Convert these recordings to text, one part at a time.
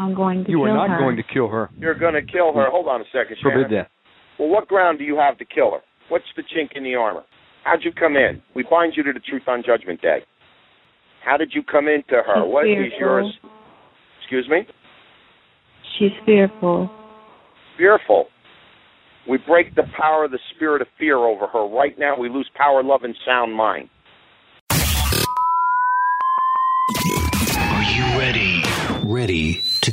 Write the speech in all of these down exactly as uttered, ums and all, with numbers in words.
I'm going to you kill her. You are not her. going to kill her. You're going to kill her. Hold on a second, Shannon. Forbid that. Well, what ground do you have to kill her? What's the chink in the armor? How'd you come in? We bind you to the truth on Judgment Day. How did you come into her? She's what fearful. is yours? Excuse me? She's fearful. Fearful. We break the power of the spirit of fear over her. Right now, we lose power, love, and sound mind. Are you ready? Ready to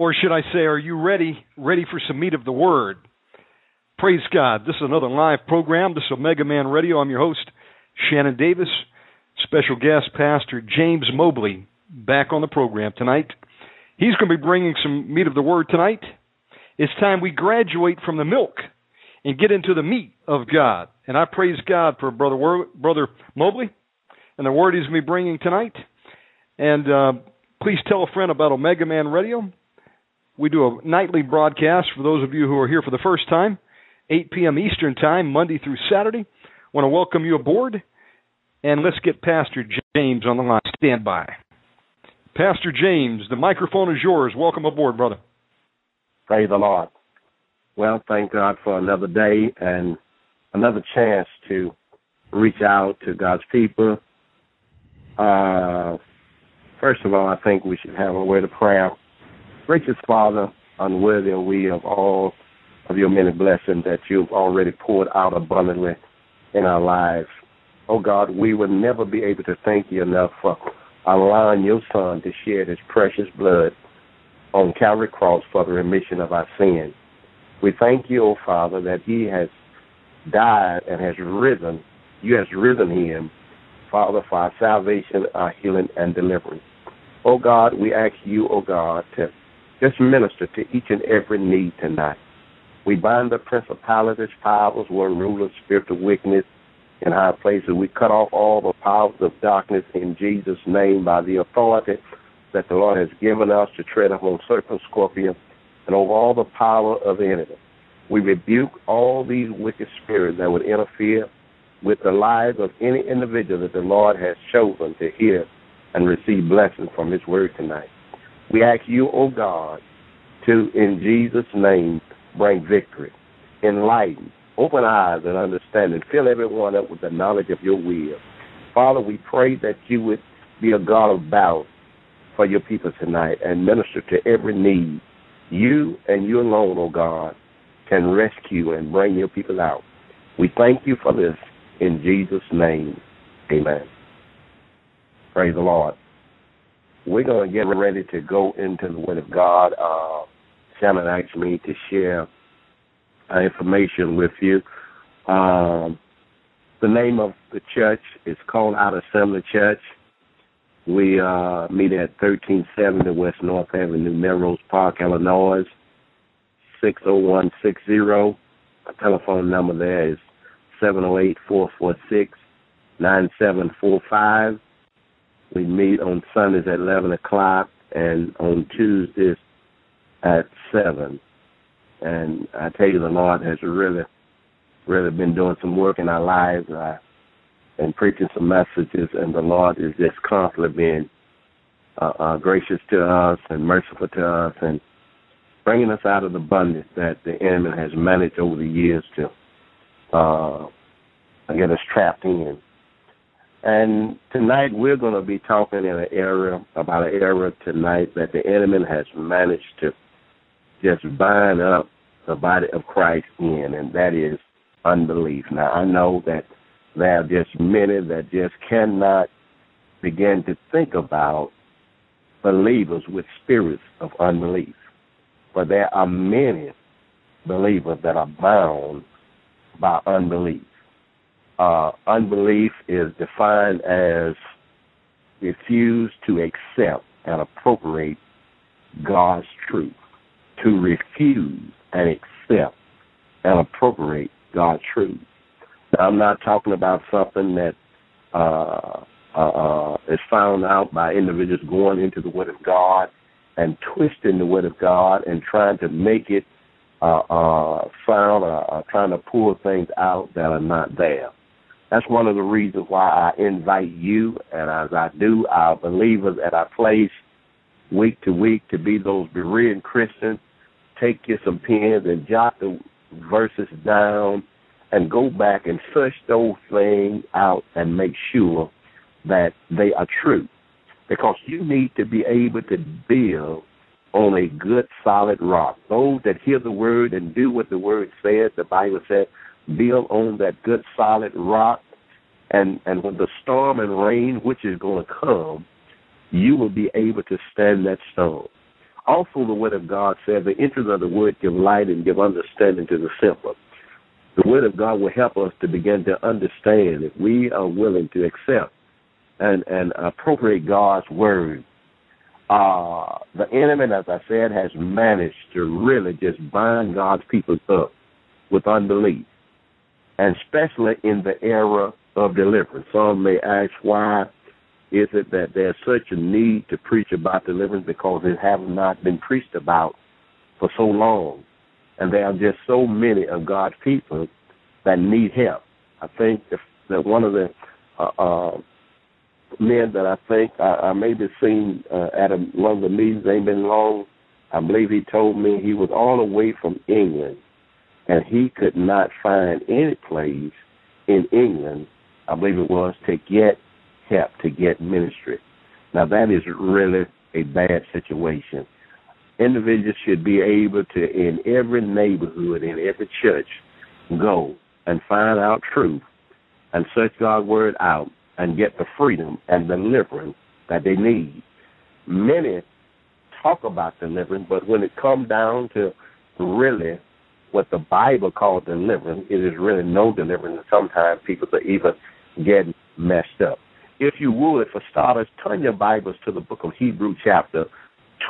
Or should I say, are you ready, ready for some meat of the word? Praise God. This is another live program. This is Omega Man Radio. I'm your host, Shannon Davis. Special guest, Pastor James Mobley, back on the program tonight. He's going to be bringing some meat of the word tonight. It's time we graduate from the milk and get into the meat of God. And I praise God for Brother, Brother Mobley and the word he's going to be bringing tonight. And uh, please tell a friend about Omega Man Radio. We do a nightly broadcast for those of you who are here for the first time, eight p.m. Eastern Time, Monday through Saturday. Want to welcome you aboard, and let's get Pastor James on the line. Stand by. Pastor James, the microphone is yours. Welcome aboard, brother. Praise the Lord. Well, thank God for another day and another chance to reach out to God's people. Uh, first of all, I think we should have a word of prayer. Gracious Father, unworthy are we of all of your many blessings that you've already poured out abundantly in our lives. Oh, God, we will never be able to thank you enough for allowing your Son to shed his precious blood on Calvary Cross for the remission of our sins. We thank you, oh, Father, that he has died and has risen. You have risen him, Father, for our salvation, our healing, and deliverance. Oh, God, we ask you, oh, God, to just minister to each and every need tonight. We bind the principalities, powers, world rulers, spirit of wickedness in high places. We cut off all the powers of darkness in Jesus' name by the authority that the Lord has given us to tread upon serpents, scorpions, and over all the power of the enemy. We rebuke all these wicked spirits that would interfere with the lives of any individual that the Lord has chosen to hear and receive blessings from his word tonight. We ask you, O God, to, in Jesus' name, bring victory, enlighten, open eyes and understanding, fill everyone up with the knowledge of your will. Father, we pray that you would be a God of battle for your people tonight and minister to every need. You and you alone, O God, can rescue and bring your people out. We thank you for this in Jesus' name. Amen. Praise the Lord. We're going to get ready to go into the Word of God. Uh, Shannon asked me to share uh, information with you. Um, the name of the church is Called Out Assembly Church. We uh, meet at thirteen seventy West North Avenue, Melrose Park, Illinois, six oh one six zero. Our telephone number there is seven oh eight, four four six, nine seven four five. We meet on Sundays at eleven o'clock and on Tuesdays at seven. And I tell you, the Lord has really, really been doing some work in our lives uh, and preaching some messages, and the Lord is just constantly being uh, uh, gracious to us and merciful to us and bringing us out of the bondage that the enemy has managed over the years to uh, and get us trapped in. And tonight we're going to be talking in an area, about an area tonight that the enemy has managed to just bind up the body of Christ in, and that is unbelief. Now, I know that there are just many that just cannot begin to think about believers with spirits of unbelief. But there are many believers that are bound by unbelief. Uh, unbelief is defined as refuse to accept and appropriate God's truth. To refuse and accept and appropriate God's truth. Now, I'm not talking about something that uh, uh, is found out by individuals going into the Word of God and twisting the Word of God and trying to make it uh, uh, sound or uh, trying to pull things out that are not there. That's one of the reasons why I invite you, and as I do, our believers at our place week to week, to be those Berean Christians. Take you some pens and jot the verses down and go back and search those things out and make sure that they are true. Because you need to be able to build on a good, solid rock. Those that hear the word and do what the word says, the Bible says, build on that good, solid rock. And, and when the storm and rain, which is going to come, you will be able to stand that storm. Also, the Word of God says, the entrance of the Word give light and give understanding to the simple. The Word of God will help us to begin to understand if we are willing to accept and, and appropriate God's Word. Uh, the enemy, as I said, has managed to really just bind God's people up with unbelief, and especially in the era of deliverance. Some may ask why. Is it that there's such a need to preach about deliverance because it has not been preached about for so long? And there are just so many of God's people that need help. I think that one of the uh, uh, men that I think I, I may have seen uh, at a, one of the meetings, ain't been long, I believe he told me he was all the way from England, and he could not find any place in England, I believe it was, to get help, to get ministry. Now, that is really a bad situation. Individuals should be able to, in every neighborhood, in every church, go and find out truth and search God's word out and get the freedom and deliverance that they need. Many talk about deliverance, but when it comes down to really what the Bible calls deliverance, it is really no deliverance. Sometimes people are even getting messed up. If you would, for starters, turn your Bibles to the book of Hebrews chapter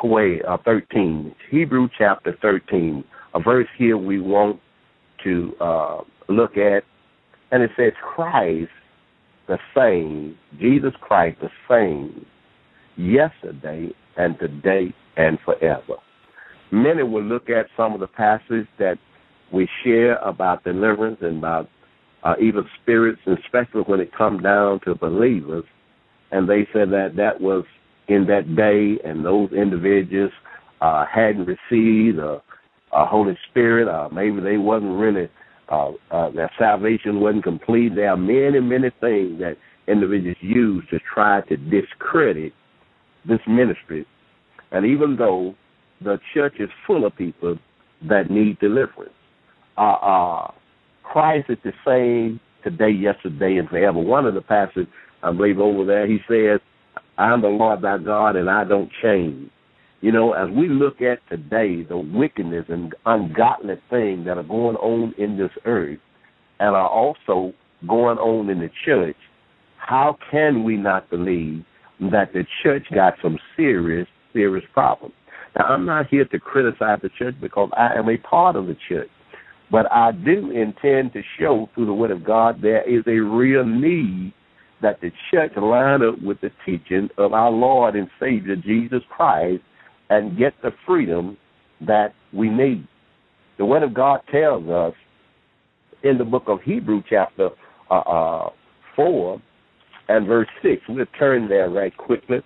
twelve, uh, thirteen. Hebrews chapter thirteen, a verse here we want to uh, look at. And it says, Christ the same, Jesus Christ the same, yesterday and today and forever. Many will look at some of the passages that we share about deliverance and about Uh, even spirits, especially when it comes down to believers, and they said that that was in that day, and those individuals uh, hadn't received a, a Holy Spirit, or maybe they wasn't really, uh, uh, their salvation wasn't complete. There are many, many things that individuals use to try to discredit this ministry, and even though the church is full of people that need deliverance. Uh, uh, Christ is the same today, yesterday, and forever. One of the passages, I believe, over there, he says, I'm the Lord thy God, and I don't change. You know, as we look at today, the wickedness and ungodly things that are going on in this earth and are also going on in the church, how can we not believe that the church got some serious, serious problems? Now, I'm not here to criticize the church because I am a part of the church. But I do intend to show through the Word of God there is a real need that the church line up with the teaching of our Lord and Savior Jesus Christ and get the freedom that we need. The Word of God tells us in the book of Hebrews chapter uh, uh, four and verse six. We'll turn there right quickly.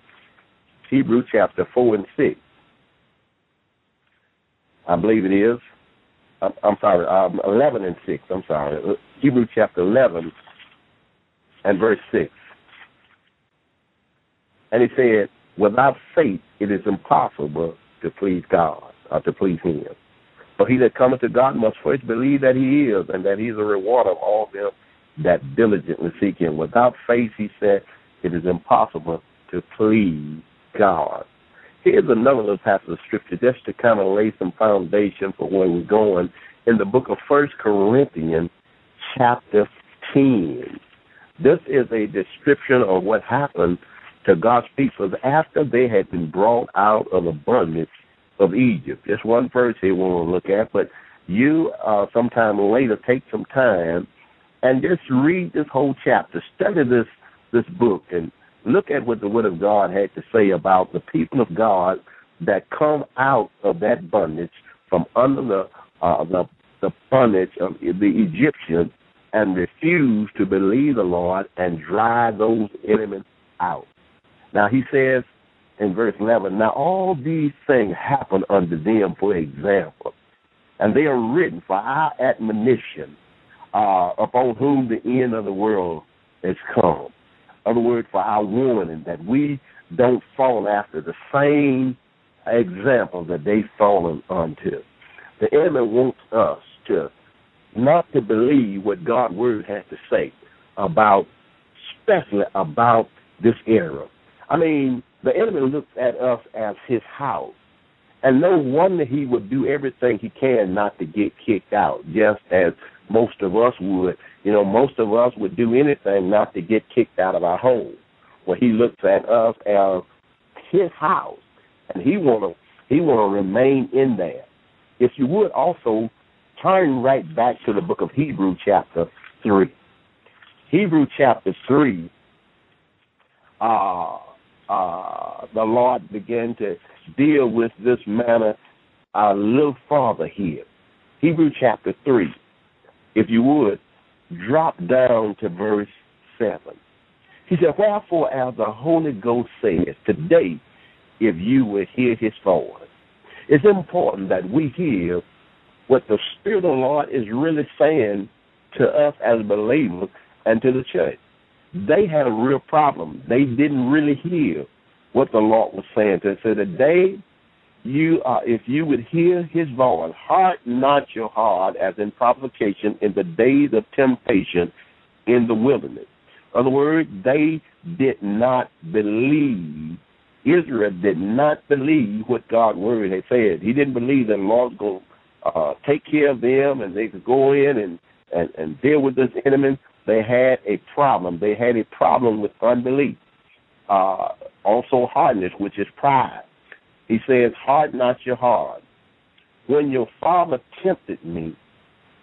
Hebrews chapter four and six. I believe it is. I'm sorry, um, eleven and six, I'm sorry. Hebrews chapter eleven and verse six. And he said, without faith it is impossible to please God or to please him. For he that cometh to God must first believe that he is, and that he is a rewarder of all them that diligently seek him. Without faith, he said, it is impossible to please God. Here's another little passage of scripture just to kind of lay some foundation for where we're going. In the book of First Corinthians, chapter ten, this is a description of what happened to God's people after they had been brought out of the bondage of Egypt. Just one verse here we want to look at, but you uh, sometime later take some time and just read this whole chapter. Study this this book and look at what the Word of God had to say about the people of God that come out of that bondage, from under the, uh, the, the bondage of the Egyptians, and refuse to believe the Lord and drive those enemies out. Now, he says in verse eleven, now all these things happen unto them for example, and they are written for our admonition, Uh, upon whom the end of the world has come. In other words, for our warning, that we don't fall after the same example that they've fallen unto. The enemy wants us to not to believe what God's word has to say about, especially about this era. I mean, the enemy looks at us as his house, and no wonder he would do everything he can not to get kicked out, just as most of us would. You know, most of us would do anything not to get kicked out of our home. Well, he looks at us as his house, and he want to he want to remain in there. If you would also turn right back to the book of Hebrews chapter three. Hebrews chapter three, uh, uh, the Lord began to deal with this matter a little farther here. Hebrews chapter three. If you would, drop down to verse seven. He said, wherefore, as the Holy Ghost says, today, if you will hear his voice. It's important that we hear what the Spirit of the Lord is really saying to us as believers and to the church. They had a real problem. They didn't really hear what the Lord was saying to them. So today, You, uh, if you would hear his voice, harden not your heart as in provocation in the days of temptation in the wilderness. In other words, they did not believe. Israel did not believe what God's word had said. He didn't believe that the Lord was going to uh, take care of them and they could go in and, and, and deal with this enemy. They had a problem. They had a problem with unbelief. Uh, also hardness, which is pride. He says, harden not your heart. When your father tempted me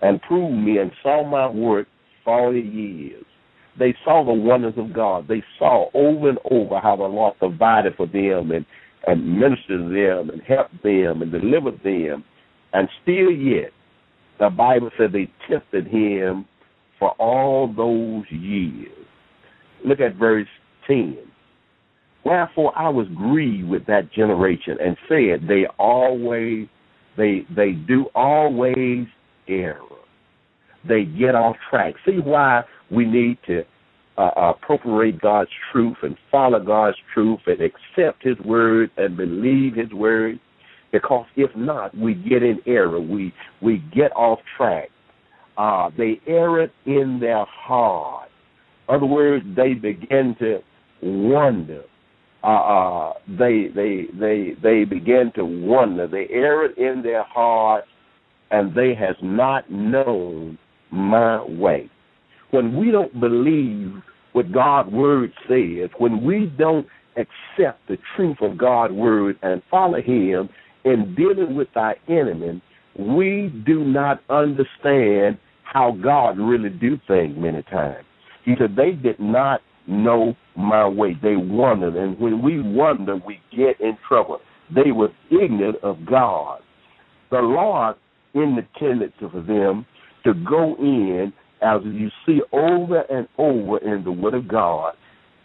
and proved me and saw my work forty years, they saw the wonders of God. They saw over and over how the Lord provided for them and, and ministered to them and helped them and delivered them. And still yet, the Bible says they tempted him for all those years. Look at verse ten. Wherefore I was grieved with that generation and said, they always, they they do always err. They get off track. See why we need to uh, appropriate God's truth and follow God's truth and accept his word and believe his word, because if not, we get in error. We, we get off track. Uh, they erred in their heart. In other words, they begin to wonder. Uh, they they they they began to wonder. They erred in their hearts, and they has not known my way. When we don't believe what God's word says, when we don't accept the truth of God's word and follow him in dealing with our enemy, we do not understand how God really do things many times. He said they did not know my way. They wondered, and when we wonder, we get in trouble. They were ignorant of God. The Lord intended for them to go in, as you see over and over in the Word of God,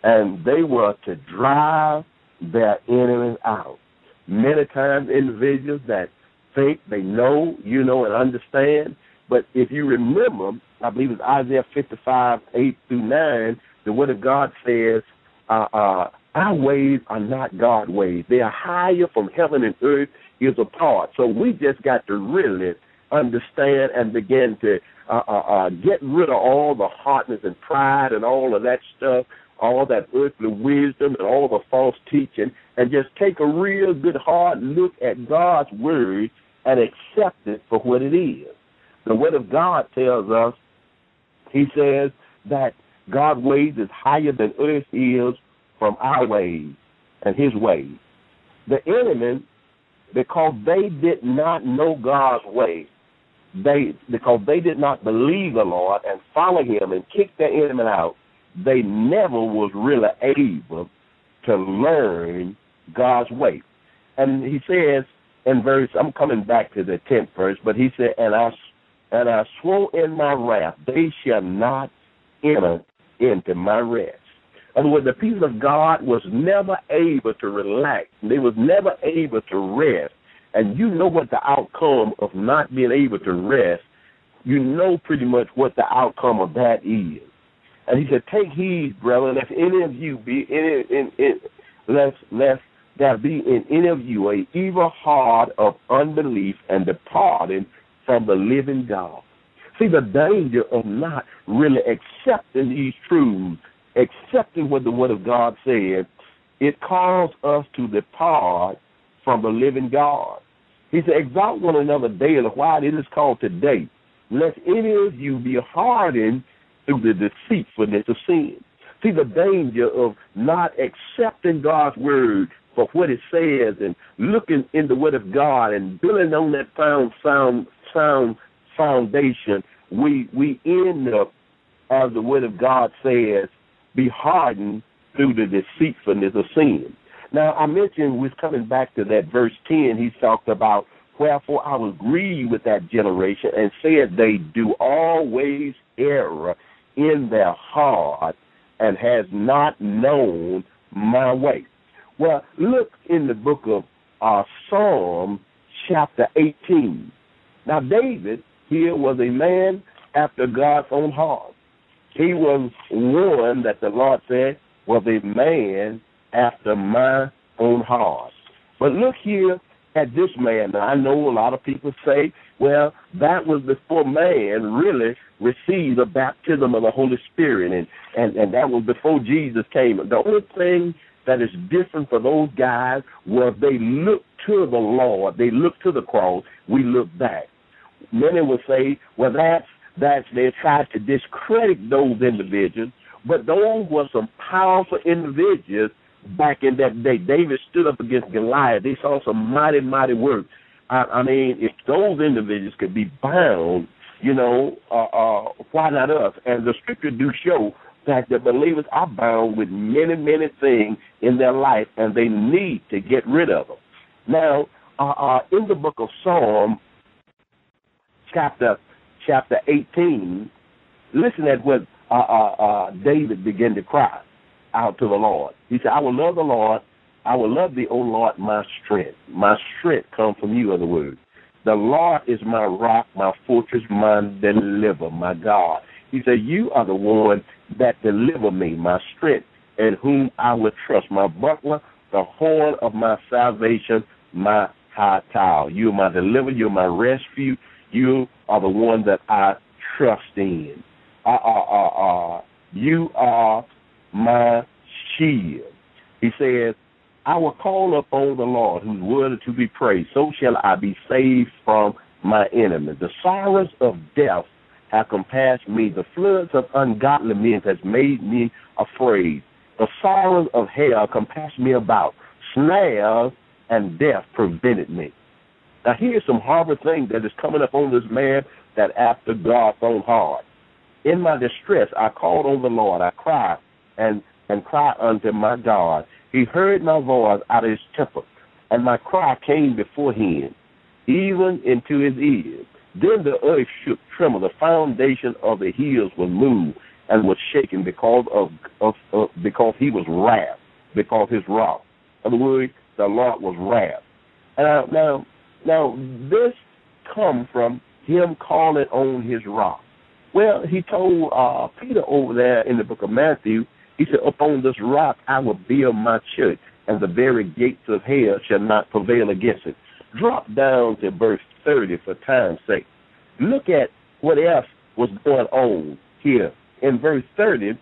and they were to drive their enemies out. Many times, individuals that think they know, you know, and understand, But if you remember, I believe it's Isaiah fifty-five, eight through nine, the Word of God says, uh, uh, our ways are not God's ways. They are higher from heaven and earth is apart. So we just got to really understand and begin to uh, uh, uh, get rid of all the hardness and pride and all of that stuff, all that earthly wisdom and all the false teaching, and just take a real good hard look at God's Word and accept it for what it is. The Word of God tells us, he says that God's ways is higher than earth is from our ways and his ways. The enemy, because they did not know God's way, they because they did not believe the Lord and follow him and kick their enemy out, they never was really able to learn God's way. And he says in verse, I'm coming back to the tenth verse, but he said, and I And I swore in my wrath, they shall not enter into my rest. In other words, the people of God was never able to relax. They was never able to rest. And you know what the outcome of not being able to rest, you know pretty much what the outcome of that is. And he said, take heed, brethren, if any of you be, in, in, in, lest, lest there be in any of you an evil heart of unbelief and departing from the living God. See, the danger of not really accepting these truths, accepting what the Word of God says, it calls us to depart from the living God. He said, exalt one another daily, while it is called today, lest any of you be hardened through the deceitfulness of sin. See, the danger of not accepting God's Word for what it says and looking in the Word of God and building on that sound sound sound foundation, we we end up, as the Word of God says, be hardened through the deceitfulness of sin. Now, I mentioned we're coming back to that verse ten. He talked about, wherefore I was grieved with that generation and said they do always err in their heart and has not known my way. Well, look in the book of uh, Psalm chapter eighteen. Now, David here was a man after God's own heart. He was one that the Lord said was a man after my own heart. But look here at this man. Now, I know a lot of people say, well, that was before man really received the baptism of the Holy Spirit, and, and, and that was before Jesus came. The only thing that is different for those guys was they looked to the Lord. They looked to the cross. We look back. Many will say, well, that's, that's they tried to discredit those individuals, but those were some powerful individuals back in that day. David stood up against Goliath. They saw some mighty, mighty work. I, I mean, if those individuals could be bound, you know, uh, uh, why not us? And the scripture do show that the believers are bound with many, many things in their life, and they need to get rid of them. Now, uh, uh, in the book of Psalm, Chapter chapter eighteen, listen at what uh, uh, uh, David began to cry out to the Lord. He said, I will love the Lord. I will love thee, O Lord, my strength. My strength comes from you, other words. The Lord is my rock, my fortress, my deliverer, my God. He said, you are the one that deliver me, my strength, in whom I will trust, my buckler, the horn of my salvation, my high tower. You are my deliverer. You are my rescue. You are the one that I trust in. Uh, uh, uh, uh, you are my shield. He says, I will call upon the Lord, who's worthy to be praised. So shall I be saved from my enemies. The sorrows of death have compassed me. The floods of ungodly men has made me afraid. The sorrows of hell compassed me about. Snares and death prevented me. Now, here's some horrible thing that is coming up on this man that after God's own heart. In my distress, I called on the Lord. I cried and, and cried unto my God. He heard my voice out of his temper, and my cry came before him, even into his ears. Then the earth shook, trembled. The foundation of the hills was moved and was shaken because of, of, of because he was wrath, because his wrath. In other words, the Lord was wrath. And I, now, Now, this comes from him calling on his rock. Well, he told uh, Peter over there in the book of Matthew, he said, upon this rock I will build my church, and the very gates of hell shall not prevail against it. Drop down to verse thirty for time's sake. Look at what else was going on here. In verse thirty,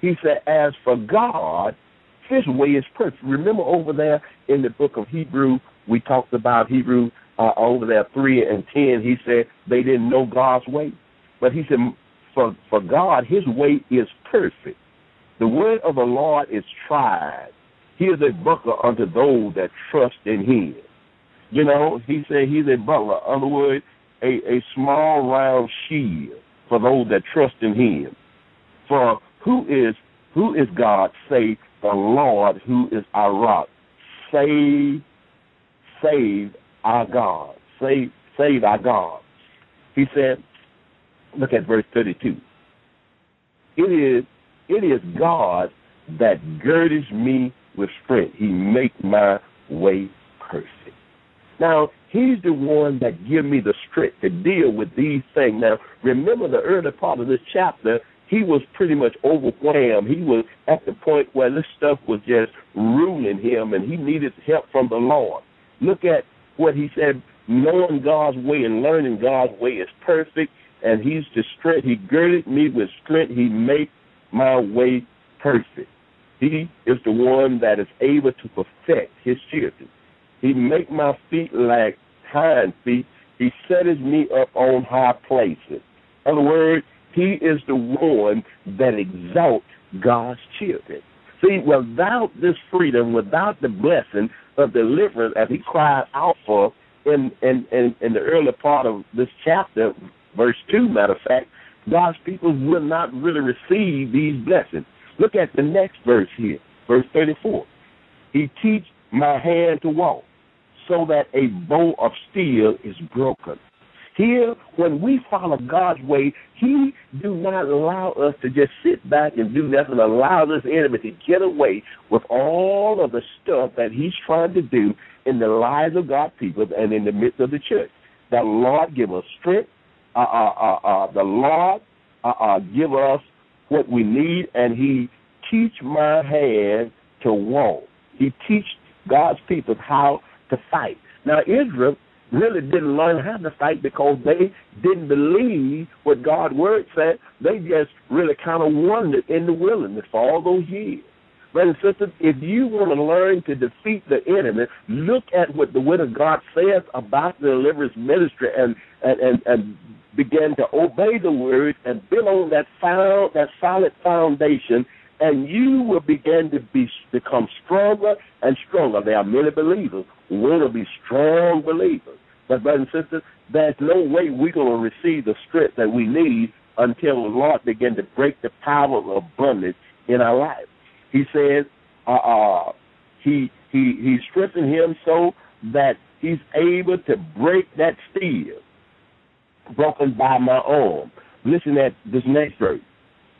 he said, as for God, his way is perfect. Remember over there in the book of Hebrew, we talked about Hebrew uh, over there three and ten. He said they didn't know God's way. But he said, for, for God, his way is perfect. The word of the Lord is tried. He is a buckler unto those that trust in him. You know, he said he's a buckler. In other words, a, a small round shield for those that trust in him. For who is who is God, save the Lord, who is our rock? Save, save our God. Save, save our God. He said, look at verse thirty-two. It is, it is God that girds me with strength. He makes my way perfect. Now, he's the one that gives me the strength to deal with these things. Now, remember the early part of this chapter, he was pretty much overwhelmed. He was at the point where this stuff was just ruining him, and he needed help from the Lord. Look at what he said, knowing God's way and learning God's way is perfect, and he's the strength. He girded me with strength. He made my way perfect. He is the one that is able to perfect his children. He make my feet like hind feet. He setteth me up on high places. In other words, he is the one that exalts God's children. See, without this freedom, without the blessing of deliverance, as he cried out for in, in, in, in the early part of this chapter, verse two, matter of fact, God's people will not really receive these blessings. Look at the next verse here, verse thirty-four. He teach my hand to walk, so that a bow of steel is broken. Here, when we follow God's way, he do not allow us to just sit back and do nothing, allow this enemy to get away with all of the stuff that he's trying to do in the lives of God's people and in the midst of the church. The Lord give us strength. Uh, uh, uh, uh, the Lord uh, uh, give us what we need, and he teach my hand to walk. He teach God's people how to fight. Now, Israel really didn't learn how to fight because they didn't believe what God's word said. They just really kind of wandered in the wilderness for all those years. Brothers and sisters, if you want to learn to defeat the enemy, look at what the word of God says about the deliverance ministry and and, and, and begin to obey the word and build on that, found, that solid foundation, and you will begin to be become stronger and stronger. There are many believers. We will be strong believers. But, brothers and sisters, there's no way we're going to receive the strength that we need until the Lord begins to break the power of abundance in our life. He says uh, uh, he, he, he strengthened him so that he's able to break that steel broken by my arm. Listen at this next verse.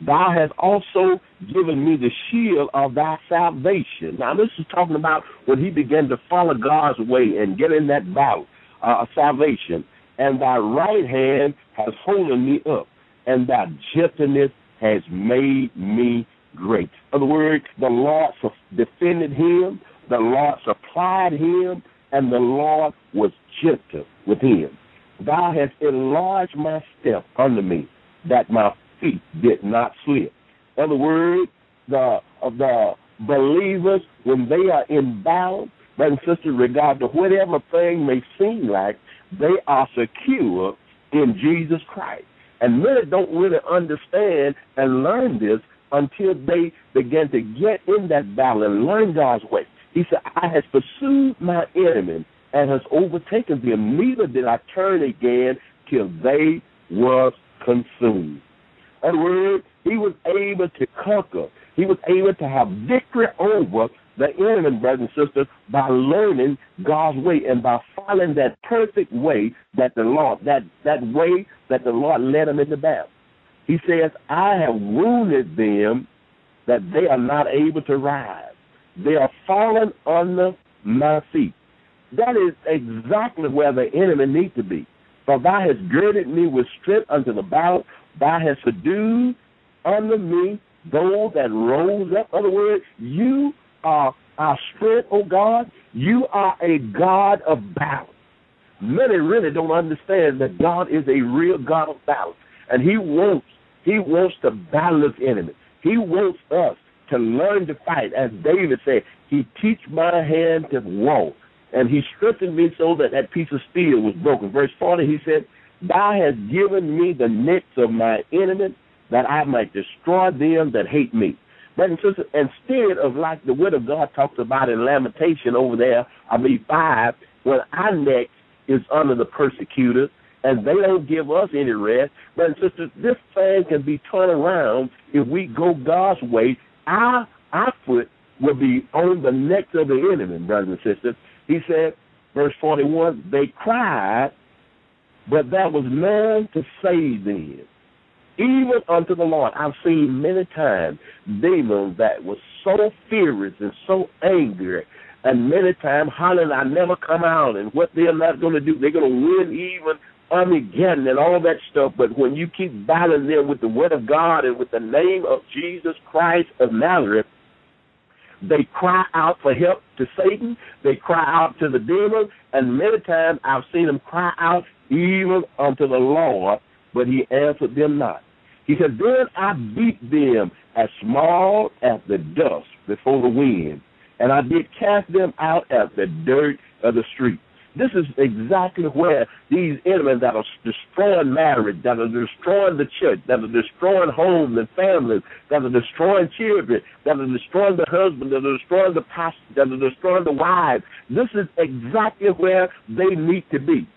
Thou hast also given me the shield of thy salvation. Now, this is talking about when he began to follow God's way and get in that battle of uh, salvation. And thy right hand has holden me up, and thy gentleness has made me great. In other words, the Lord defended him, the Lord supplied him, and the Lord was gentle with him. Thou hast enlarged my step under me, that my feet did not slip. In other words, the, the believers, when they are in battle, brothers and sisters, regardless of whatever thing may seem like, they are secure in Jesus Christ. And many don't really understand and learn this until they begin to get in that battle and learn God's way. He said, I have pursued my enemy and has overtaken them. Neither did I turn again till they was consumed. In other words, he was able to conquer. He was able to have victory over the enemy, brothers and sisters, by learning God's way and by following that perfect way that the Lord, that, that way that the Lord led him in the battle. He says, I have wounded them that they are not able to rise. They are fallen under my feet. That is exactly where the enemy needs to be. For thou hast girded me with strength unto the battle. Thou hast subdued unto me those that rose up. In other words, you are our strength, O God. You are a God of battle. Many really don't understand that God is a real God of battle. And he wants, he wants to battle his enemy. He wants us to learn to fight. As David said, he teach my hand to war. And he strengthened me so that that piece of steel was broken. Verse forty, he said, thou hast given me the nets of my enemies, that I might destroy them that hate me. Brothers and sisters, instead of like the word of God talks about in Lamentation over there, I mean five, when our neck is under the persecutor, and they don't give us any rest. Brothers and sisters, this thing can be turned around if we go God's way. Our, our foot will be on the neck of the enemy, brothers and sisters. He said, verse forty-one, they cried, but there was none to save them, even unto the Lord. I've seen many times demons that was so furious and so angry, and many times hollering, I never come out, and what they're not going to do, they're going to win even Armageddon and all that stuff. But when you keep battling them with the word of God and with the name of Jesus Christ of Nazareth, they cry out for help to Satan. They cry out to the demon. And many times I've seen them cry out even unto the Lord, but he answered them not. He said, then I beat them as small as the dust before the wind, and I did cast them out as the dirt of the street. This is exactly where these enemies that are destroying marriage, that are destroying the church, that are destroying homes and families, that are destroying children, that are destroying the husband, that are destroying the prostitute, that are destroying the wives. This is exactly where they need to be.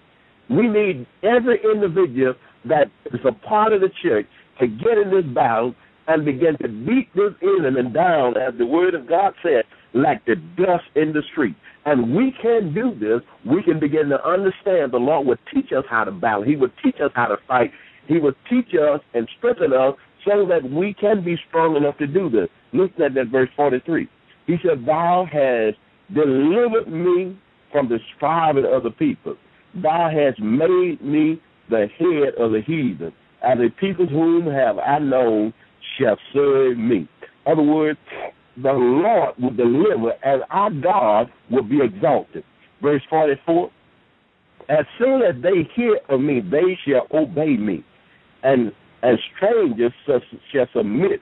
We need every individual that is a part of the church to get in this battle and begin to beat this enemy down, as the word of God said, like the dust in the street. And we can do this. We can begin to understand the Lord will teach us how to battle. He will teach us how to fight. He will teach us and strengthen us so that we can be strong enough to do this. Listen at that verse forty-three. He said, thou hast delivered me from the striving of the people. Thou hast made me the head of the heathen, and the people whom have I known shall serve me. In other words, the Lord will deliver, and our God will be exalted. Verse forty-four, as soon as they hear of me, they shall obey me, and, and strangers shall submit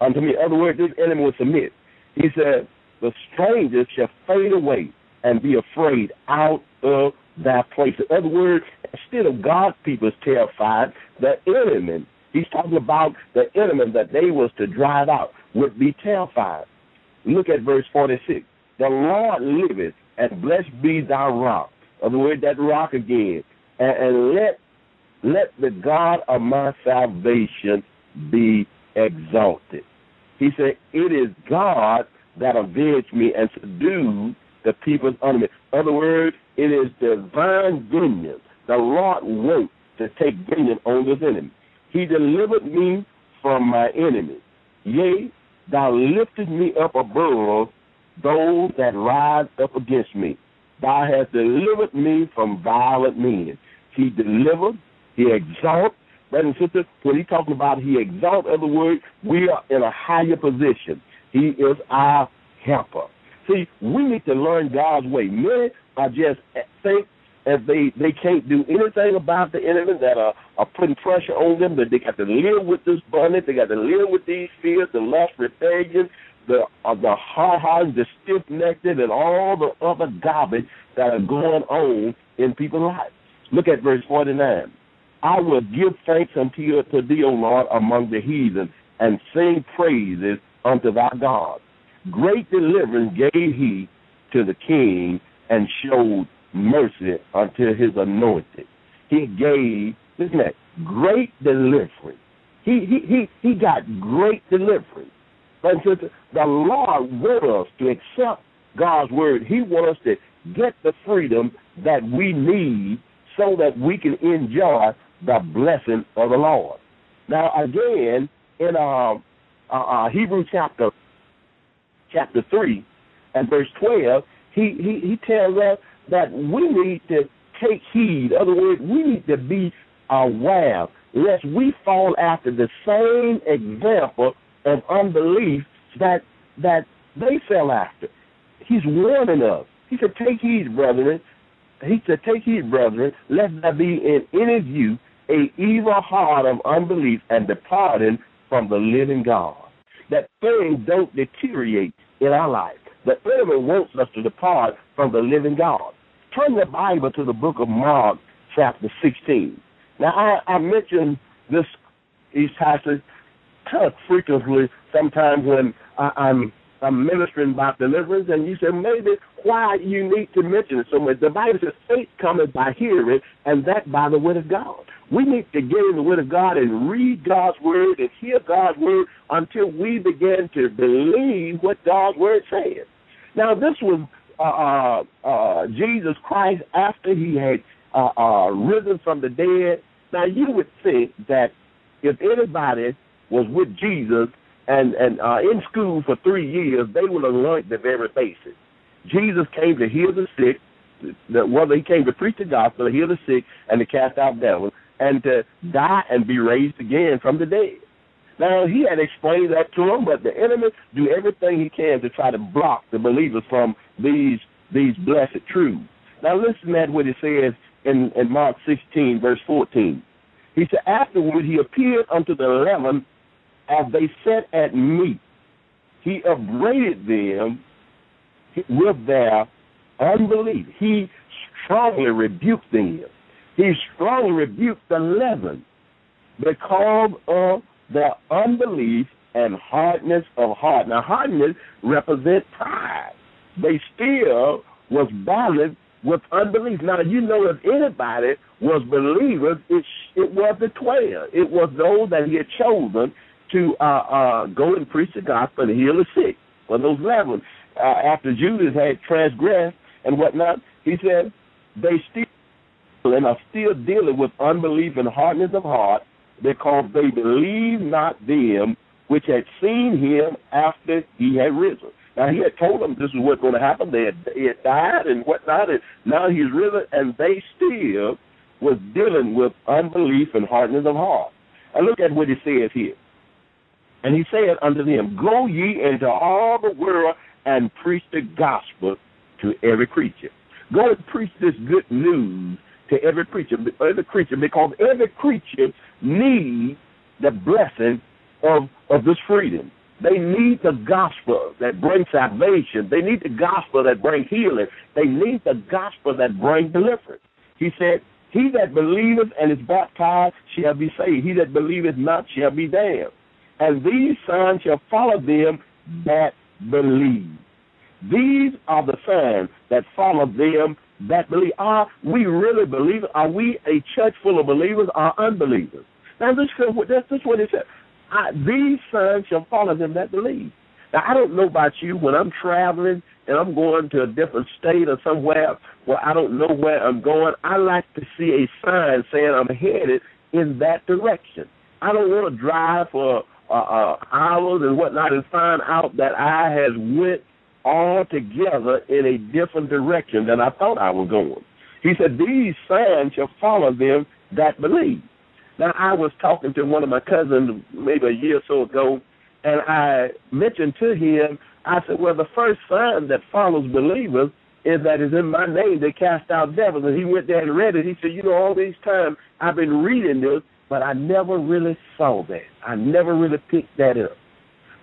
unto me. In other words, this enemy will submit. He said, the strangers shall fade away and be afraid out of thy place. In other words, instead of God's people is terrified, the enemy, he's talking about the enemy that they was to drive out, would be terrified. Look at verse forty-six. The Lord liveth, and blessed be thy rock. In other words, that rock again. And, and let let the God of my salvation be exalted. He said, it is God that avenged me and subdued the people under me. In other words, it is divine vengeance. The Lord wants to take vengeance on this enemy. He delivered me from my enemies. Yea, thou liftest me up above those that rise up against me. Thou hast delivered me from violent men. He delivered, he exalts. Brothers and sisters, when he's talking about he exalts, in other words, we are in a higher position. He is our helper. See, we need to learn God's way. Men are just think that they, they can't do anything about the enemy, that are, are putting pressure on them, that they got to live with this bondage, they got to live with these fears, the lust, rebellion, the uh, the hard-hearted, the stiff-necked, and all the other garbage that are going on in people's lives. Look at verse forty-nine. I will give thanks unto you, to thee, O Lord, among the heathen, and sing praises unto thy God. Great deliverance gave he to the king, and showed mercy unto his anointed. He gave, listen at, great deliverance. He he he he got great deliverance. But the Lord wants us to accept God's word. He wants us to get the freedom that we need so that we can enjoy the blessing of the Lord. Now again, in our, our Hebrew chapter chapter three and verse twelve, he he, he tells us that we need to take heed. In other words, we need to be aware lest we fall after the same example of unbelief that that they fell after. He's warning us. He said, take heed, brethren. He said, take heed, brethren, lest there be in any of you an evil heart of unbelief and departing from the living God. That things don't deteriorate in our life. The enemy wants us to depart from the living God. Turn the Bible to the book of Mark, chapter sixteen. Now, I, I mention this, these passages kind of frequently sometimes when I, I'm, I'm ministering about deliverance, and you say, maybe why you need to mention it so much. The Bible says, faith cometh by hearing, and that by the word of God. We need to get in the word of God and read God's word and hear God's word until we begin to believe what God's word says. Now, this was uh, uh, Jesus Christ after he had uh, uh, risen from the dead. Now, you would think that if anybody was with Jesus and, and uh, in school for three years, they would have learned the very basics. Jesus came to heal the sick, the, whether he came to preach the gospel, to heal the sick, and to cast out devils, and to die and be raised again from the dead. Now, he had explained that to them, but the enemy do everything he can to try to block the believers from these these blessed truths. Now, listen at what it says in, in Mark sixteen, verse fourteen. He said, afterward he appeared unto the eleven as they sat at meat. He upbraided them with their unbelief. He strongly rebuked them. He strongly rebuked the eleven because of their unbelief and hardness of heart. Now, hardness represents pride. They still was bothered with unbelief. Now, you know, if anybody was believers, it, it was the twelve. It was those that he had chosen to uh, uh, go and preach the gospel and heal the sick. Well, those eleven, uh, after Judas had transgressed and whatnot, he said they still and are still dealing with unbelief and hardness of heart because they believe not them which had seen him after he had risen. Now, he had told them this is what's going to happen. They had, they had died and whatnot, and now he's risen, and they still was dealing with unbelief and hardness of heart. And look at what he says here. And he said unto them, go ye into all the world and preach the gospel to every creature. Go and preach this good news to every creature, every creature, because every creature needs the blessing of, of this freedom. They need the gospel that brings salvation. They need the gospel that brings healing. They need the gospel that brings deliverance. He said, he that believeth and is baptized shall be saved. He that believeth not shall be damned. And these signs shall follow them that believe. These are the signs that follow them that believe. Are we really believers? Are we a church full of believers or unbelievers? Now, this is what it says. I, these signs shall follow them that believe. Now, I don't know about you. When I'm traveling and I'm going to a different state or somewhere where I don't know where I'm going, I like to see a sign saying I'm headed in that direction. I don't want to drive for Uh, uh, hours and whatnot and find out that I has went altogether in a different direction than I thought I was going. He said, these signs shall follow them that believe. Now, I was talking to one of my cousins maybe a year or so ago, and I mentioned to him, I said, well, the first sign that follows believers is that it's in my name they cast out devils. And he went there and read it. He said, you know, all these times I've been reading this, but I never really saw that. I never really picked that up.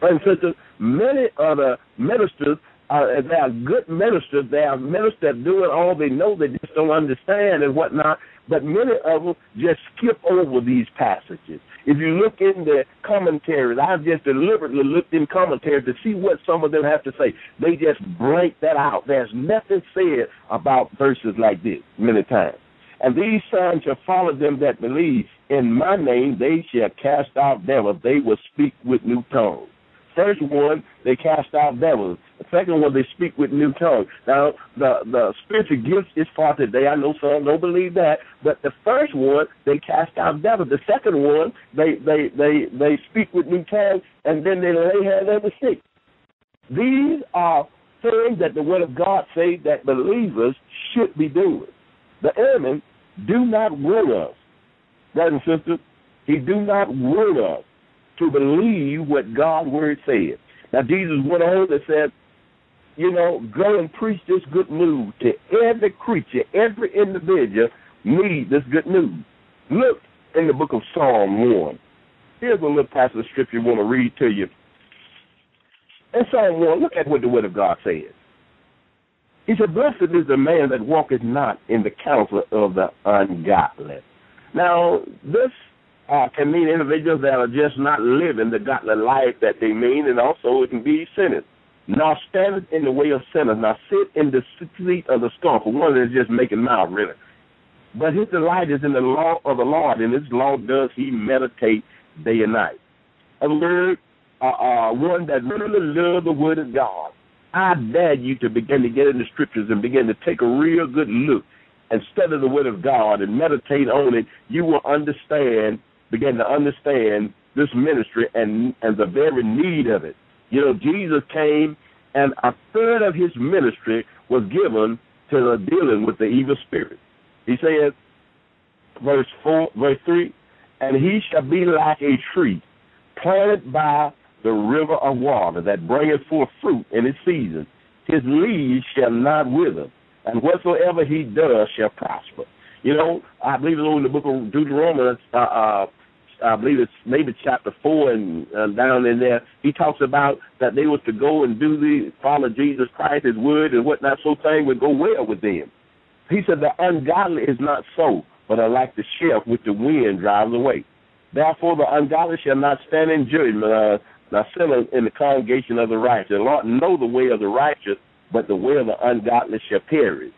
Brothers and sisters, many other ministers, uh, they are good ministers. They are ministers doing all they know. They just don't understand and whatnot. But many of them just skip over these passages. If you look in the commentaries, I've just deliberately looked in commentaries to see what some of them have to say. They just blank that out. There's nothing said about verses like this many times. And these signs shall follow them that believe. In my name they shall cast out devils. They will speak with new tongues. First one, they cast out devils. The second one, they speak with new tongues. Now, the, the spiritual gifts is for today. I know some don't believe that. But the first one, they cast out devils. The second one, they, they, they, they speak with new tongues, and then they lay hands on the sick. These are things that the Word of God says that believers should be doing. the airmen do not want us, brothers and sisters, he do not want us to believe what God's word said. Now, Jesus went on and said, you know, go and preach this good news to every creature, every individual needs this good news. Look in the book of Psalm one. Here's a little passage of scripture I want to read to you. In Psalm one, look at what the word of God says. He said, blessed is the man that walketh not in the counsel of the ungodly. Now, this uh, can mean individuals that are just not living the godly life that they mean, and also it can be sinners. Now, standeth in the way of sinners. Now, sit in the seat of the scornful. One is just making mouth, really. But his delight is in the law of the Lord, and his law does he meditate day and night. A word, uh, uh, one that really loves the word of God. I dare you to begin to get in the scriptures and begin to take a real good look and study the word of God and meditate on it. You will understand, begin to understand this ministry and, and the very need of it. You know, Jesus came, and a third of his ministry was given to the dealing with the evil spirit. He says, verse four, verse three, and he shall be like a tree planted by the river of water that bringeth forth fruit in its season. His leaves shall not wither, and whatsoever he does shall prosper. You know, I believe it's in the book of Deuteronomy, uh, uh, I believe it's maybe chapter four and uh, down in there, he talks about that they was to go and do the follow Jesus Christ, his word and whatnot, so things would go well with them. He said the ungodly is not so, but are like the chaff which the wind drives away. Therefore the ungodly shall not stand in judgment, uh, not sinners in the congregation of the righteous. The Lord know the way of the righteous, but the way of the ungodly shall perish.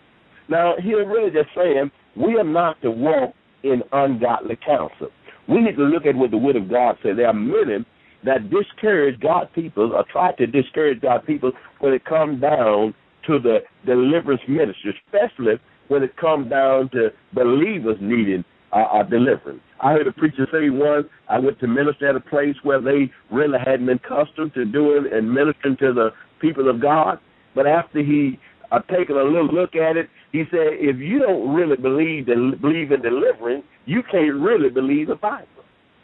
Now, he's really just saying we are not to walk in ungodly counsel. We need to look at what the word of God says. There are many that discourage God's people or try to discourage God's people when it comes down to the deliverance ministry, especially when it comes down to believers needing uh, uh, deliverance. I heard a preacher say once, I went to minister at a place where they really hadn't been accustomed to doing and ministering to the people of God. But after he uh, taken a little look at it, he said, if you don't really believe, del- believe in deliverance, you can't really believe the Bible.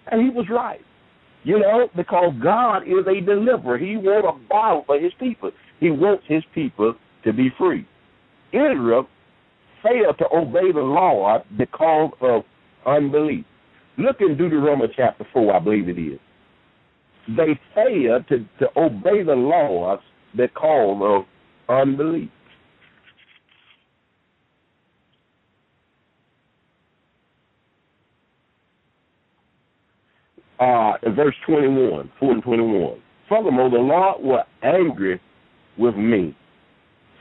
And he was right, you know, because God is a deliverer. He wants a Bible for his people. He wants his people to be free. Israel failed to obey the Lord because of unbelief. Look in Deuteronomy chapter four, I believe it is. They failed to, to obey the Lord because of unbelief. Uh, in verse twenty-one, four and twenty-one. Furthermore, the Lord was angry with me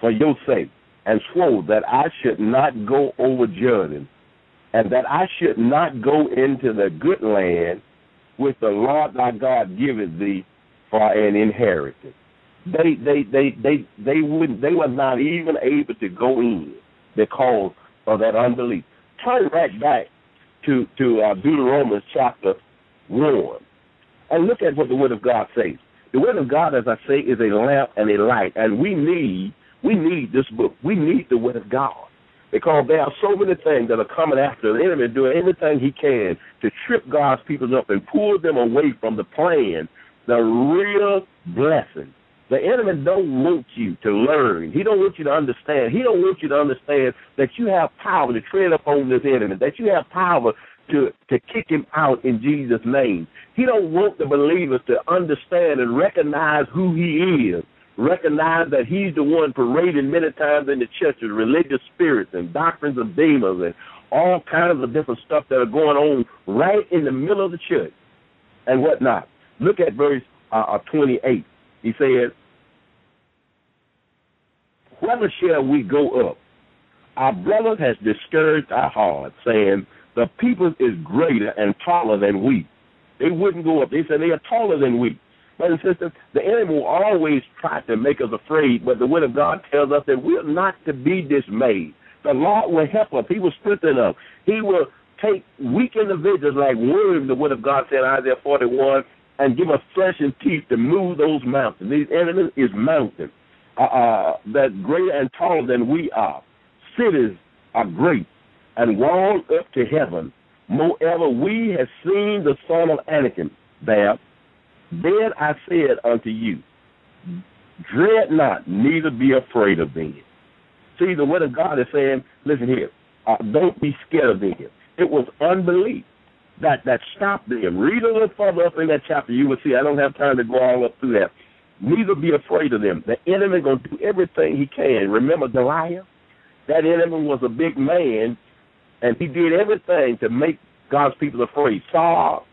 for your sake, and swore that I should not go over Jordan, and that I should not go into the good land which the Lord thy God giveth thee for an inheritance. They they they they they wouldn't they were not even able to go in because of that unbelief. Turn right back to to uh, Deuteronomy chapter one. And look at what the Word of God says. The Word of God, as I say, is a lamp and a light, and we need we need this book. We need the Word of God because there are so many things that are coming after the enemy, doing everything he can to trip God's people up and pull them away from the plan, the real blessing. The enemy don't want you to learn. He don't want you to understand. He don't want you to understand that you have power to tread upon this enemy, that you have power To, to kick him out in Jesus' name. He don't want the believers to understand and recognize who he is, recognize that he's the one parading many times in the churches, religious spirits and doctrines of demons and all kinds of different stuff that are going on right in the middle of the church and whatnot. Look at verse uh, twenty-eight. He says, whether shall we go up? Our brother has discouraged our hearts, saying, the people is greater and taller than we. They wouldn't go up. They said they are taller than we. Brothers and sisters, the enemy will always try to make us afraid, but the word of God tells us that we are not to be dismayed. The Lord will help us. He will strengthen us. He will take weak individuals like worms, the word of God said in Isaiah forty-one, and give us flesh and teeth to move those mountains. These enemies is mountains uh, uh, that greater and taller than we are. Cities are great. and walled up to heaven. Moreover, we have seen the son of Anakim there. Then I said unto you, dread not, neither be afraid of them. See, the word of God is saying, listen here, uh, don't be scared of them. It was unbelief that, that stopped them. Read a little further up in that chapter. You will see, I don't have time to go all up through that. Neither be afraid of them. The enemy is going to do everything he can. Remember Goliath? That enemy was a big man, and he did everything to make God's people afraid. Saul,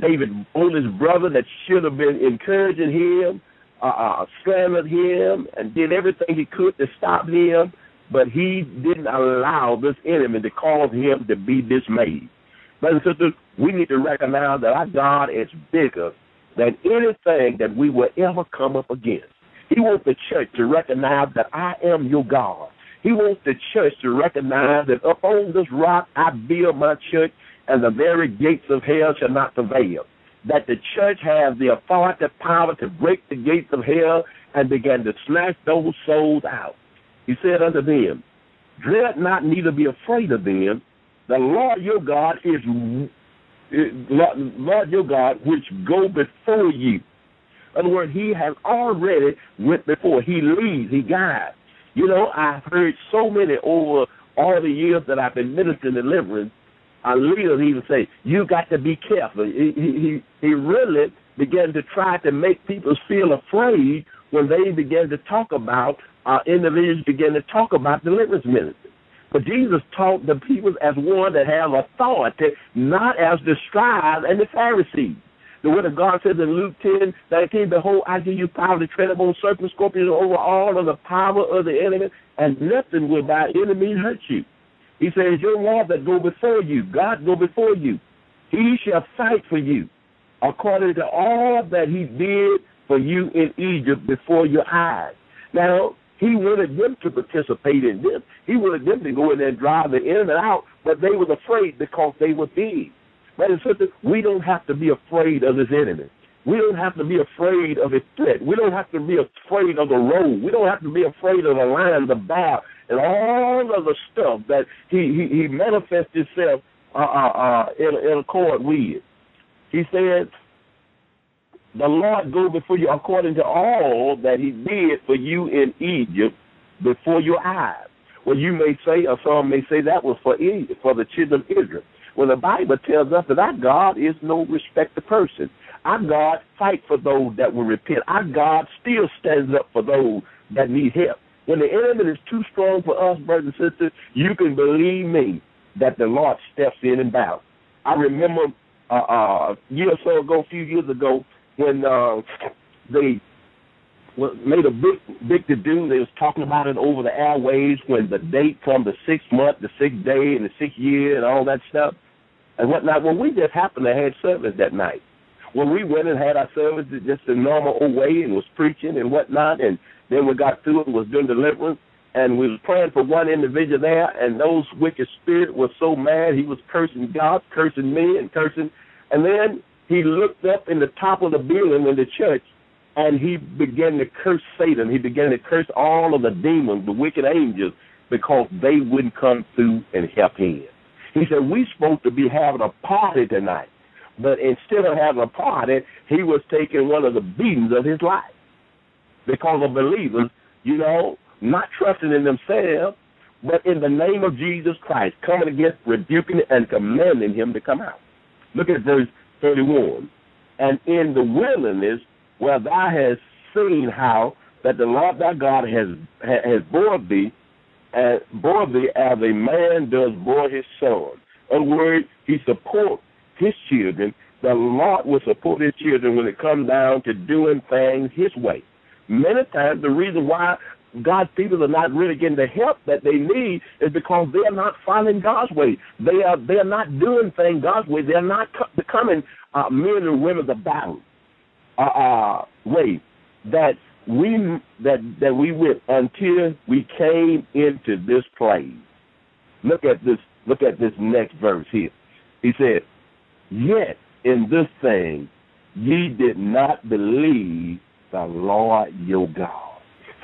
David's oldest brother that should have been encouraging him, Uh, slandered him and did everything he could to stop him, but he didn't allow this enemy to cause him to be dismayed. Brothers and sisters, we need to recognize that our God is bigger than anything that we will ever come up against. He wants the church to recognize that I am your God. He wants the church to recognize that upon this rock I build my church, and the very gates of hell shall not prevail. That the church has the authority, power to break the gates of hell and began to snatch those souls out. He said unto them, dread not, neither be afraid of them. The Lord your God is, is Lord your God, which go before you. In other words, he has already went before. He leads, he guides. You know, I've heard so many over all the years that I've been ministering deliverance. Our leaders even say, you got to be careful. He, he, he really began to try to make people feel afraid when they began to talk about, uh, individuals began to talk about deliverance ministry. But Jesus taught the people as one that have authority, not as the scribes and the Pharisees. The word of God says in Luke ten nineteen, behold, I give you power to tread upon serpents, scorpions, over all of the power of the enemy, and nothing will by any means hurt you. He says, your Lord that go before you, God go before you. He shall fight for you according to all that he did for you in Egypt before your eyes. Now, he wanted them to participate in this. He wanted them to go in there and drive the enemy out, but they were afraid because they were big. Brothers and sisters, we don't have to be afraid of this enemy. We don't have to be afraid of his threat. We don't have to be afraid of the road. We don't have to be afraid of the lion, the bear, and all of the stuff that he, he, he manifests himself uh, uh, uh, in, in accord with. He said, the Lord go before you according to all that he did for you in Egypt before your eyes. Well, you may say, or some may say, that was for Egypt, for the children of Israel. Well, the Bible tells us that our God is no respecter person. Our God fights for those that will repent. Our God still stands up for those that need help. When the enemy is too strong for us, brothers and sisters, you can believe me that the Lord steps in and bows. I remember uh, uh, a year or so ago, a few years ago, when uh, they made a big, big to-do. They was talking about it over the airwaves when the date from the sixth month, the sixth day, and the sixth year, and all that stuff and whatnot. Well, we just happened to have service that night. When we went and had our service just the normal old way and was preaching and whatnot, and then we got through and was doing deliverance, and we was praying for one individual there, and those wicked spirit was so mad, he was cursing God, cursing me, and cursing. And then he looked up in the top of the building in the church, and he began to curse Satan. He began to curse all of the demons, the wicked angels, because they wouldn't come through and help him. He said, we're supposed to be having a party tonight. But instead of having a party, he was taking one of the beatings of his life because of believers, you know, not trusting in themselves, but in the name of Jesus Christ, coming against, rebuking, and commanding him to come out. Look at verse thirty-one. And in the wilderness, where thou hast seen how that the Lord thy God has has bore thee, and bore thee as a man does bore his son. In other words, he supports his children. The Lord will support his children when it comes down to doing things his way. Many times the reason why God's people are not really getting the help that they need is because they are not following God's way. They are they are not doing things God's way. They are not becoming uh, men and women of battle uh, uh, way that we that that we went until we came into this place. Look at this. Look at this next verse here. He said, yet in this thing ye did not believe the Lord your God.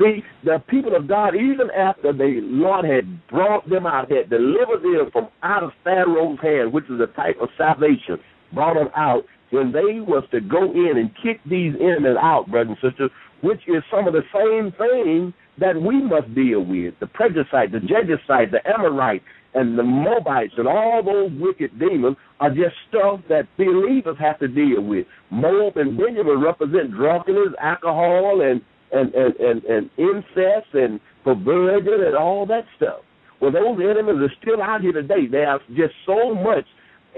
See, the people of God, even after the Lord had brought them out, had delivered them from out of Pharaoh's hand, which is a type of salvation, brought them out, when they was to go in and kick these enemies out, brothers and sisters, which is some of the same thing that we must deal with, the Pregicite, the Jebusite, the Amorite, and the Moabites, and all those wicked demons are just stuff that believers have to deal with. Moab and Benjamin represent drunkenness, alcohol, and And, and, and, and incest and perversion and all that stuff. Well, those enemies are still out here today. They have just so much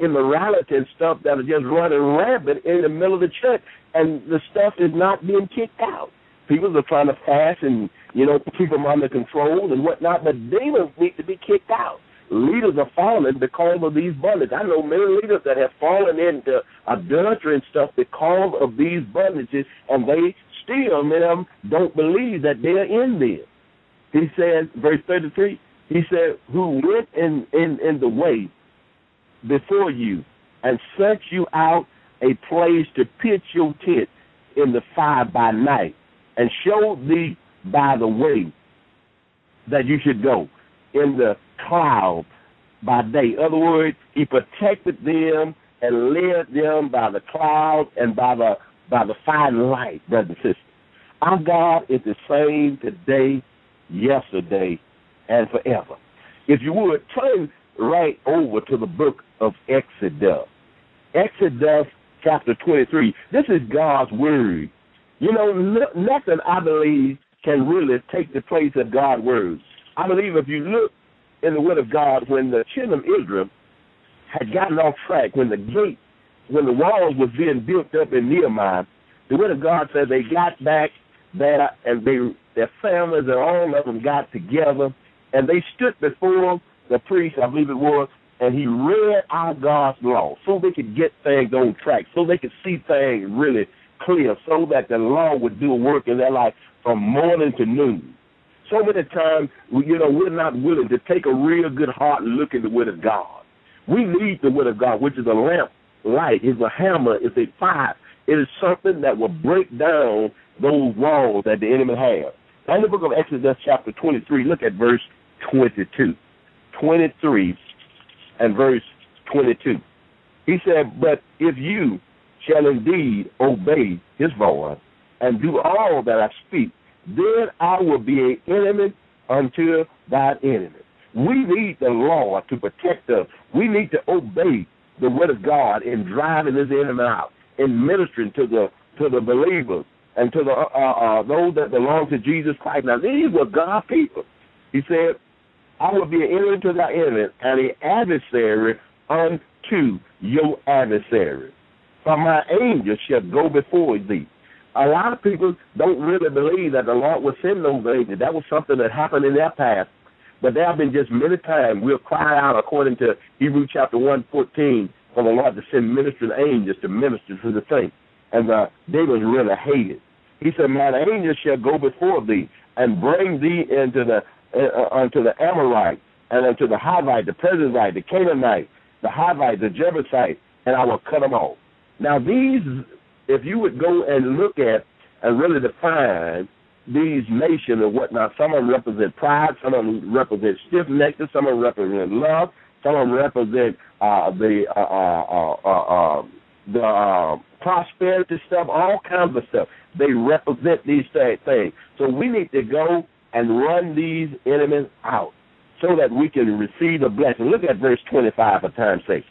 immorality and stuff that are just running rampant in the middle of the church, and the stuff is not being kicked out. People are trying to fast and, you know, keep them under control and whatnot, but demons need to be kicked out. Leaders are falling because of these bondages. I know many leaders that have fallen into adultery and stuff because of these bondages, and they still, many of them don't believe that they're in there. He said, verse thirty-three, he said, who went in, in, in the way before you and sent you out a place to pitch your tent in the fire by night and showed thee by the way that you should go in the cloud by day. In other words, he protected them and led them by the cloud and by the by the fire and light, brothers and sisters. Our God is the same today, yesterday, and forever. If you would, turn right over to the book of Exodus. Exodus chapter twenty-three. This is God's word. You know, nothing, I believe, can really take the place of God's word. I believe if you look in the word of God, when the children of Israel had gotten off track, when the gate When the walls was being built up in Nehemiah, the Word of God says they got back there, and they, their families and all of them got together, and they stood before the priest, I believe it was, and he read our God's law so they could get things on track, so they could see things really clear, so that the law would do work in their life from morning to noon. So many times, you know, we're not willing to take a real good hard look at the Word of God. We need the Word of God, which is a lamp. Light is a hammer, is a fire. It is something that will break down those walls that the enemy has. Now in the book of Exodus chapter twenty-three, look at verse twenty-two. twenty-three and verse twenty-two. He said, but if you shall indeed obey his voice and do all that I speak, then I will be an enemy unto thy enemy. We need the Lord to protect us. We need to obey the word of God in driving this in and out, in ministering to the to the believers and to the uh, uh, those that belong to Jesus Christ. Now, these were God's people. He said, I will be an enemy to thy enemy and an adversary unto your adversary. For my angels shall go before thee. A lot of people don't really believe that the Lord will send those angels. That was something that happened in their past. But there have been just many times we'll cry out according to Hebrews chapter one fourteen for the Lord to send ministering angels to minister to the saints. And uh, David really hated. He said, mine angels shall go before thee and bring thee into the uh, unto the Amorite and unto the Hivite, the Perizzite, the Canaanite, the Hivite, the Jebusite, and I will cut them off. Now these, if you would go and look at and really define these nations and whatnot, some of them represent pride, some of them represent stiff-neckedness, some of them represent love, some of them represent uh, the uh, uh, uh, uh, the uh, prosperity stuff, all kinds of stuff. They represent these things. So we need to go and run these enemies out so that we can receive a blessing. Look at verse twenty-five for time's sake.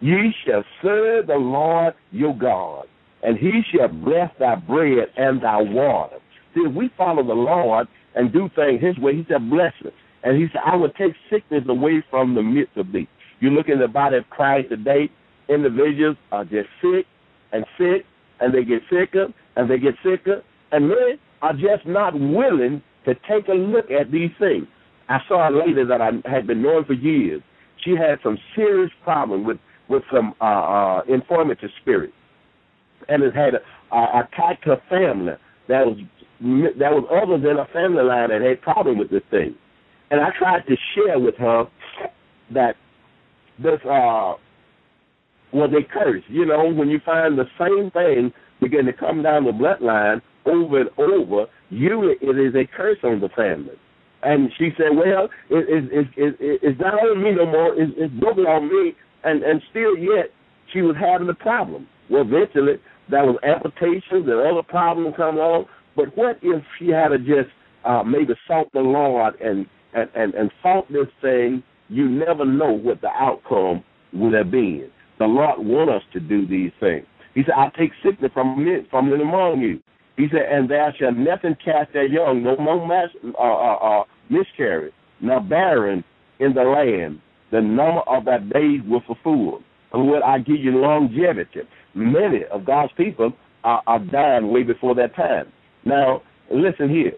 Ye shall serve the Lord your God, and he shall bless thy bread and thy water. See, if we follow the Lord and do things his way, he said, bless us. And he said, I will take sickness away from the midst of thee. You look in the body of Christ today, individuals are just sick and sick, and they get sicker, and they get sicker, and men are just not willing to take a look at these things. I saw a lady that I had been knowing for years. She had some serious problem with, with some uh, uh, infirmity spirit, and it had uh, attacked her family that was There was others in her family line that had a problem with this thing. And I tried to share with her that this uh, was a curse. You know, when you find the same thing begin to come down the bloodline, over and over, you it is a curse on the family. And she said, well, it, it, it, it, it's not on me no more. It, it's broken on me. And, and still yet, she was having a problem. Well, eventually, there was amputations and other problems come on. But what if she had to just uh, maybe sought the Lord and, and, and, and sought this thing? You never know what the outcome would have been. The Lord wants us to do these things. He said, I take sickness from men, from them among you. He said, and thou shalt nothing cast their young, no more mas- uh, uh, uh, miscarriage, nor barren in the land. The number of thy days will fulfill. And will I give you longevity? Many of God's people are, are dying way before that time. Now, listen here.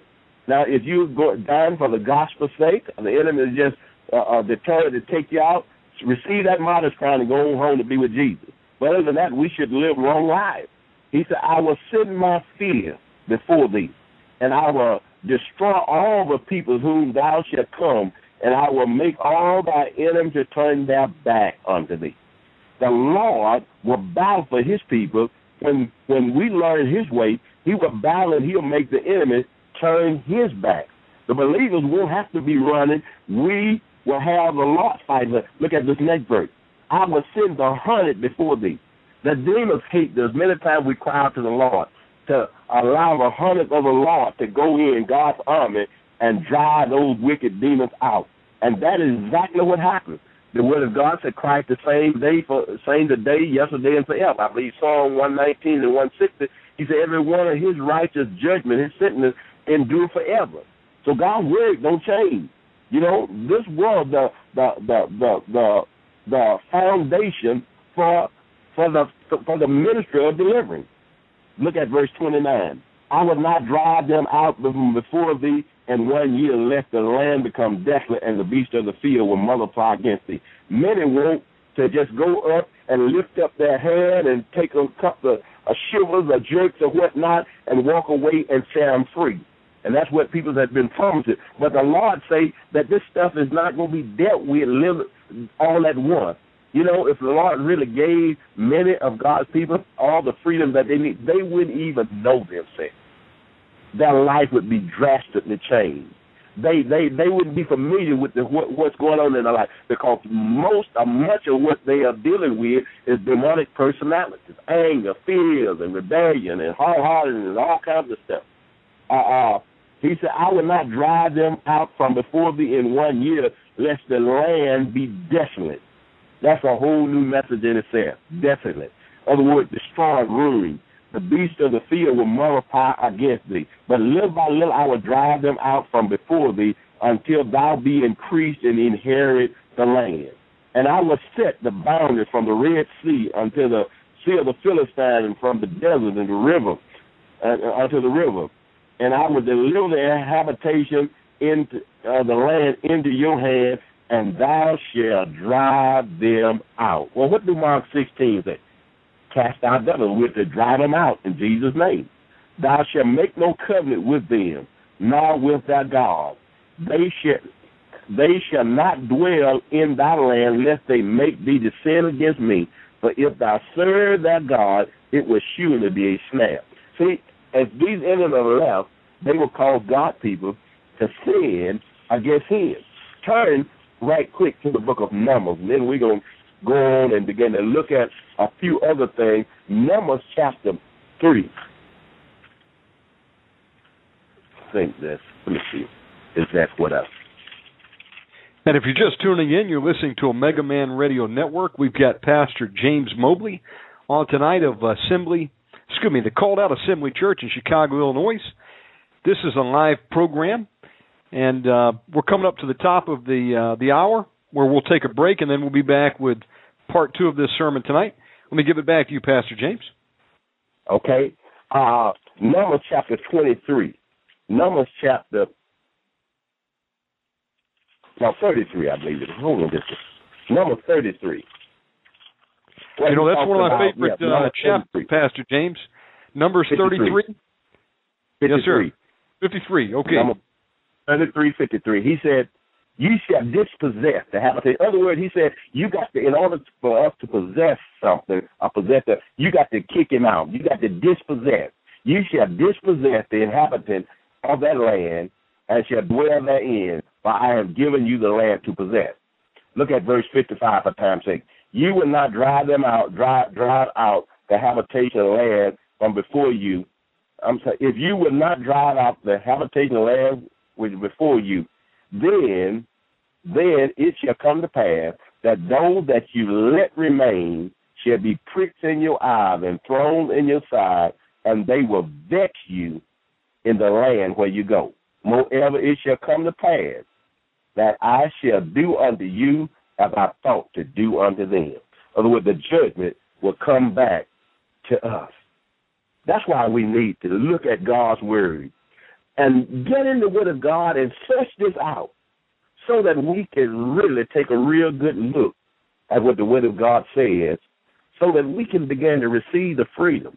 Now, if you're dying for the gospel's sake, the enemy is just uh, uh, determined to take you out, receive that modest crown and go home to be with Jesus. But other than that, we should live long lives. He said, I will send my fear before thee, and I will destroy all the people whom thou shalt come, and I will make all thy enemies to turn their back unto thee. The Lord will battle for his people. When when we learn his way, he will battle and he'll make the enemy turn his back. The believers won't have to be running. We will have the Lord fighting. Look at this next verse. I will send the hundred before thee. The demons hate this. Many times we cry out to the Lord to allow the hundred of the Lord to go in God's army and drive those wicked demons out. And that is exactly what happened. The word of God said Christ the same day, for same today, yesterday, and forever. I believe Psalm one nineteen and one sixty, he said every one of his righteous judgment, his sentence, endure forever. So God's word don't change. You know, this was the the the the the, the foundation for for the for the ministry of deliverance. Look at verse twenty-nine. I will not drive them out before thee, and one year left the land become desolate, and the beasts of the field will multiply against thee. Many want to just go up and lift up their hand and take a couple of a shivers or jerks or whatnot and walk away and say, I'm free. And that's what people have been promised. But the Lord say that this stuff is not going to be dealt with all at once. You know, if the Lord really gave many of God's people all the freedom that they need, they wouldn't even know themselves. Their life would be drastically changed. They they, they wouldn't be familiar with the, what, what's going on in their life, because most or much of what they are dealing with is demonic personalities, anger, fears, and rebellion, and hard-heartedness, and all kinds of stuff. Uh, uh, he said, I will not drive them out from before thee in one year, lest the land be desolate. That's a whole new message in itself, desolate. In other words, destroyed, ruined. The beasts of the field will multiply against thee. But little by little I will drive them out from before thee until thou be increased and inherit the land. And I will set the boundaries from the Red Sea until the Sea of the Philistines, and from the desert and the river, uh, unto the river. And I will deliver their habitation into uh, the land into your hand, and thou shalt drive them out. Well, what do Mark sixteen say? Cast out devils. We're to drive them out in Jesus' name. Thou shalt make no covenant with them, nor with thy God. They shall, they shall not dwell in thy land, lest they make thee to sin against me. For if thou serve thy God, it will surely be a snare. See, as these enemies are left, they will cause God's people to sin against him. Turn right quick to the book of Numbers, and then we're going to go on and begin to look at a few other things. Numbers chapter three. I think that's, let me see, is that what I... And if you're just tuning in, you're listening to Omega Man Radio Network. We've got Pastor James Mobley on tonight of Assembly, excuse me, the Called Out Assembly Church in Chicago, Illinois. This is a live program, and uh, we're coming up to the top of the uh, the hour, where we'll take a break, and then we'll be back with part two of this sermon tonight. Let me give it back to you, Pastor James. Okay. Uh, Numbers chapter twenty-three. Numbers chapter no, thirty-three, I believe it is. Hold on just a Numbers thirty-three. Well, you know, that's one of my about, favorite yeah, uh, chapters, Pastor James. Numbers thirty-three? Yes, sir. fifty-three, okay. Number thirty-three, fifty-three. He said, you shall dispossess the habitation. In other words, he said, you got to, in order for us to possess something, or possess that, you got to kick him out. You got to dispossess. You shall dispossess the inhabitants of that land and shall dwell therein, for I have given you the land to possess. Look at verse fifty-five for time's sake. You will not drive them out, drive, drive out the habitation of land from before you. I'm sorry, if you will not drive out the habitation of land which is before you, then, then it shall come to pass that those that you let remain shall be pricked in your eyes and thrown in your side, and they will vex you in the land where you go. Moreover, it shall come to pass that I shall do unto you as I thought to do unto them. In other words, the judgment will come back to us. That's why we need to look at God's word and get in the Word of God and search this out so that we can really take a real good look at what the Word of God says so that we can begin to receive the freedom.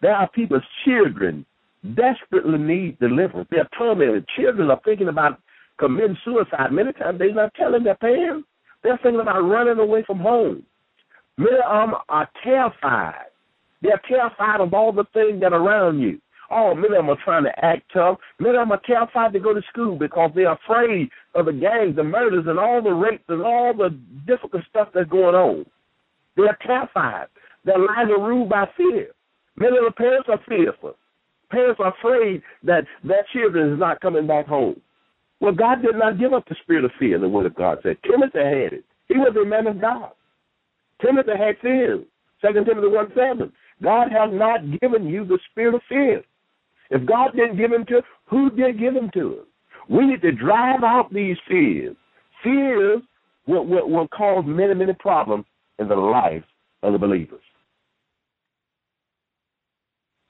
There are people's children desperately need deliverance. They're tormented. Children are thinking about committing suicide. Many times they're not telling their parents. They're thinking about running away from home. Many of them are terrified. They're terrified of all the things that are around you. Oh, many of them are trying to act tough. Many of them are terrified to go to school because they're afraid of the gangs, the murders, and all the rapes and all the difficult stuff that's going on. They're terrified. Their lives are ruled by fear. Many of the parents are fearful. Parents are afraid that their children is not coming back home. Well, God did not give up the spirit of fear, the Word of God said. Timothy had it. He was a man of God. Timothy had fear. Second Timothy one seven. God has not given you the spirit of fear. If God didn't give him to us, who did give him to us? We need to drive out these fears. Fears will, will, will cause many, many problems in the life of the believers.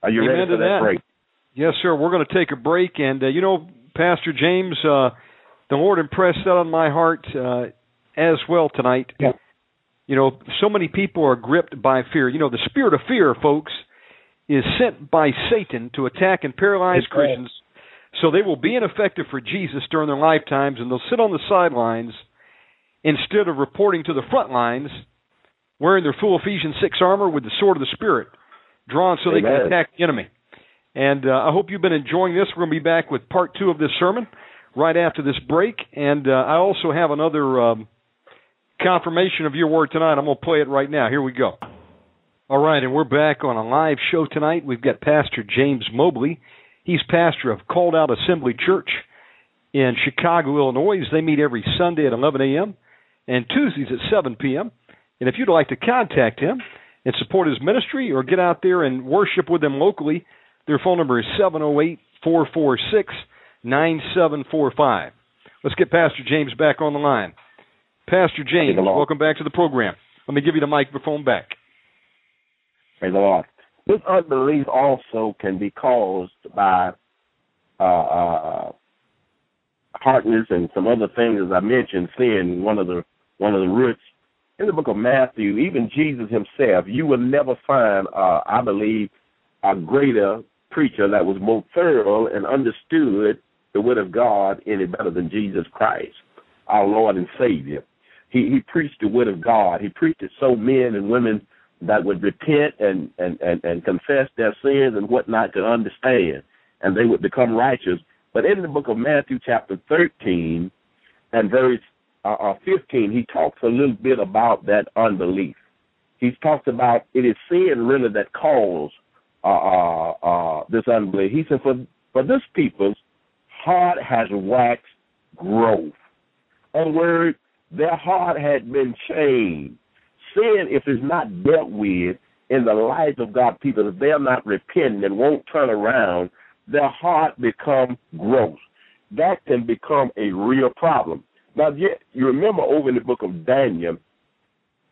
Are you Amen ready for that, that break? Yes, sir. We're going to take a break. And, uh, you know, Pastor James, uh, the Lord impressed that on my heart uh, as well tonight. Yeah. You know, so many people are gripped by fear. You know, the spirit of fear, folks, is sent by Satan to attack and paralyze That's Christians right. so they will be ineffective for Jesus during their lifetimes, and they'll sit on the sidelines instead of reporting to the front lines, wearing their full Ephesians six armor with the sword of the Spirit, drawn so Amen. They can attack the enemy. And uh, I hope you've been enjoying this. We're going to be back with part two of this sermon right after this break. And uh, I also have another um, confirmation of your word tonight. I'm going to play it right now. Here we go. All right, and we're back on a live show tonight. We've got Pastor James Mobley. He's pastor of Called Out Assembly Church in Chicago, Illinois. They meet every Sunday at eleven a.m. and Tuesdays at seven p.m. And if you'd like to contact him and support his ministry or get out there and worship with them locally, their phone number is seven oh eight, four four six, nine seven four five. Let's get Pastor James back on the line. Pastor James, welcome back to the program. Let me give you the microphone back. Praise the Lord. This unbelief also can be caused by uh, uh, hardness and some other things, as I mentioned, sin, one of the one of the roots. In the book of Matthew, even Jesus himself, you will never find, uh, I believe, a greater preacher that was more thorough and understood the Word of God any better than Jesus Christ, our Lord and Savior. He he preached the Word of God. He preached it so men and women that would repent and, and, and, and confess their sins and whatnot could understand, and they would become righteous. But in the book of Matthew chapter thirteen and verse uh, fifteen, he talks a little bit about that unbelief. He talks about it is sin really that caused Uh, uh, uh, this unbelief. He said, for, for this people's heart has waxed growth. In other words, their heart had been changed. Sin, if it's not dealt with in the lives of God's people, if they're not repenting and won't turn around, their heart become gross. That can become a real problem. Now, you remember over in the book of Daniel,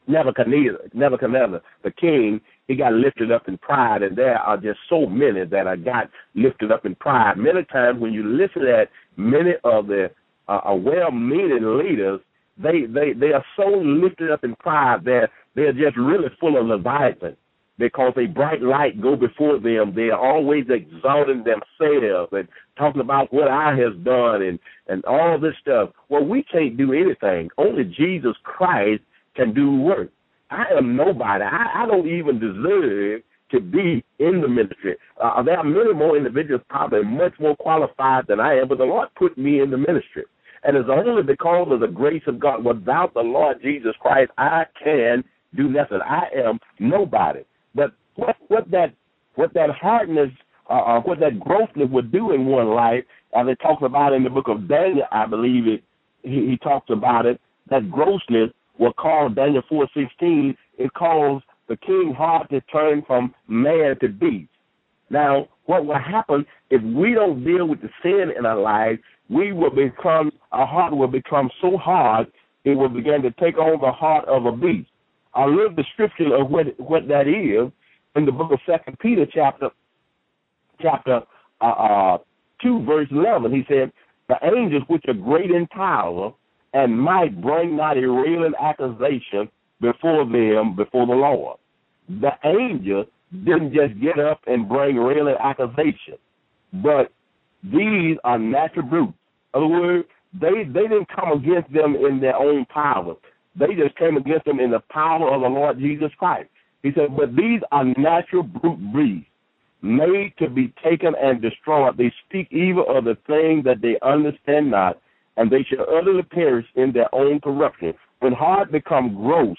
Nebuchadnezzar, Nebuchadnezzar, the king, he got lifted up in pride, and there are just so many that I got lifted up in pride. Many times when you listen at many of the uh, well-meaning leaders, they, they, they are so lifted up in pride that they're just really full of leviathan because a bright light go before them. They are always exalting themselves and talking about what I have done and, and all this stuff. Well, we can't do anything. Only Jesus Christ can do work. I am nobody. I, I don't even deserve to be in the ministry. Uh, there are many more individuals probably much more qualified than I am, but the Lord put me in the ministry. And it's only because of the grace of God. Without the Lord Jesus Christ, I can do nothing. I am nobody. But what, what that what that hardness, uh, what that grossness would do in one life, as it talks about in the book of Daniel, I believe it, he, he talks about it, that grossness will cause, Daniel four sixteen, it caused the king's heart to turn from man to beast. Now, what will happen if we don't deal with the sin in our lives, we will become, our heart will become so hard, it will begin to take on the heart of a beast. I love the description of what, what that is in the book of Second Peter chapter chapter uh, uh, two, verse eleven. He said, the angels which are great in power and might bring not a railing accusation before them, before the Lord. The angels didn't just get up and bring railing accusation, but these are natural brutes. In other words, they, they didn't come against them in their own power. They just came against them in the power of the Lord Jesus Christ. He said, but these are natural brute beasts, made to be taken and destroyed. They speak evil of the thing that they understand not, and they shall utterly perish in their own corruption. When heart become gross,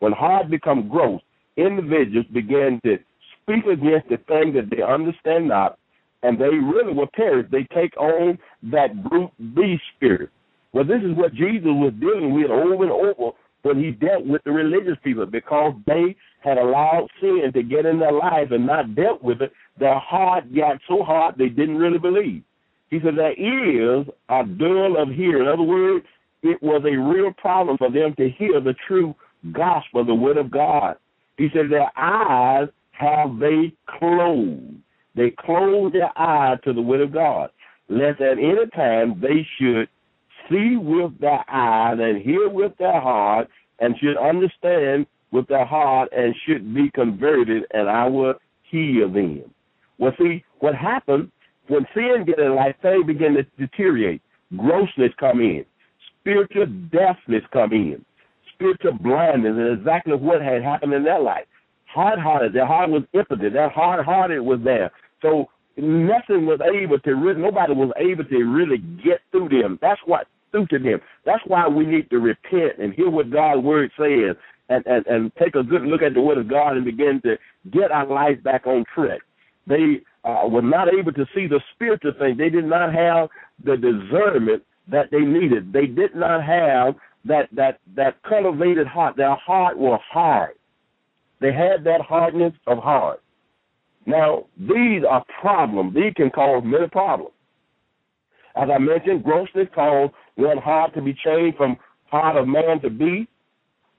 when heart become gross, individuals begin to speak against the thing that they understand not, and they really will perish. They take on that brute beast spirit. Well, this is what Jesus was dealing with over and over when he dealt with the religious people, because they had allowed sin to get in their lives and not dealt with it. Their heart got so hard they didn't really believe. He said their ears are dull of hearing. In other words, it was a real problem for them to hear the true gospel, the word of God. He said their eyes have they closed. They closed their eyes to the word of God, lest at any time they should see with their eyes and hear with their heart and should understand with their heart and should be converted, and I will heal them. Well, see, what happens when sin gets in life, things begin to deteriorate. Grossness come in. Spiritual deafness come in. Spiritual blindness is exactly what had happened in their life. Hard-hearted, their heart was impotent. Their hard-hearted was there. So nothing was able to really, nobody was able to really get through them. That's what through to them. That's why we need to repent and hear what God's word says and, and, and take a good look at the word of God and begin to get our life back on track. They uh, were not able to see the spiritual thing. They did not have the discernment that they needed. They did not have that that that cultivated heart. Their heart was hard. They had that hardness of heart. Now, these are problems. These can cause many problems. As I mentioned, grossness caused one heart to be changed from heart of man to beast.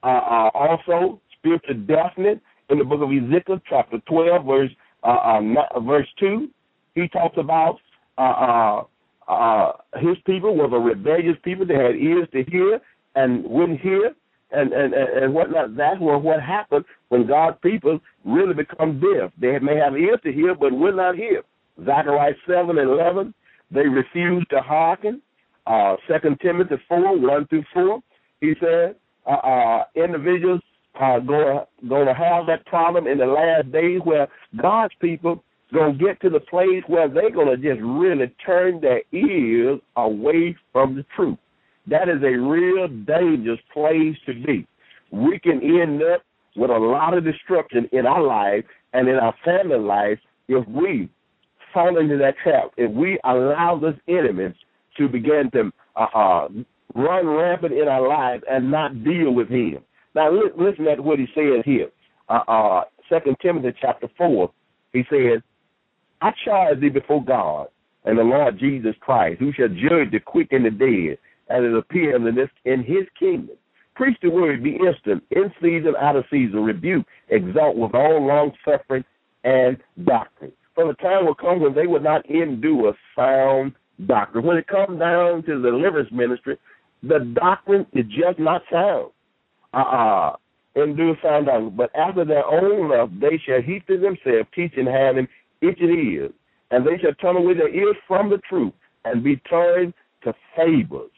Uh, uh, also, spiritual deafness. In the book of Ezekiel, chapter twelve, verse uh, uh, verse two, he talks about uh, uh, uh, his people was a rebellious people. They had ears to hear and wouldn't hear and, and, and whatnot. That's what happened when God's people really become deaf. They may have ears to hear, but will not hear. Zechariah seven and eleven. They refused to hearken. Uh, Second Timothy four, one through four, he said, uh, uh, individuals are going to have that problem in the last days where God's people going to get to the place where they're going to just really turn their ears away from the truth. That is a real dangerous place to be. We can end up with a lot of destruction in our life and in our family life if we fall into that trap, if we allow this enemy to begin to uh, uh, run rampant in our lives and not deal with him. Now, li- listen at what he says here. Uh, uh, Second Timothy chapter four, he says, I charge thee before God and the Lord Jesus Christ, who shall judge the quick and the dead, and it appears in, this, in his kingdom. Preach the word, be instant, in season, out of season, rebuke, exalt with all long-suffering and doctrine. For the time will come when they will not endure sound doctrine. When it comes down to the deliverance ministry, the doctrine is just not sound. Uh-uh. Endure sound doctrine. But after their own love, they shall heap to themselves, teaching, having itching ears. And they shall turn away their ears from the truth and be turned to fables.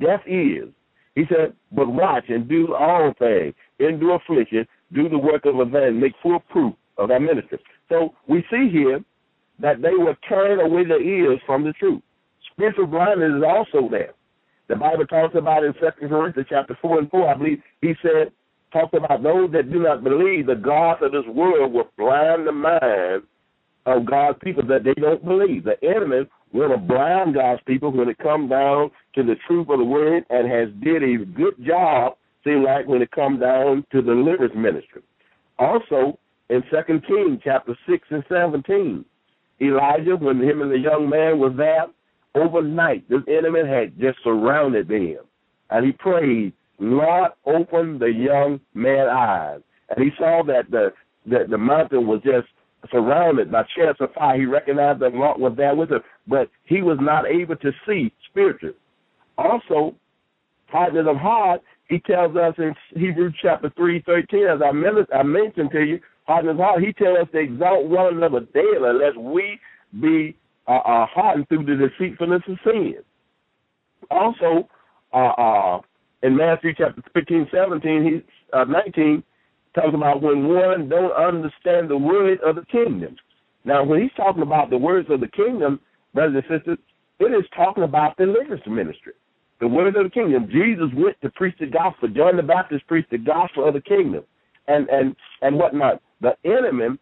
Deaf ears. He said, but watch and do all things. Endure affliction. Do the work of a man. Make full proof of that ministry. So we see here that they will turn away their ears from the truth. Spiritual blindness is also there. The Bible talks about in Second Corinthians chapter four and four, I believe, he said, talked about those that do not believe, the gods of this world will blind the mind of God's people that they don't believe. The enemy will blind God's people when it comes down to the truth of the word, and has did a good job, seem like, when it comes down to the deliverance ministry. Also, in Second Kings chapter six and seventeen, Elijah, when him and the young man was there, overnight, this enemy had just surrounded them, and he prayed, Lord, open the young man's eyes. And he saw that the, that the mountain was just surrounded by chariots of fire. He recognized that Lord was there with him, but he was not able to see spiritually. Also, hardness of heart, he tells us in Hebrews chapter three, thirteen, as I, men- I mentioned to you, hardness of heart, he tells us to exalt one another daily, lest we be Uh, uh, hardened through the deceitfulness of sin. Also, uh, uh, in Matthew chapter fifteen, seventeen, he, uh, nineteen, talks about when one don't understand the word of the kingdom. Now, when he's talking about the words of the kingdom, brothers and sisters, it is talking about the deliverance ministry, the word of the kingdom. Jesus went to preach the gospel. John the Baptist preached the gospel of the kingdom and, and, and whatnot. The enemy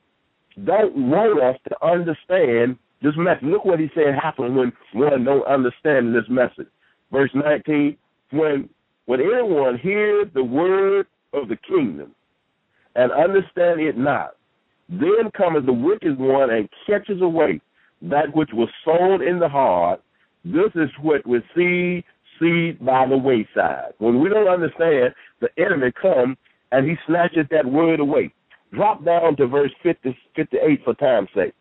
don't want us to understand this message. Look what he said happened when one don't understand this message. Verse nineteen, when when anyone hears the word of the kingdom and understand it not, then cometh the wicked one and catches away that which was sown in the heart. This is what we see seed by the wayside. When we don't understand, the enemy comes and he snatches that word away. Drop down to verse fifty, fifty-eight for time's sake.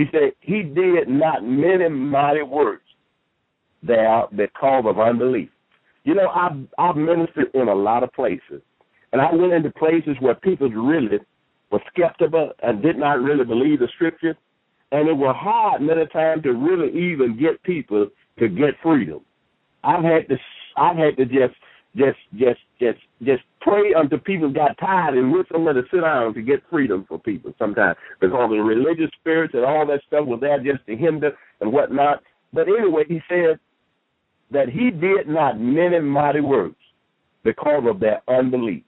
He said, he did not many mighty works there because of unbelief. You know, I've, I've ministered in a lot of places, and I went into places where people really were skeptical and did not really believe the scripture, and it was hard many times to really even get people to get freedom. I've had to, I've had to just, just, just, just, just pray until people got tired and with somebody to sit down to get freedom for people sometimes, because the religious spirits and all that stuff was there just to hinder and whatnot. But anyway, he said that he did not many mighty works because of their unbelief.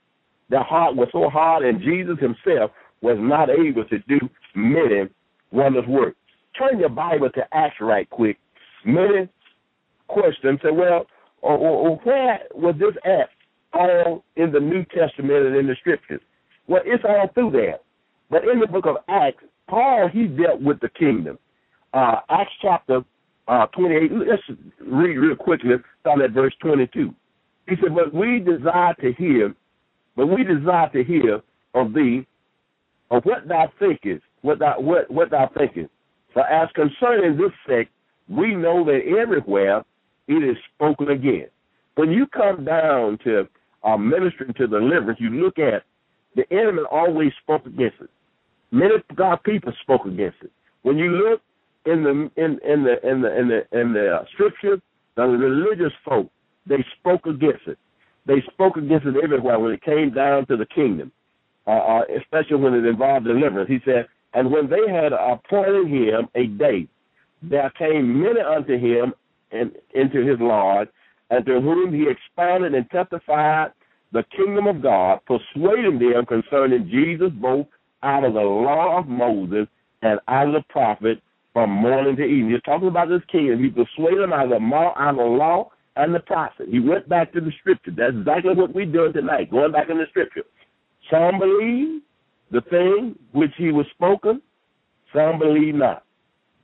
Their heart was so hard, and Jesus himself was not able to do many wondrous works. Turn your Bible to Acts right quick. Many questions say, well, or, or, or where was this at? All in the New Testament and in the Scriptures. Well, it's all through there. But in the book of Acts, Paul, he dealt with the kingdom. Uh, Acts chapter uh, twenty-eight, let's read real quickly, start at verse twenty-two. He said, but we desire to hear, but we desire to hear of thee, of what thou thinkest, what thou, what, what thou thinkest. For as concerning this sect, we know that everywhere it is spoken again. When you come down to uh, ministering to deliverance, you look at the enemy always spoke against it. Many God people spoke against it. When you look in the in, in the in the in the in the uh, scripture, the religious folk, they spoke against it. They spoke against it everywhere when it came down to the kingdom, uh, uh, especially when it involved deliverance. He said, and when they had appointed him a day, there came many unto him and into his lodge, and to whom he expounded and testified the kingdom of God, persuading them concerning Jesus both out of the law of Moses and out of the prophet from morning to evening. He's talking about this kingdom. He persuaded them out of the law and the prophet. He went back to the scripture. That's exactly what we're doing tonight, going back in the scripture. Some believe the thing which he was spoken, some believe not.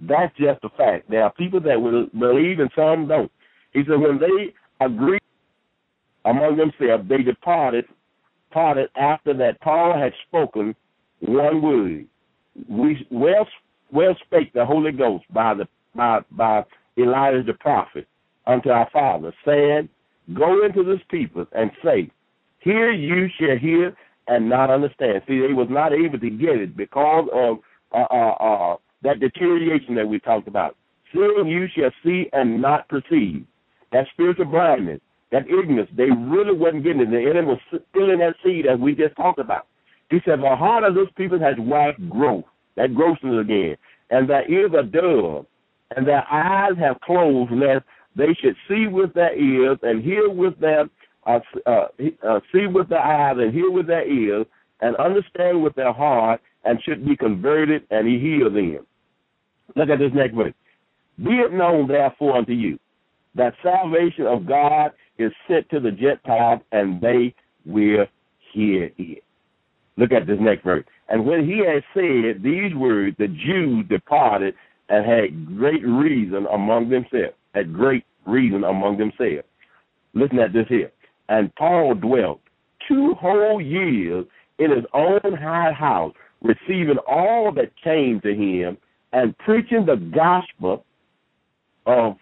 That's just a fact. There are people that will believe and some don't. He said, when they agreed among themselves, they departed parted after that Paul had spoken one word. We well well spake the Holy Ghost by the by by Elijah the prophet unto our fathers, saying, go into this people and say, here you shall hear and not understand. See, they was not able to get it because of uh, uh, uh, that deterioration that we talked about. Seeing you shall see and not perceive. That spiritual blindness, that ignorance, they really wasn't getting it. The enemy was filling that seed as we just talked about. He said, the heart of this people has wax gross, that grossness again, and their ears are dull, and their eyes have closed, lest they should see with their ears and hear with their uh, uh, uh, see with their eyes and hear with their ears and understand with their heart and should be converted, and he heals them. Look at this next verse. Be it known, therefore, unto you, that salvation of God is sent to the Gentiles, and they will hear it. Look at this next verse. And when he had said these words, the Jews departed and had great reason among themselves. Had great reason among themselves. Listen at this here. And Paul dwelt two whole years in his own high house, receiving all that came to him, and preaching the gospel of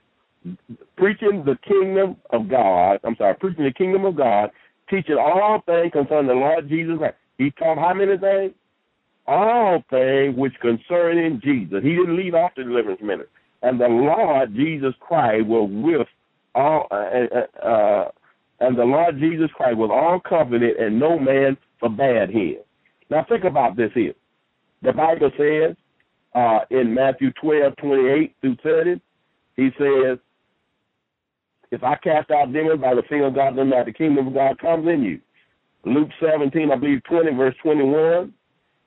preaching the kingdom of God. I'm sorry, preaching the kingdom of God, teaching all things concerning the Lord Jesus Christ. He taught how many things? All things which concerning Jesus. He didn't leave off the deliverance ministry. And the Lord Jesus Christ was with all, uh, uh, uh, and the Lord Jesus Christ was all covenant, and no man forbade him. Now think about this here. The Bible says uh, in Matthew twelve twenty-eight through thirty, he says, "If I cast out demons by the finger of God, then not the kingdom of God comes in you." Luke seventeen, I believe twenty, verse twenty-one,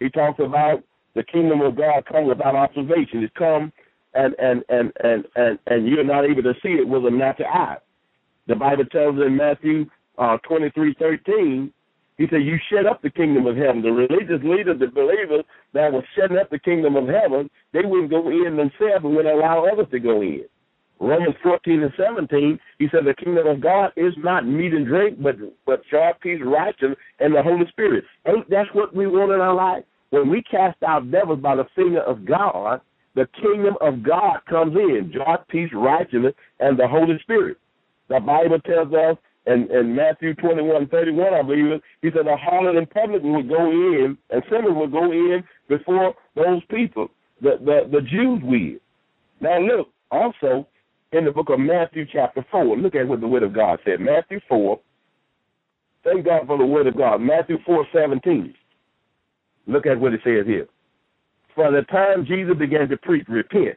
he talks about the kingdom of God comes without observation. It's come. And, and and and and and you're not able to see it with a natural eye. The Bible tells in Matthew uh, twenty-three thirteen, he said, "You shut up the kingdom of heaven." The religious leaders, the believers that were shutting up the kingdom of heaven, they wouldn't go in themselves and wouldn't allow others to go in. Romans fourteen and seventeen, he said, "The kingdom of God is not meat and drink, but but joy, peace, righteousness, and the Holy Spirit." Ain't that's what we want in our life? When we cast out devils by the finger of God, the kingdom of God comes in, joy, peace, righteousness, and the Holy Spirit. The Bible tells us in, in Matthew twenty-one, thirty-one, I believe, he said the harlot and publican would go in, and sinners would go in before those people, the, the, the Jews will. Now look, also, in the book of Matthew chapter four, look at what the Word of God said. Matthew four, thank God for the Word of God. Matthew four, seventeen. Look at what it says here. From the time Jesus began to preach, repent.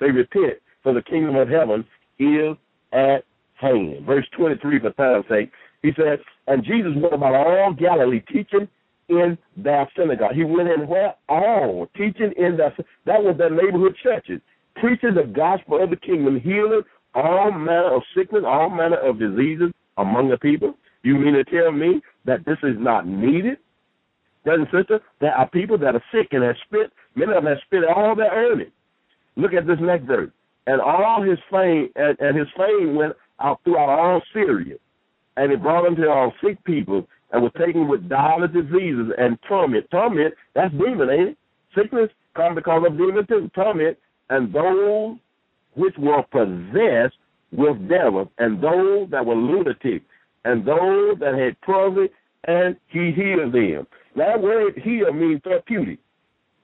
Say, repent, for the kingdom of heaven is at hand. Verse twenty-three, for time's sake, he says, and Jesus went about all Galilee, teaching in their synagogue. He went in where? All, teaching in their synagogue. That was their neighborhood churches. Preaching the gospel of the kingdom, healing all manner of sickness, all manner of diseases among the people. You mean to tell me that this is not needed? Brothers and sisters, there are people that are sick and have spit. Many of them have spit all their earnings. Look at this next verse. And all his fame, and, and his fame went out throughout all Syria. And it brought him to all sick people and was taken with dire diseases and torment. Torment, that's demon, ain't it? Sickness comes because of demon too. Torment, and those which were possessed with devils, and those that were lunatics, and those that had palsy, and he healed them. That word heal means therapeutic.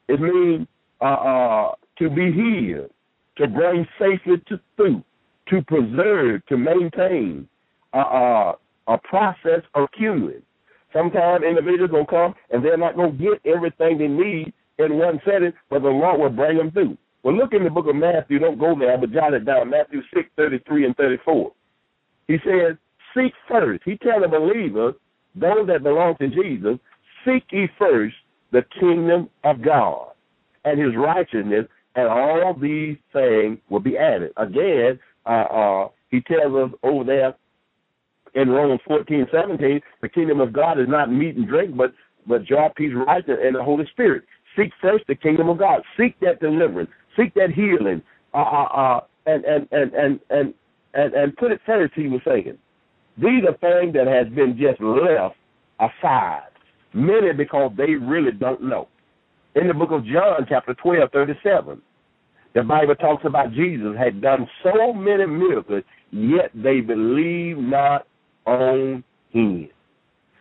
It means uh, uh, to be healed, to bring safely to through, to preserve, to maintain uh, uh, a process of curing. Sometimes individuals will come and they're not going to get everything they need in one setting, but the Lord will bring them through. Well, look in the book of Matthew. Don't go there, but jot it down. Matthew six, thirty-three and thirty-four. He says, seek first. He tells the believers, those that belong to Jesus, seek ye first the kingdom of God and his righteousness, and all these things will be added. Again, uh, uh, he tells us over there in Romans fourteen, seventeen, the kingdom of God is not meat and drink, but, but joy, peace, righteousness, and the Holy Spirit. Seek first the kingdom of God. Seek that deliverance. Seek that healing. Uh, uh, uh, and, and, and, and, and, and, and put it first, he was saying. These are things that has been just left aside. Many because they really don't know. In the book of John, chapter twelve, thirty-seven, the Bible talks about Jesus had done so many miracles, yet they believe not on him.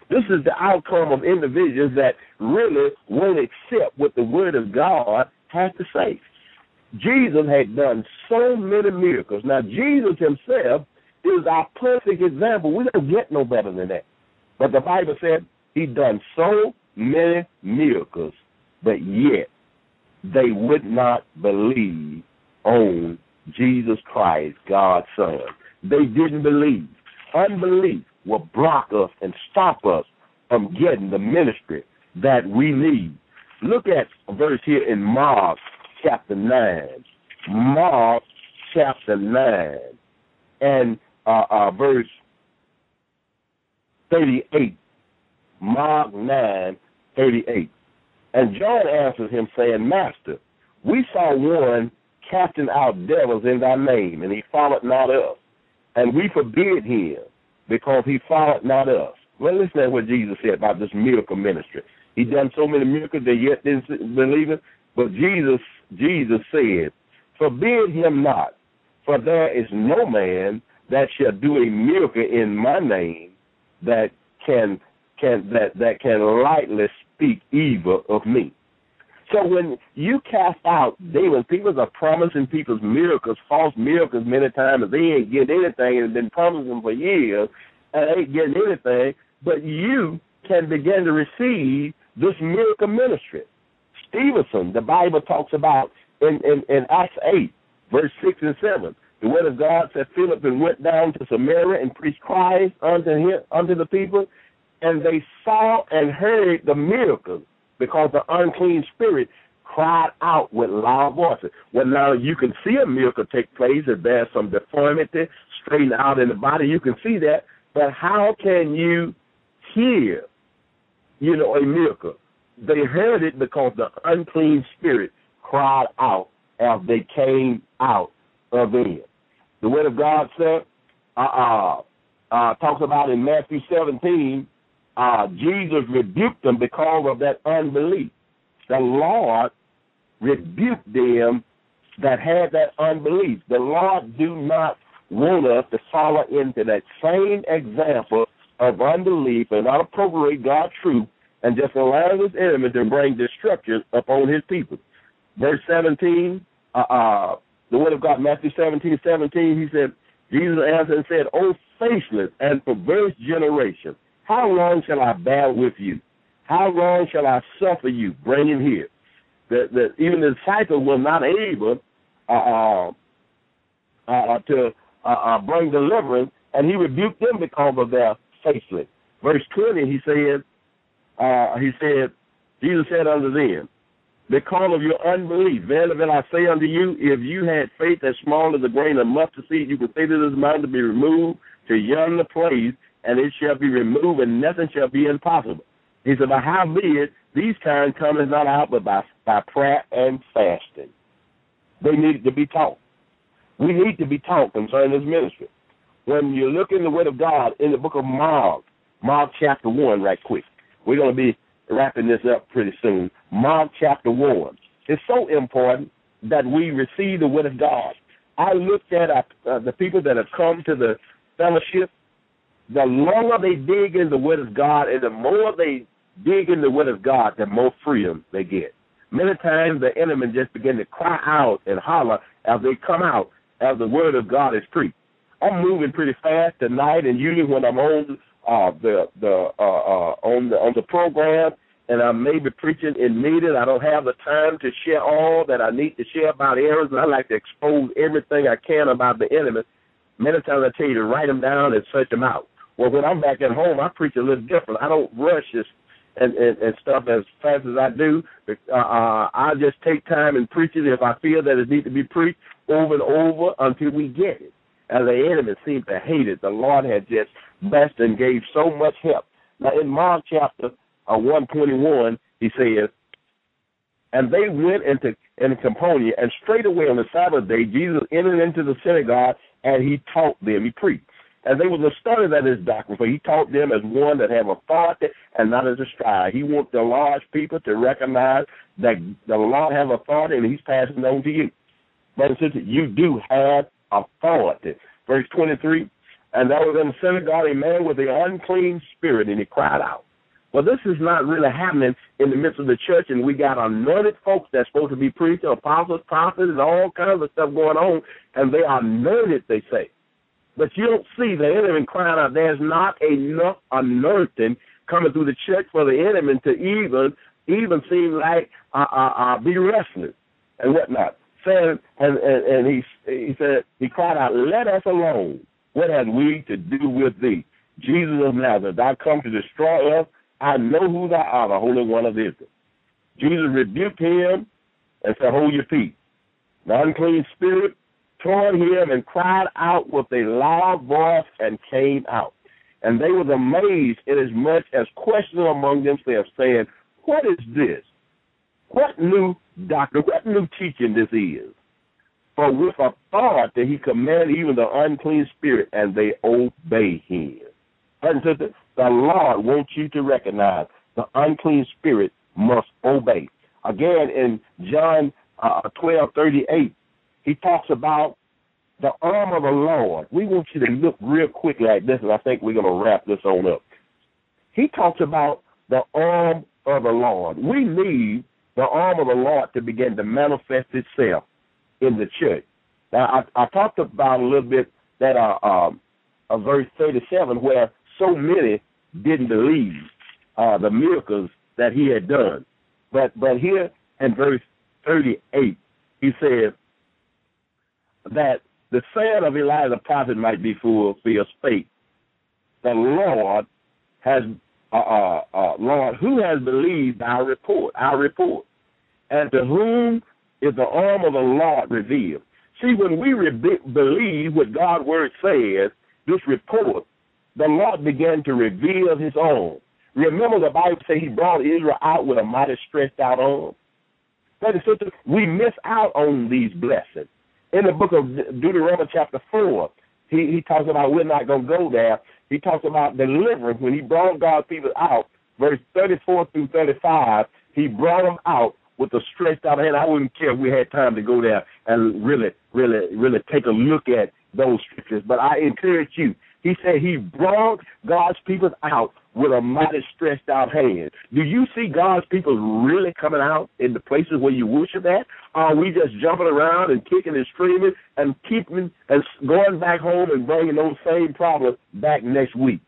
This is the outcome of individuals that really won't accept what the Word of God has to say. Jesus had done so many miracles. Now, Jesus himself is our perfect example. We don't get no better than that. But the Bible said, he done so many miracles, but yet they would not believe on Jesus Christ, God's Son. They didn't believe. Unbelief will block us and stop us from getting the ministry that we need. Look at a verse here in Mark chapter nine. Mark chapter nine and uh, uh, verse thirty-eight. Mark nine, thirty-eight. And John answered him, saying, Master, we saw one casting out devils in thy name, and he followed not us. And we forbid him, because he followed not us. Well, listen to what Jesus said about this miracle ministry. He done so many miracles, they yet didn't believe it. But Jesus, Jesus said, forbid him not, for there is no man that shall do a miracle in my name that can can that, that can lightly speak evil of me. So when you cast out demons, people are promising people's miracles, false miracles many times, and they ain't getting anything, and have been promising for years, and they ain't getting anything, but you can begin to receive this miracle ministry. Stevenson, the Bible talks about in, in, in Acts eight, verse six and seven, the word of God said, Philip and went down to Samaria and preached Christ unto, him, unto the people, and they saw and heard the miracles, because the unclean spirit cried out with loud voices. Well, now you can see a miracle take place if there's some deformity straightened out in the body. You can see that. But how can you hear, you know, a miracle? They heard it because the unclean spirit cried out as they came out of it. The word of God said, uh, uh, uh, talks about in Matthew seventeen, Uh, Jesus rebuked them because of that unbelief. The Lord rebuked them that had that unbelief. The Lord do not want us to follow into that same example of unbelief and not appropriate God's truth and just allow this enemy to bring destruction upon his people. Verse seventeen, uh, uh, the word of God, Matthew seventeen, seventeen, he said, Jesus answered and said, O faithless and perverse generation, how long shall I bear with you? How long shall I suffer you? Bring him here. The, the, even the disciples were not able uh, uh, to uh, uh, bring deliverance, and he rebuked them because of their faithlessness. Verse twenty, he said, uh, he said, Jesus said unto them, because of your unbelief, verily, verily I say unto you, if you had faith as small as a grain of mustard seed, you could say to this mountain to be removed to yonder place, and it shall be removed, and nothing shall be impossible. He said, but how be it, these times cometh not out but by, by prayer and fasting. They needed to be taught. We need to be taught concerning this ministry. When you look in the Word of God, in the book of Mark, Mark chapter one, right quick. We're going to be wrapping this up pretty soon. Mark chapter one. It's so important that we receive the Word of God. I looked at uh, the people that have come to the fellowship. The longer they dig in the Word of God and the more they dig in the Word of God, the more freedom they get. Many times the enemy just begin to cry out and holler as they come out as the Word of God is preached. I'm moving pretty fast tonight, and usually when I'm on uh, the the uh, uh, on the on the program and I may be preaching in meeting, I don't have the time to share all that I need to share about errors, and I like to expose everything I can about the enemy. Many times I tell you to write them down and search them out. Well, when I'm back at home, I preach a little different. I don't rush this and, and, and stuff as fast as I do. Uh, I just take time and preach it if I feel that it needs to be preached over and over until we get it. And the enemy seemed to hate it. The Lord had just blessed and gave so much help. Now, in Mark chapter one twenty-one, he says, and they went into, into Capernaum, and straightway on the Sabbath day, Jesus entered into the synagogue, and he taught them. He preached. And they was astonished at his doctrine, for he taught them as one that have authority and not as a scribe. He wants the large people to recognize that the Lord have authority, and he's passing it on to you. Brothers and sisters, you do have authority. Verse twenty-three, and there was in the synagogue a man with an unclean spirit, and he cried out. Well, this is not really happening in the midst of the church, and we got anointed folks that's supposed to be preachers, apostles, prophets, and all kinds of stuff going on, and they are anointed, they say. But you don't see the enemy crying out. There's not enough anointing coming through the church for the enemy to even even seem like uh, uh, uh, be wrestling and whatnot. Said, and and, and he, he said, he cried out, "Let us alone. What have we to do with thee? Jesus of Nazareth, thou come to destroy us. I know who thou art, the Holy One of Israel." Jesus rebuked him and said, "Hold your peace." The unclean spirit toward him and cried out with a loud voice and came out. And they were amazed, inasmuch as questioning among themselves, saying, "What is this? What new doctrine, what new teaching this is? For with authority he commanded even the unclean spirit, and they obey him." Brothers and sisters, the Lord wants you to recognize the unclean spirit must obey. Again, in John uh, twelve thirty-eight, he talks about the arm of the Lord. We want you to look real quickly at this, and I think we're going to wrap this on up. He talks about the arm of the Lord. We need the arm of the Lord to begin to manifest itself in the church. Now, I, I talked about a little bit that uh, um, uh, verse thirty-seven, where so many didn't believe uh, the miracles that he had done. But, but here in verse thirty-eight, he says that the saying of Elijah the prophet might be fulfilled, spake, "The Lord has, uh, uh, uh, Lord, who has believed our report, our report, and to whom is the arm of the Lord revealed?" See, when we re- believe what God's word says, this report, the Lord began to reveal his own. Remember the Bible says he brought Israel out with a mighty stretched out arm. Brothers and sisters, we miss out on these blessings. In the book of Deuteronomy chapter four, he, he talks about we're not going to go there. He talks about deliverance. When he brought God's people out, verse thirty-four through thirty-five, he brought them out with a stretched out hand. I wouldn't care if we had time to go there and really, really, really take a look at those scriptures. But I encourage you. He said he brought God's people out with a mighty stretched out hand. Do you see God's people really coming out in the places where you worship at? Are we just jumping around and kicking and screaming and keeping and going back home and bringing those same problems back next week?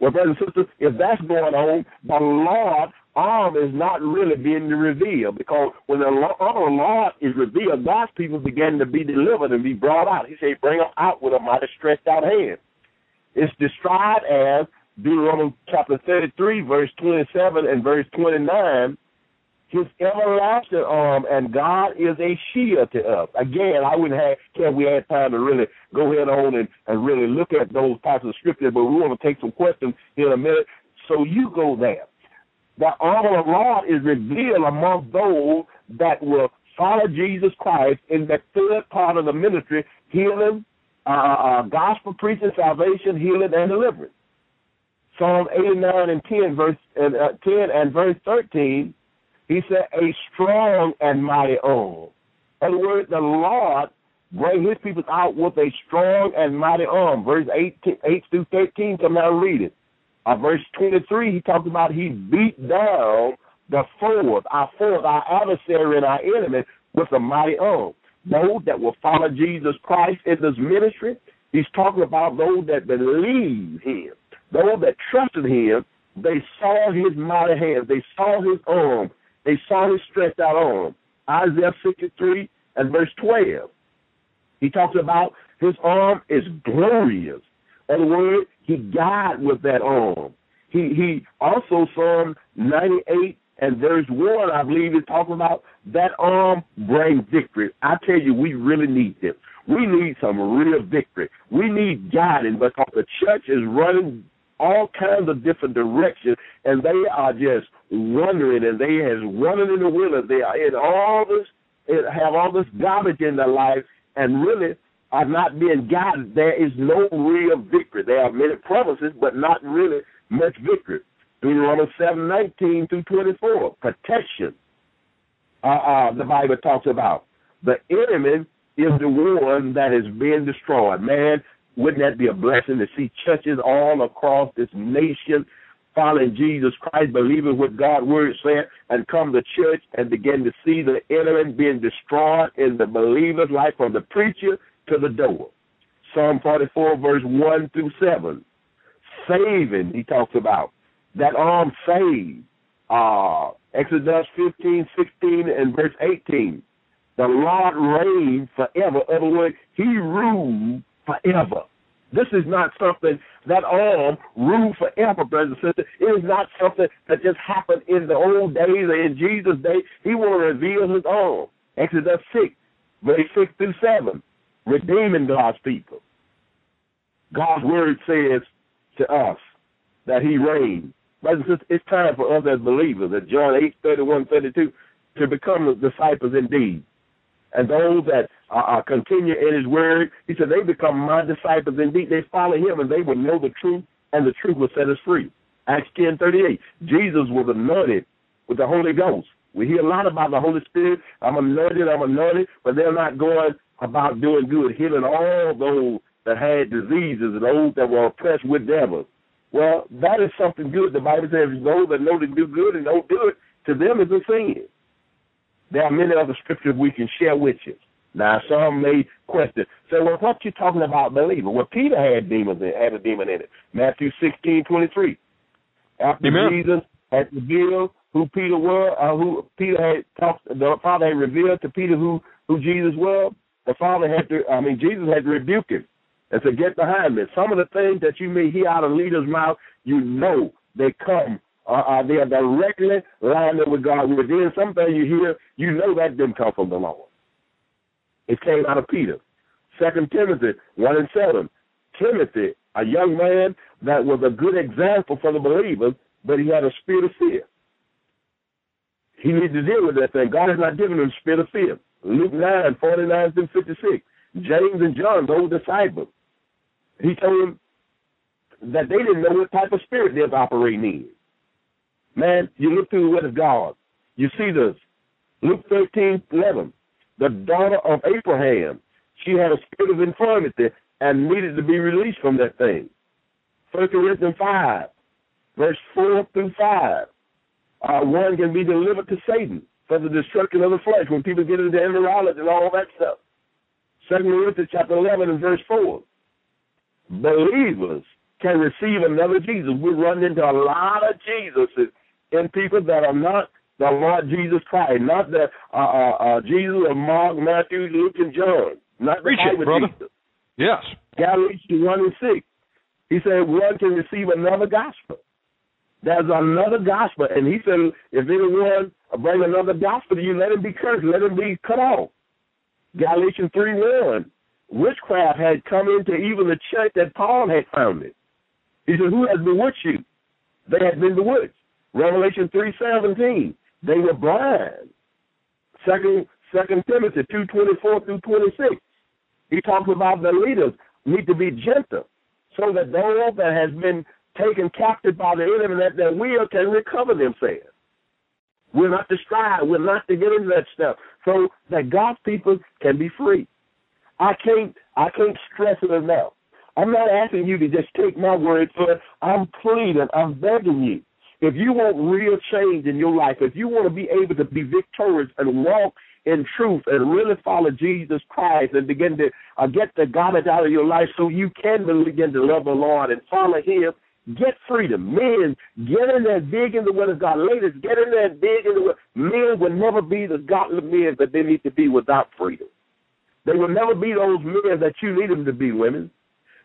Well, brothers and sisters, if that's going on, the Lord's arm is not really being revealed, because when the arm of the Lord is revealed, God's people begin to be delivered and be brought out. He said, "Bring them out with a mighty stretched out hand." It's described as Deuteronomy chapter thirty-three, verse twenty-seven and verse twenty-nine, his everlasting arm, and God is a shield to us. Again, I wouldn't have care if we had time to really go ahead on and, and really look at those types of scriptures, but we want to take some questions in a minute, so you go there. The arm of the Lord is revealed among those that will follow Jesus Christ in the third part of the ministry, healing, uh, uh, gospel preaching, salvation, healing, and deliverance. Psalm eighty-nine and ten, verse and uh, ten and verse thirteen, he said, "A strong and mighty arm." In other words, the Lord bring his people out with a strong and mighty arm. Verse eight through thirteen, come now and read it. Uh, verse twenty-three, he talks about he beat down the foes, our foes, our adversary, and our enemy with a mighty arm. Those that will follow Jesus Christ in this ministry, he's talking about those that believe him. Those that trusted him, they saw his mighty hands. They saw his arm. They saw his stretched out arm. Isaiah sixty-three and verse twelve. He talks about his arm is glorious. In other words, he died with that arm. He he also, Psalm ninety-eight and verse one, I believe, is talking about that arm brings victory. I tell you, we really need this. We need some real victory. We need guidance, because the church is running all kinds of different directions, and they are just wandering, and they is running in the wilderness. They are in all this, have all this garbage in their life, and really are not being guided. There is no real victory. There are many promises, but not really much victory. Deuteronomy seven nineteen through twenty four, protection. Uh, uh, the Bible talks about the enemy is the one that is being destroyed. Man, wouldn't that be a blessing to see churches all across this nation following Jesus Christ, believing what God's word said, and come to church and begin to see the enemy being destroyed in the believer's life, from the preacher to the door. Psalm forty-four, verse one through seven. Saving, he talks about. that arm saved. Uh, Exodus fifteen, sixteen, and verse eighteen. The Lord reigned forever. In other words, he ruled forever. This is not something that arm ruled forever, brothers and sisters. It is not something that just happened in the old days or in Jesus' day. He will reveal his arm. Exodus six, verse six through seven, redeeming God's people. God's word says to us that he reigns. Brothers and sisters, it's time for us as believers, as John eight, thirty-one, thirty-two, to become disciples indeed. And those that uh, continue in his word, he said, they become my disciples indeed. They follow him, and they will know the truth, and the truth will set us free. Acts ten, thirty-eight, Jesus was anointed with the Holy Ghost. We hear a lot about the Holy Spirit. I'm anointed, I'm anointed, but they're not going about doing good, healing all those that had diseases and those that were oppressed with devils. Well, that is something good. The Bible says those that know to do good and don't do it, to them is a sin. There are many other scriptures we can share with you. Now, some may question, say, well, what you talking about, believer? Well, Peter had demons in, had a demon in it. Matthew sixteen, twenty-three. After Amen. Jesus had revealed who Peter was, uh, who Peter had talked, the Father had revealed to Peter who, who Jesus was. The Father had to, I mean, Jesus had to rebuke him and said, get behind me. Some of the things that you may hear out of leaders' mouth, you know they come. Uh, they are directly lined up with God. Within something you hear, you know that didn't come from the Lord. It came out of Peter. Second Timothy one and seven. Timothy, a young man that was a good example for the believers, but he had a spirit of fear. He needed to deal with that thing. God has not given him a spirit of fear. Luke nine, forty-nine through fifty-six. James and John, those disciples. He told them that they didn't know what type of spirit they was operating in. Man, you look through the word of God. You see this. Luke thirteen, eleven. The daughter of Abraham, she had a spirit of infirmity and needed to be released from that thing. First Corinthians five, verse four through five. Uh, one can be delivered to Satan for the destruction of the flesh when people get into immorality and all that stuff. Second Corinthians chapter eleven and verse four. Believers can receive another Jesus. We run into a lot of Jesuses in people that are not the Lord Jesus Christ, not the uh, uh, uh, Jesus of Mark, Matthew, Luke, and John. Not the type of brother. Jesus. Yes. Galatians one and six. He said one can receive another gospel. There's another gospel, and he said if anyone bring another gospel to you, let him be cursed, let him be cut off. Galatians three one. Witchcraft had come into even the church that Paul had founded. He said, who has bewitched you? They had been bewitched. Revelation three seventeen. They were blind. Second Second Timothy two twenty four through twenty six. He talks about the leaders need to be gentle, so that those that has been taken captive by the enemy, that their will can recover themselves. We're not to strive. We're not to get into that stuff, so that God's people can be free. I can't. I can't stress it enough. I'm not asking you to just take my word for it. I'm pleading. I'm begging you. If you want real change in your life, if you want to be able to be victorious and walk in truth and really follow Jesus Christ and begin to uh, get the garbage out of your life so you can begin to love the Lord and follow him, get freedom. Men, get in there and dig in the word of God. Ladies, get in there and dig in the word. Men will never be the godly men that they need to be without freedom. They will never be those men that you need them to be, women.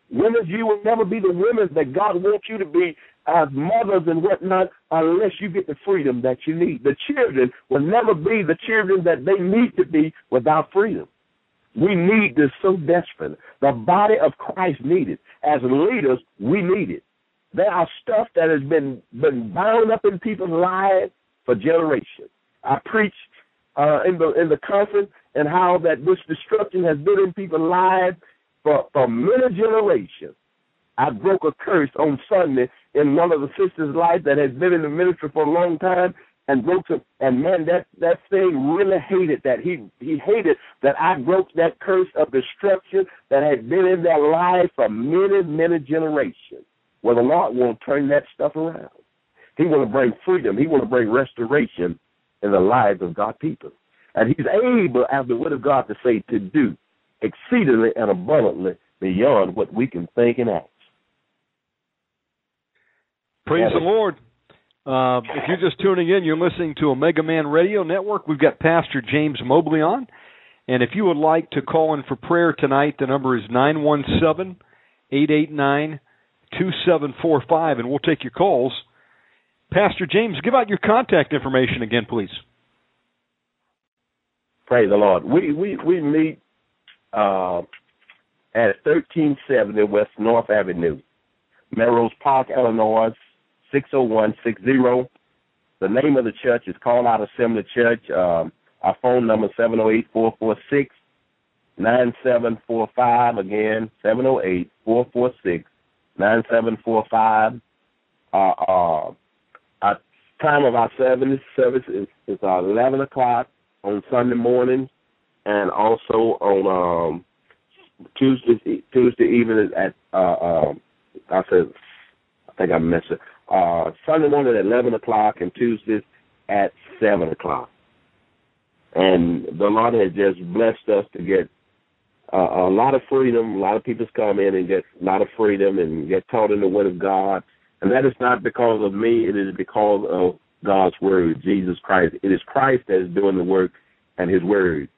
Women, you will never be the women that God wants you to be as mothers and whatnot unless you get the freedom that you need. The children will never be the children that they need to be without freedom. We need this so desperately. The body of Christ needs it. As leaders, we need it. There are stuff that has been, been bound up in people's lives for generations. I preached uh, in the in the conference and how that this destruction has been in people's lives For, for many generations. I broke a curse on Sunday in one of the sisters' life that has been in the ministry for a long time, and broke some, and man, that, that thing really hated that. He he hated that I broke that curse of destruction that had been in their life for many, many generations. Well, the Lord won't turn that stuff around. He want to bring freedom. He want to bring restoration in the lives of God's people. And he's able, as the word of God to say, to do exceedingly and abundantly beyond what we can think and ask. Praise the Lord. Uh, if you're just tuning in, you're listening to Omega Man Radio Network. We've got Pastor James Mobley on. And if you would like to call in for prayer tonight, the number is nine one seven, eight eight nine, two seven four five, and we'll take your calls. Pastor James, give out your contact information again, please. Praise the Lord. We we, we meet uh, at thirteen seventy West North Avenue, Melrose Park, Illinois, six oh one six zero. The name of the church is Called Out Assembly Church. Um, our phone number is seven oh eight, four four six, nine seven four five. Again, seven oh eight, four four six, nine seven four five. Uh, uh, our time of our service, service is, is uh, eleven o'clock on Sunday morning, and also on um, Tuesday Tuesday evening at, uh, um, I said, I think I missed it. Uh, Sunday morning at eleven o'clock and Tuesdays at seven o'clock. And the Lord has just blessed us to get uh, a lot of freedom. A lot of people come in and get a lot of freedom and get taught in the Word of God. And that is not because of me. It is because of God's Word, Jesus Christ. It is Christ that is doing the work and His Word.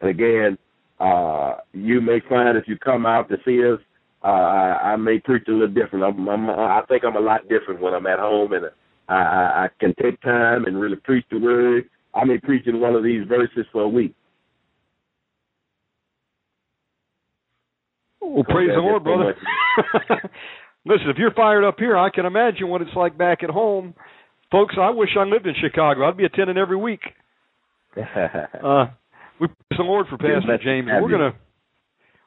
And again, uh, you may find if you come out to see us, Uh, I, I may preach a little different. I'm, I'm, I think I'm a lot different when I'm at home, and I, I, I can take time and really preach the word. I may preach in one of these verses for a week. Well, praise the Lord, brother. Listen, if you're fired up here, I can imagine what it's like back at home. Folks, I wish I lived in Chicago. I'd be attending every week. uh, we praise the Lord for Pastor James. We're gonna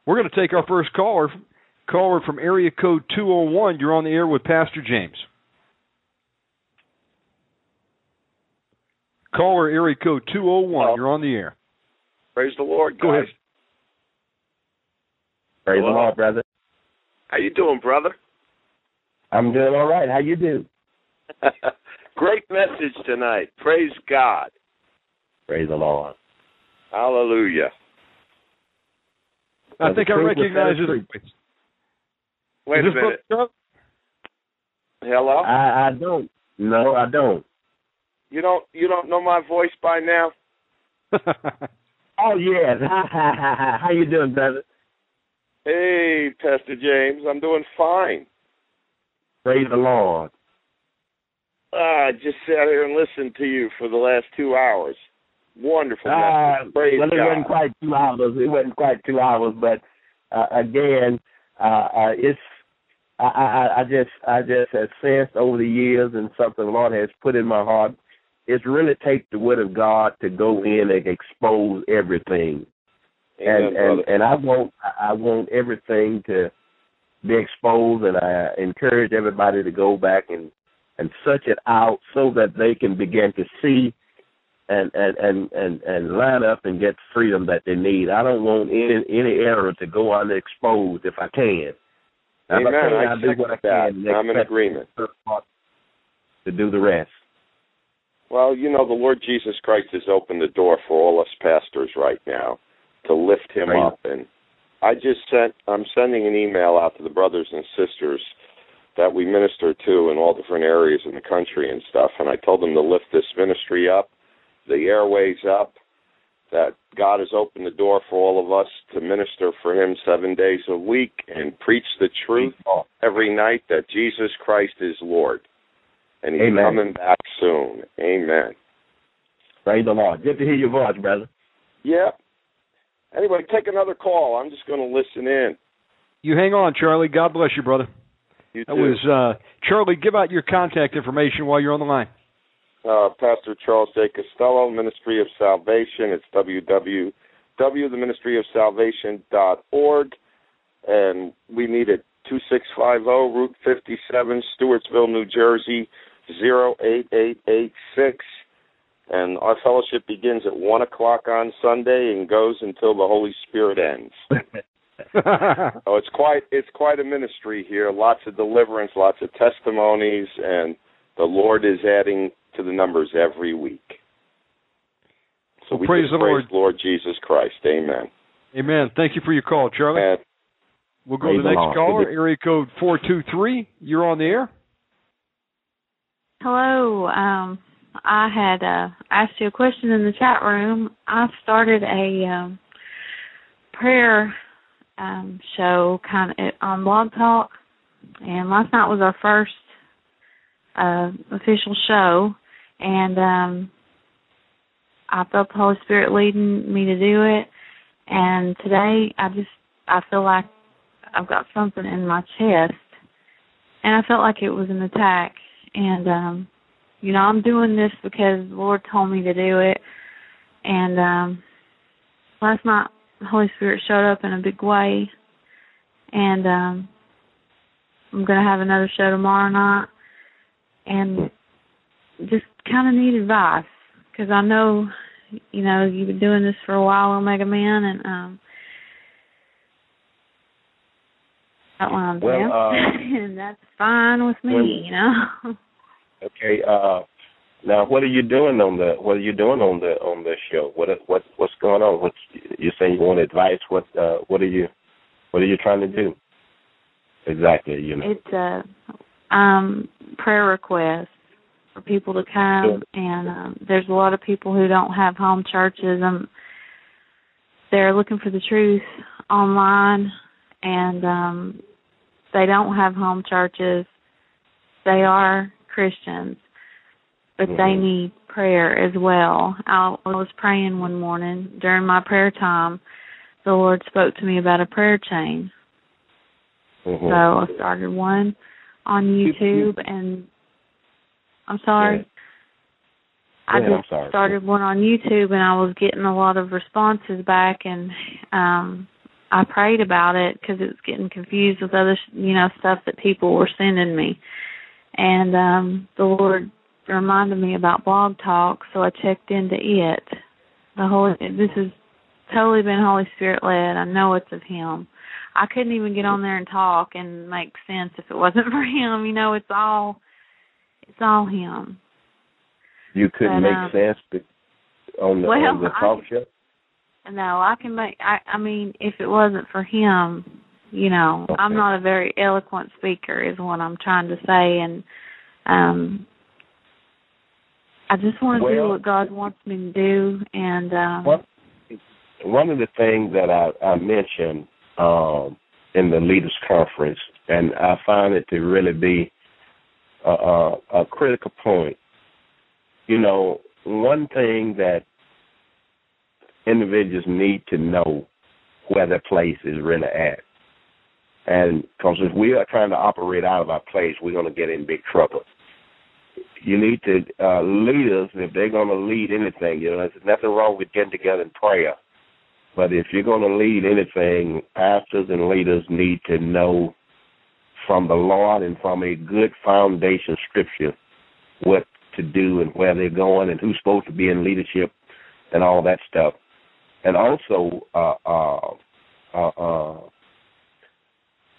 we're gonna take our first caller. Caller from area code two oh one, you're on the air with Pastor James. Caller area code two oh one, uh, you're on the air. Praise the Lord, guys. Go ahead. Praise Hello. the Lord, brother. How you doing, brother? I'm doing all right. How you do? Great message tonight. Praise God. Praise the Lord. Hallelujah. I think I recognize this. Wait a minute. Hello? I, I don't. No, I don't. You don't you don't know my voice by now? Oh, yes. How you doing, brother? Hey, Pastor James. I'm doing fine. Praise the Lord. I uh, just sat here and listened to you for the last two hours. Wonderful. Uh, Praise well, it God. wasn't quite two hours. It wasn't quite two hours, but uh, again, uh, uh, it's I, I, I just I just have sensed over the years, and something the Lord has put in my heart, is really take the Word of God to go in and expose everything. Amen, and and, and I want I want everything to be exposed, and I encourage everybody to go back and, and search it out so that they can begin to see and, and, and, and, and line up and get freedom that they need. I don't want any any error to go unexposed if I can. Amen. I I do what I can. I'm in agreement. To do the rest. Well, you know, the Lord Jesus Christ has opened the door for all us pastors right now to lift him Amen. up. And I just sent, I'm sending an email out to the brothers and sisters that we minister to in all different areas in the country and stuff. And I told them to lift this ministry up, the airways up, that God has opened the door for all of us to minister for him seven days a week and preach the truth every night that Jesus Christ is Lord. And he's Amen. coming back soon. Amen. Praise the Lord. Good to hear your voice, brother. Yeah. Anyway, take another call. I'm just going to listen in. You hang on, Charlie. God bless you, brother. You too. That was, uh, Charlie, give out your contact information while you're on the line. Uh, Pastor Charles J. Costello, Ministry of Salvation. It's w w w dot the ministry of salvation dot org. And we meet at twenty-six fifty Route fifty-seven, Stewartsville, New Jersey, zero eight eight eight six. And our fellowship begins at one o'clock on Sunday and goes until the Holy Spirit ends. Oh, it's quite, it's quite a ministry here. Lots of deliverance, lots of testimonies, and the Lord is adding to the numbers every week. So well, we praise the praise Lord. Lord Jesus Christ. Amen. Amen. Thank you for your call, Charlie. And we'll go to the next caller, area code four two three. You're on the air. Hello. Um, I had uh, asked you a question in the chat room. I started a um, prayer um, show kind of on Blog Talk, and last night was our first uh, official show, and um, I felt the Holy Spirit leading me to do it. And today, I just I feel like I've got something in my chest, and I felt like it was an attack. And um, you know, I'm doing this because the Lord told me to do it. And um, last night, the Holy Spirit showed up in a big way. And um, I'm going to have another show tomorrow night, and just kind of need advice, because I know, you know, you've been doing this for a while, Omega Man, and um, that one well, uh, and that's fine with me, when, you know. Okay. Uh, now, what are you doing on the? What are you doing on the on the show? What what what's going on? What you say you want advice? What uh, what are you what are you trying to do? Exactly, you know. It's uh, um, prayer requests for people to come, and um, there's a lot of people who don't have home churches, and they're looking for the truth online, and um, they don't have home churches. They are Christians, but mm-hmm. they need prayer as well. I was praying one morning during my prayer time. The Lord spoke to me about a prayer chain, mm-hmm. so I started one on YouTube, and I'm sorry. Yeah. I yeah, just sorry. started one on YouTube, and I was getting a lot of responses back, and um, I prayed about it because it was getting confused with other, you know, stuff that people were sending me. And um, the Lord reminded me about Blog Talk, so I checked into it. The Holy, this has totally been Holy Spirit led. I know it's of Him. I couldn't even get on there and talk and make sense if it wasn't for Him. You know, it's all. It's all Him. You couldn't but, um, make sense on the, well, on the talk I, show? No, I can make, I, I mean, if it wasn't for Him, you know, okay. I'm not a very eloquent speaker is what I'm trying to say. And um, I just want to well, do what God wants me to do. And um, one, one of the things that I, I mentioned um, in the Leaders Conference, and I find it to really be Uh, a critical point. You know, one thing that individuals need to know where their place is really at. And because if we are trying to operate out of our place, we're going to get in big trouble. You need to, uh, leaders, if they're going to lead anything, you know, there's nothing wrong with getting together in prayer. But if you're going to lead anything, pastors and leaders need to know from the Lord and from a good foundation scripture what to do and where they're going and who's supposed to be in leadership and all that stuff. And also uh, uh, uh, uh,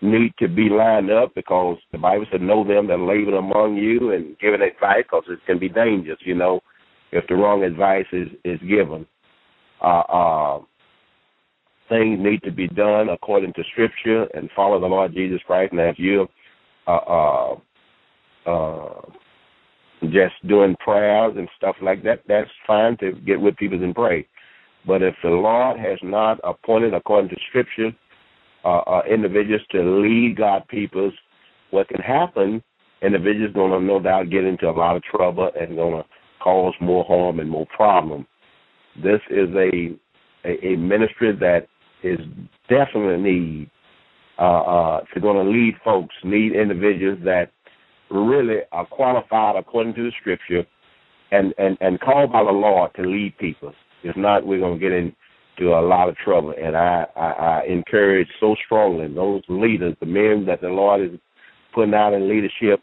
need to be lined up, because the Bible said, know them that labor among you, and giving advice, because it can be dangerous, you know, if the wrong advice is, is given. Uh, uh, Things need to be done according to Scripture and follow the Lord Jesus Christ. Now, if you're uh, uh, uh, just doing prayers and stuff like that, that's fine to get with people and pray. But if the Lord has not appointed, according to Scripture, uh, uh, individuals to lead God's peoples, what can happen, individuals are going to no doubt get into a lot of trouble and going to cause more harm and more problem. This is a, a, a ministry that is definitely need uh, uh, to going to lead folks, need individuals that really are qualified according to the Scripture and, and, and called by the Lord to lead people. If not, we're going to get into a lot of trouble. And I, I, I encourage so strongly those leaders, the men that the Lord is putting out in leadership,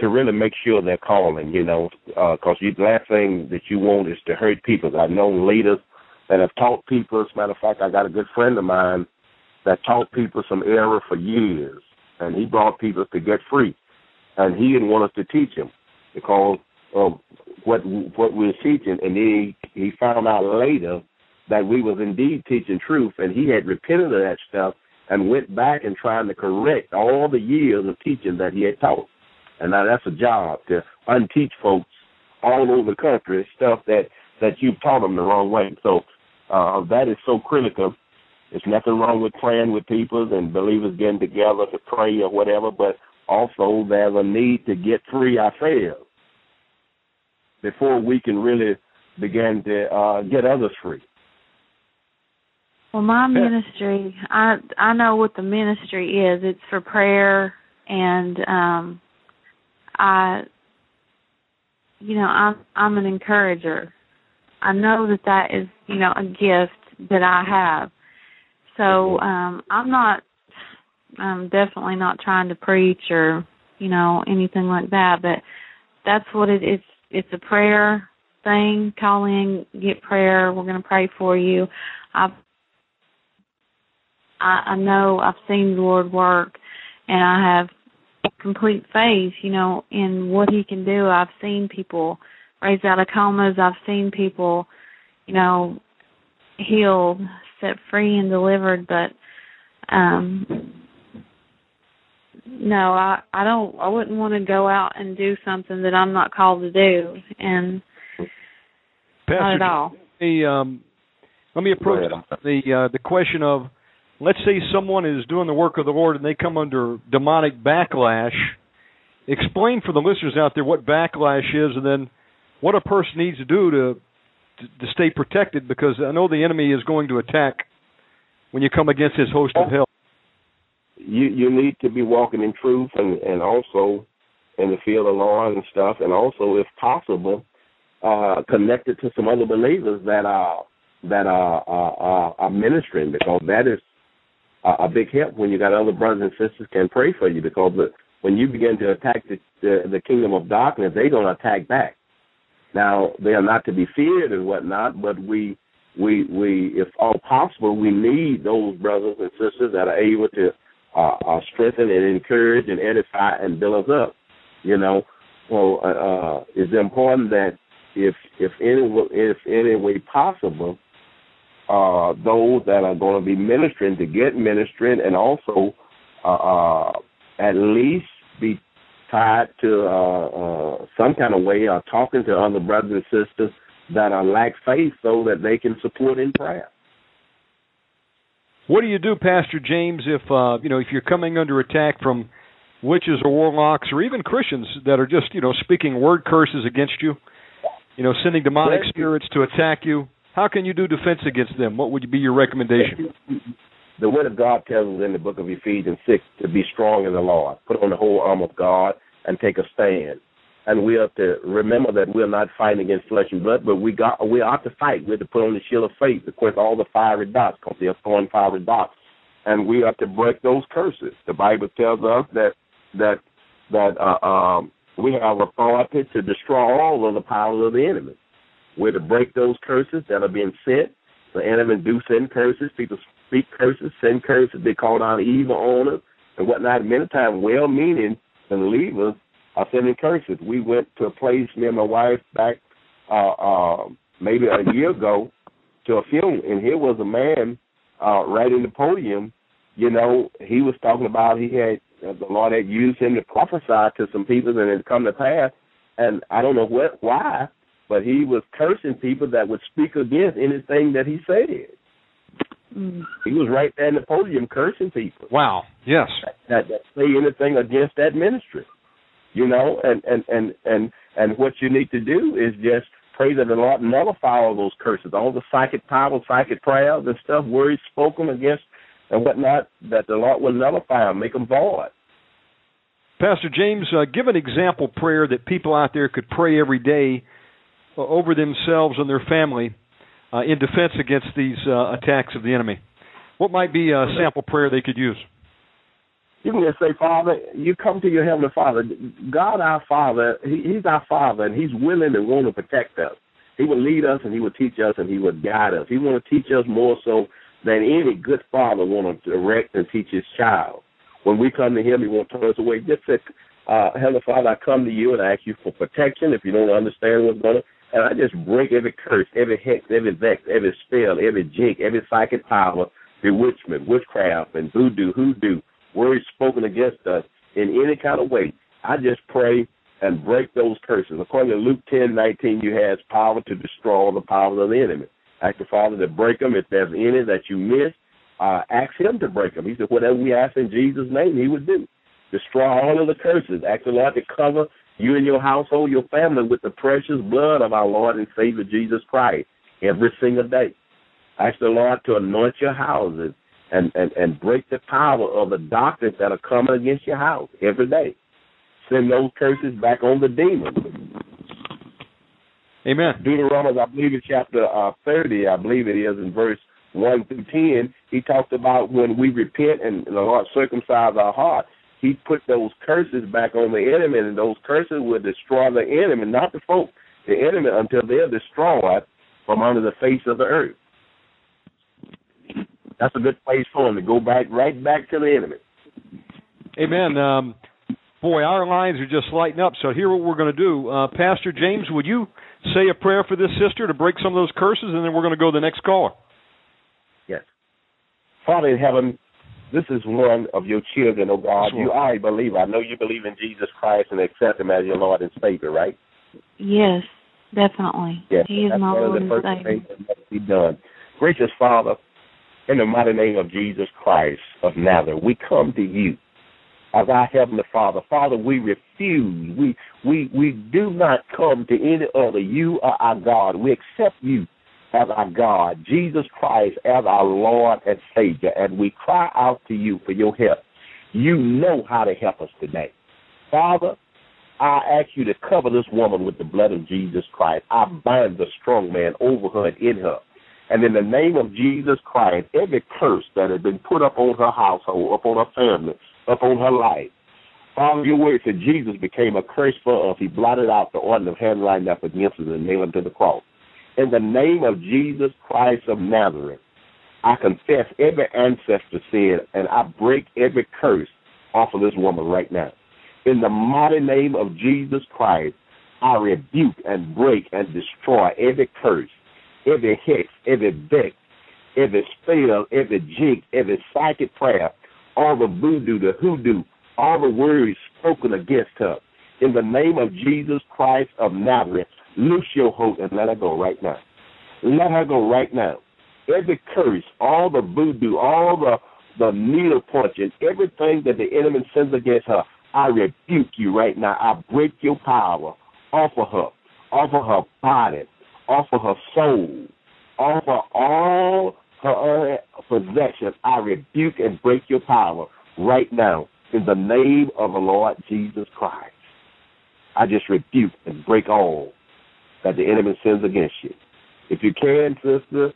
to really make sure they're calling, you know, because uh, the last thing that you want is to hurt people. I've known leaders that have taught people. As a matter of fact, I got a good friend of mine that taught people some error for years, and he brought people to get free, and he didn't want us to teach him because of what what we were teaching, and he he found out later that we was indeed teaching truth, and he had repented of that stuff and went back and tried to correct all the years of teaching that he had taught. And now that's a job to unteach folks all over the country stuff that, that you taught them the wrong way. So uh, that is so critical. There's nothing wrong with praying with people and believers getting together to pray or whatever, but also there's a need to get free ourselves before we can really begin to uh, get others free. Well, my ministry, I I know what the ministry is. It's for prayer, and um, I, you know, I'm I'm an encourager. I know that that is, you know, a gift that I have. So um, I'm not, I'm definitely not trying to preach or, you know, anything like that. But that's what it is. It's a prayer thing. Call in, get prayer. We're going to pray for you. I've I know I've seen the Lord work, and I have complete faith, you know, in what he can do. I've seen people raised out of comas. I've seen people, you know, healed, set free, and delivered. But, um, no, I, I don't, I wouldn't want to go out and do something that I'm not called to do, and Pastor, not at all. Let me, um, let me approach the, uh, the question of, let's say someone is doing the work of the Lord and they come under demonic backlash. Explain for the listeners out there what backlash is, and then what a person needs to do to to, to stay protected, because I know the enemy is going to attack when you come against his host of hell. You you need to be walking in truth and, and also in the field of law and stuff, and also, if possible, uh, connected to some other believers that are, that are, are, are ministering, because that is a big help when you got other brothers and sisters can pray for you, because the, when you begin to attack the, the, the kingdom of darkness, they're going to attack back. Now, they are not to be feared and whatnot, but we, we, we, if all possible, we need those brothers and sisters that are able to uh, uh, strengthen and encourage and edify and build us up. You know, well, uh, uh, it's important that if if any if any way possible, Uh, those that are going to be ministering to get ministering, and also uh, uh, at least be tied to uh, uh, some kind of way of talking to other brothers and sisters that are lack faith, so that they can support in prayer. What do you do, Pastor James, if uh, you know if you're coming under attack from witches or warlocks, or even Christians that are just you know speaking word curses against you, you know sending demonic spirits to attack you? How can you do defense against them? What would be your recommendation? The Word of God tells us in the book of Ephesians six to be strong in the Lord, put on the whole armor of God, and take a stand. And we have to remember that we're not fighting against flesh and blood, but we got we ought to fight. We have to put on the shield of faith, of course, all the fiery darts, because they are throwing fiery darts. And we ought to break those curses. The Bible tells us that that that uh, um, we have authority to destroy all of the powers of the enemy. We're to break those curses that are being sent. The enemy do send curses. People speak curses, send curses. They call down evil on us and whatnot. Many times, well-meaning believers are sending curses. We went to a place, me and my wife, back uh, uh, maybe a year ago to a funeral, and here was a man uh, right in the podium. You know, he was talking about he had uh, the Lord had used him to prophesy to some people, and it had come to pass. And I don't know what, why. But he was cursing people that would speak against anything that he said. Mm. He was right there in the podium cursing people. Wow, yes. That, that, that say anything against that ministry. You know, and, and, and, and, and what you need to do is just pray that the Lord nullify all those curses, all the psychic powers, psychic prayers and stuff, words spoken against and whatnot, that the Lord will nullify them, make them void. Pastor James, uh, give an example prayer that people out there could pray every day over themselves and their family uh, in defense against these uh, attacks of the enemy. What might be a sample prayer they could use? You can just say, Father, you come to your Heavenly Father. God, our Father, he, he's our Father, and he's willing and want to protect us. He will lead us, and he will teach us, and he will guide us. He want to teach us more so than any good father want to direct and teach his child. When we come to him, he won't turn us away. Just say, uh, Heavenly Father, I come to you, and I ask you for protection. If you don't understand what's going on, and I just break every curse, every hex, every vex, every spell, every jink, every psychic power, bewitchment, witchcraft, and voodoo, hoodoo, words spoken against us in any kind of way. I just pray and break those curses. According to Luke ten nineteen, you have power to destroy the power of the enemy. Ask the Father to break them. If there's any that you miss, uh, ask him to break them. He said, whatever we ask in Jesus' name, he would do. Destroy all of the curses. Ask the Lord to cover you and your household, your family, with the precious blood of our Lord and Savior Jesus Christ every single day. Ask the Lord to anoint your houses and, and, and break the power of the doctrines that are coming against your house every day. Send those curses back on the demons. Amen. Deuteronomy, I believe in chapter uh, thirty, I believe it is, in verse one through ten, he talked about when we repent and the Lord circumcise our heart, he put those curses back on the enemy, and those curses will destroy the enemy, not the folk, the enemy, until they're destroyed from under the face of the earth. That's a good place for them to go back, right back to the enemy. Amen. Um, boy, our lines are just lighting up, so here's what we're going to do. Uh, Pastor James, would you say a prayer for this sister to break some of those curses, and then we're going to go to the next caller. Yes. Father in heaven, this is one of your children, oh God. Sure. You are a believer. I know you believe in Jesus Christ and accept him as your Lord and Savior, right? Yes, definitely. Yes. He is That's my Lord and Savior. That's one of the first things that must be done. Gracious Father, in the mighty name of Jesus Christ of Nazareth, we come to you as our Heavenly Father. Father, we refuse. We we we do not come to any other. You are our God. We accept you as our God, Jesus Christ as our Lord and Savior, and we cry out to you for your help. You know how to help us today. Father, I ask you to cover this woman with the blood of Jesus Christ. I bind the strong man over her and in her. And in the name of Jesus Christ, every curse that has been put up on her household, upon her family, upon her life, Father, your word said Jesus became a curse for us. He blotted out the ordinance of handwriting that was against us and nailed him to the cross. In the name of Jesus Christ of Nazareth, I confess every ancestor sin, and I break every curse off of this woman right now. In the mighty name of Jesus Christ, I rebuke and break and destroy every curse, every hex, every vex, every spell, every jig, every psychic prayer, all the voodoo, the hoodoo, all the words spoken against her. In the name of Jesus Christ of Nazareth, loose your hold and let her go right now. Let her go right now. Every curse, all the voodoo, all the, the needle punches, everything that the enemy sends against her, I rebuke you right now. I break your power off of her, off of her body, off of her soul, off of all her possessions. I rebuke and break your power right now in the name of the Lord Jesus Christ. I just rebuke and break all that the enemy sins against you. If you can, sister,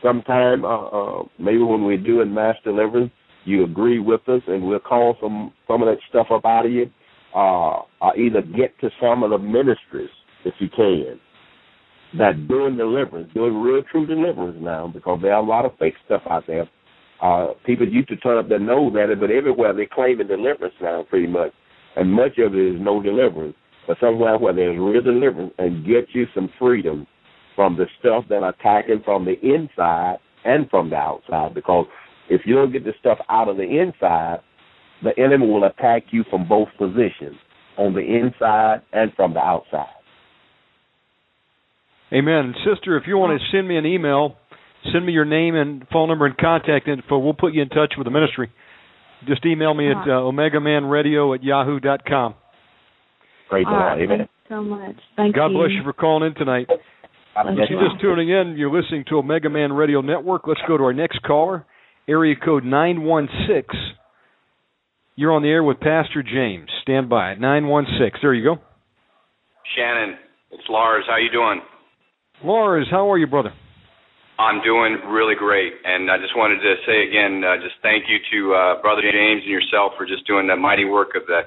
sometime, uh, uh, maybe when we're doing mass deliverance, you agree with us and we'll call some, some of that stuff up out of you. Uh, or either get to some of the ministries, if you can, that doing deliverance, doing real true deliverance now, because there are a lot of fake stuff out there. Uh, people used to turn up their nose at it, but everywhere they're claiming deliverance now pretty much, and much of it is no deliverance. But somewhere where there's real deliverance, and get you some freedom from the stuff that are attacking from the inside and from the outside. Because if you don't get the stuff out of the inside, the enemy will attack you from both positions, on the inside and from the outside. Amen. Sister, if you want to send me an email, send me your name and phone number and contact info. We'll put you in touch with the ministry. Just email me at uh, omega man radio at yahoo dot com. Great. Right, amen. Thanks so much. Thank God you. God bless you for calling in tonight. If you're just tuning in, you're listening to Omega Man Radio Network. Let's go to our next caller, area code nine one six. You're on the air with Pastor James. Stand by, nine one six. There you go. Shannon, it's Lars. How you doing? Lars, how are you, brother? I'm doing really great, and I just wanted to say again, uh, just thank you to uh, Brother James and yourself for just doing the mighty work of the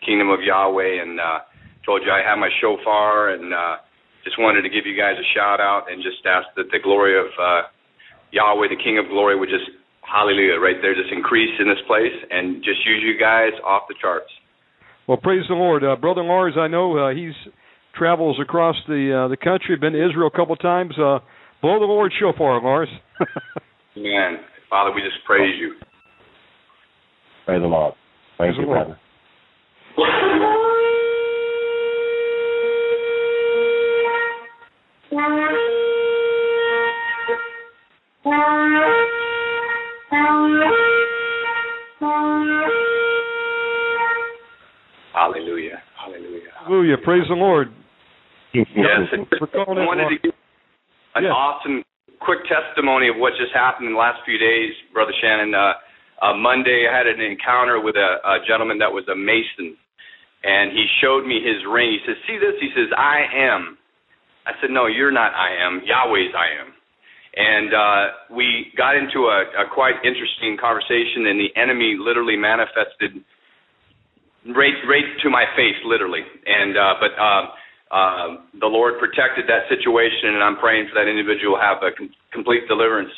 Kingdom of Yahweh, and uh, told you I have my shofar, and uh, just wanted to give you guys a shout out and just ask that the glory of uh, Yahweh, the King of Glory, would just, hallelujah, right there, just increase in this place and just use you guys off the charts. Well, praise the Lord. Uh, Brother Lars, I know uh, he's travels across the uh, the country, been to Israel a couple times. Uh, blow the Lord's shofar, Lars. Amen. Father, we just praise you. Praise the Lord. Thank praise you, brother. Hallelujah. Hallelujah. Hallelujah. Praise the Lord. Yes. I wanted to give an yes. awesome quick testimony of what just happened in the last few days, Brother Shannon. Uh, uh, Monday I had an encounter with a, a gentleman that was a Mason, and he showed me his ring. He says, see this? He says, I am. I said, no, you're not I am. Yahweh's I am. And uh, we got into a, a quite interesting conversation, and the enemy literally manifested right, right to my face, literally. And uh, but uh, uh, the Lord protected that situation, and I'm praying for that individual to have a com- complete deliverance.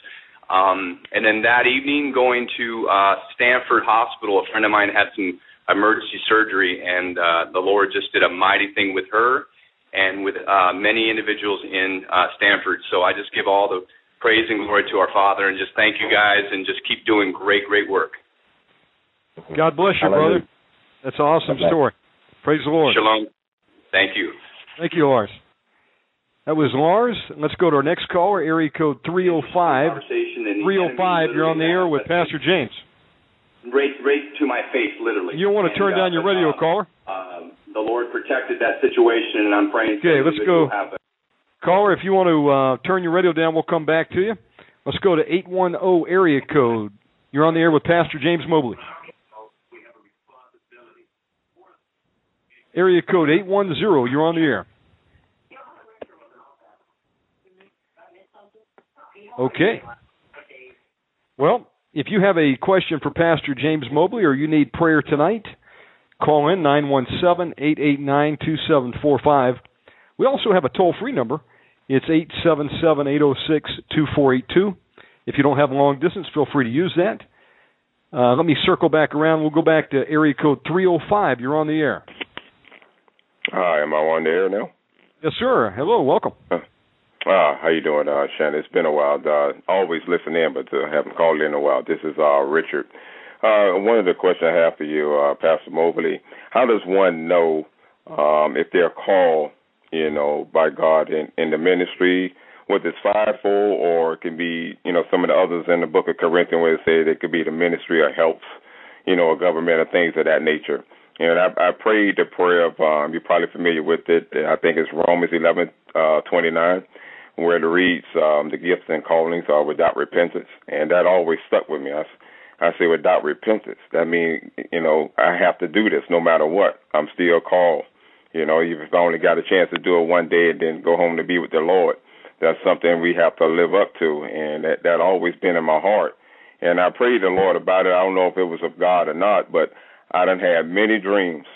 Um, and then that evening, going to uh, Stanford Hospital, a friend of mine had some emergency surgery, and uh, the Lord just did a mighty thing with her and with uh, many individuals in uh, Stanford. So I just give all the praise and glory to our Father, and just thank you guys, and just keep doing great, great work. God bless you, Hallelujah. Brother. That's an awesome Hallelujah. Story. Praise the Lord. Shalom. Thank you. Thank you, Lars. That was Lars. Let's go to our next caller, area code three oh five. three oh five, you're on the air with Pastor James. Right, right to my face, literally. You want to turn and, uh, down your radio, uh, caller? Uh, the Lord protected that situation, and I'm praying. Okay, let's go. Caller, if you want to uh, turn your radio down, we'll come back to you. Let's go to eight one zero area code. You're on the air with Pastor James Mobley. Area code eight one zero, you're on the air. Okay. Well, if you have a question for Pastor James Mobley or you need prayer tonight, call in nine one seven, eight eight nine, two seven four five. We also have a toll-free number. It's eight seven seven, eight oh six, two four eight two. If you don't have long distance, feel free to use that. Uh, let me circle back around. We'll go back to area code three oh five. You're on the air. Hi, am I on the air now? Yes, sir. Hello, welcome. Huh. Uh, how you doing, uh, Shannon? It's been a while. Uh, always listen in, but uh, haven't called in a while. This is uh, Richard. Uh, one of the questions I have for you, uh, Pastor Mobley, how does one know um, if they're called, you know, by God in, in the ministry, whether it's fivefold or it can be, you know, some of the others in the book of Corinthians where it says it could be the ministry or helps, you know, or government or things of that nature. And I, I prayed the prayer of, um, you're probably familiar with it, I think it's Romans eleven, uh, twenty-nine. Where it reads, um, the gifts and callings are without repentance. And that always stuck with me. I, I say without repentance. That means, you know, I have to do this no matter what. I'm still called. You know, even if I only got a chance to do it one day and then go home to be with the Lord, that's something we have to live up to. And that, that always been in my heart. And I prayed the Lord about it. I don't know if it was of God or not, but I done had many dreams.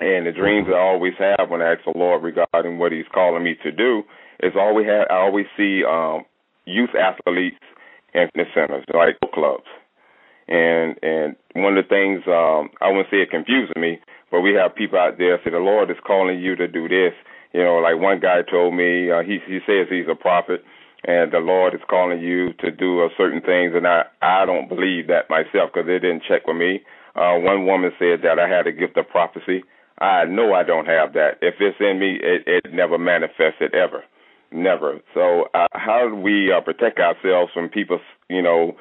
And the dreams I always have when I ask the Lord regarding what he's calling me to do, It's always had, I always see um, youth athletes in the centers, like clubs. And and one of the things, um, I wouldn't say it confuses me, but we have people out there say, the Lord is calling you to do this. You know, like one guy told me, uh, he he says he's a prophet, and the Lord is calling you to do uh, certain things, and I, I don't believe that myself because it didn't check with me. Uh, one woman said that I had a gift of prophecy. I know I don't have that. If it's in me, it, it never manifested ever. Never. So uh, how do we uh, protect ourselves from people, you know,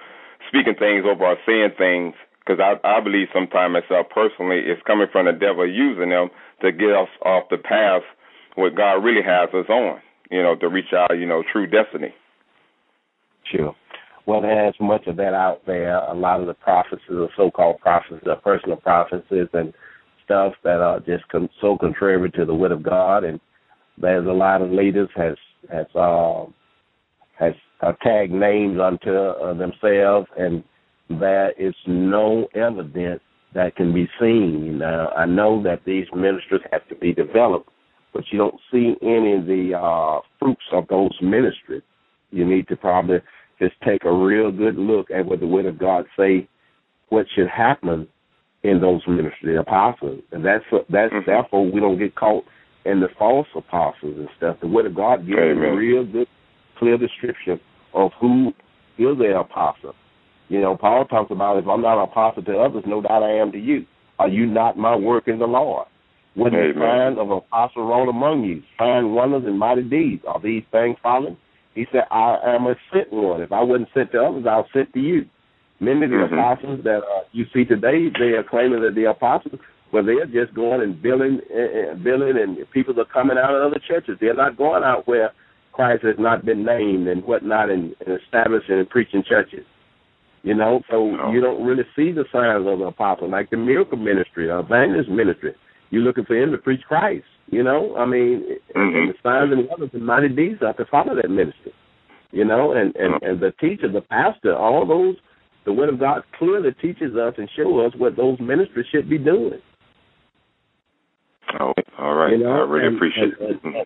speaking things over or saying things? Because I, I believe sometimes myself personally it's coming from the devil using them to get us off the path what God really has us on, you know, to reach our, you know, true destiny. Sure. Well, there's much of that out there. A lot of the prophecies, the so-called prophecies, the personal prophecies and stuff that are just com- so contrary to the word of God. And there's a lot of leaders has has uh, has uh, tagged names unto uh, themselves, and there is no evidence that can be seen. Now, I know that these ministries have to be developed, but you don't see any of the uh, fruits of those ministries. You need to probably just take a real good look at what the Word of God say, what should happen in those ministries, apostles, and that's that's mm-hmm. therefore we don't get caught. And the false apostles and stuff, the Word of God gives Amen. A real good, clear description of who is their apostle. You know, Paul talks about if I'm not an apostle to others, no doubt I am to you. Are you not my work in the Lord? With Amen. The signs of Apostle roll among you, sign wonders and mighty deeds. Are these things following? He said, I am a sent one. If I wouldn't sent to others, I'll sent to you. Many of the mm-hmm. apostles that uh, you see today, they are claiming that they're apostles, but they're just going and building, and building, and people are coming out of other churches. They're not going out where Christ has not been named and whatnot, and, and establishing and preaching churches. You know, so oh. you don't really see the signs of the apostle, like the miracle ministry or evangelist ministry. You're looking for him to preach Christ, you know? I mean, mm-hmm. and the signs and wonders and mighty deeds are to follow that ministry, you know? And, and, mm-hmm. and the teacher, the pastor, all those, the Word of God clearly teaches us and shows us what those ministries should be doing. Oh, all right. You know? I really and, appreciate and, it. And, and,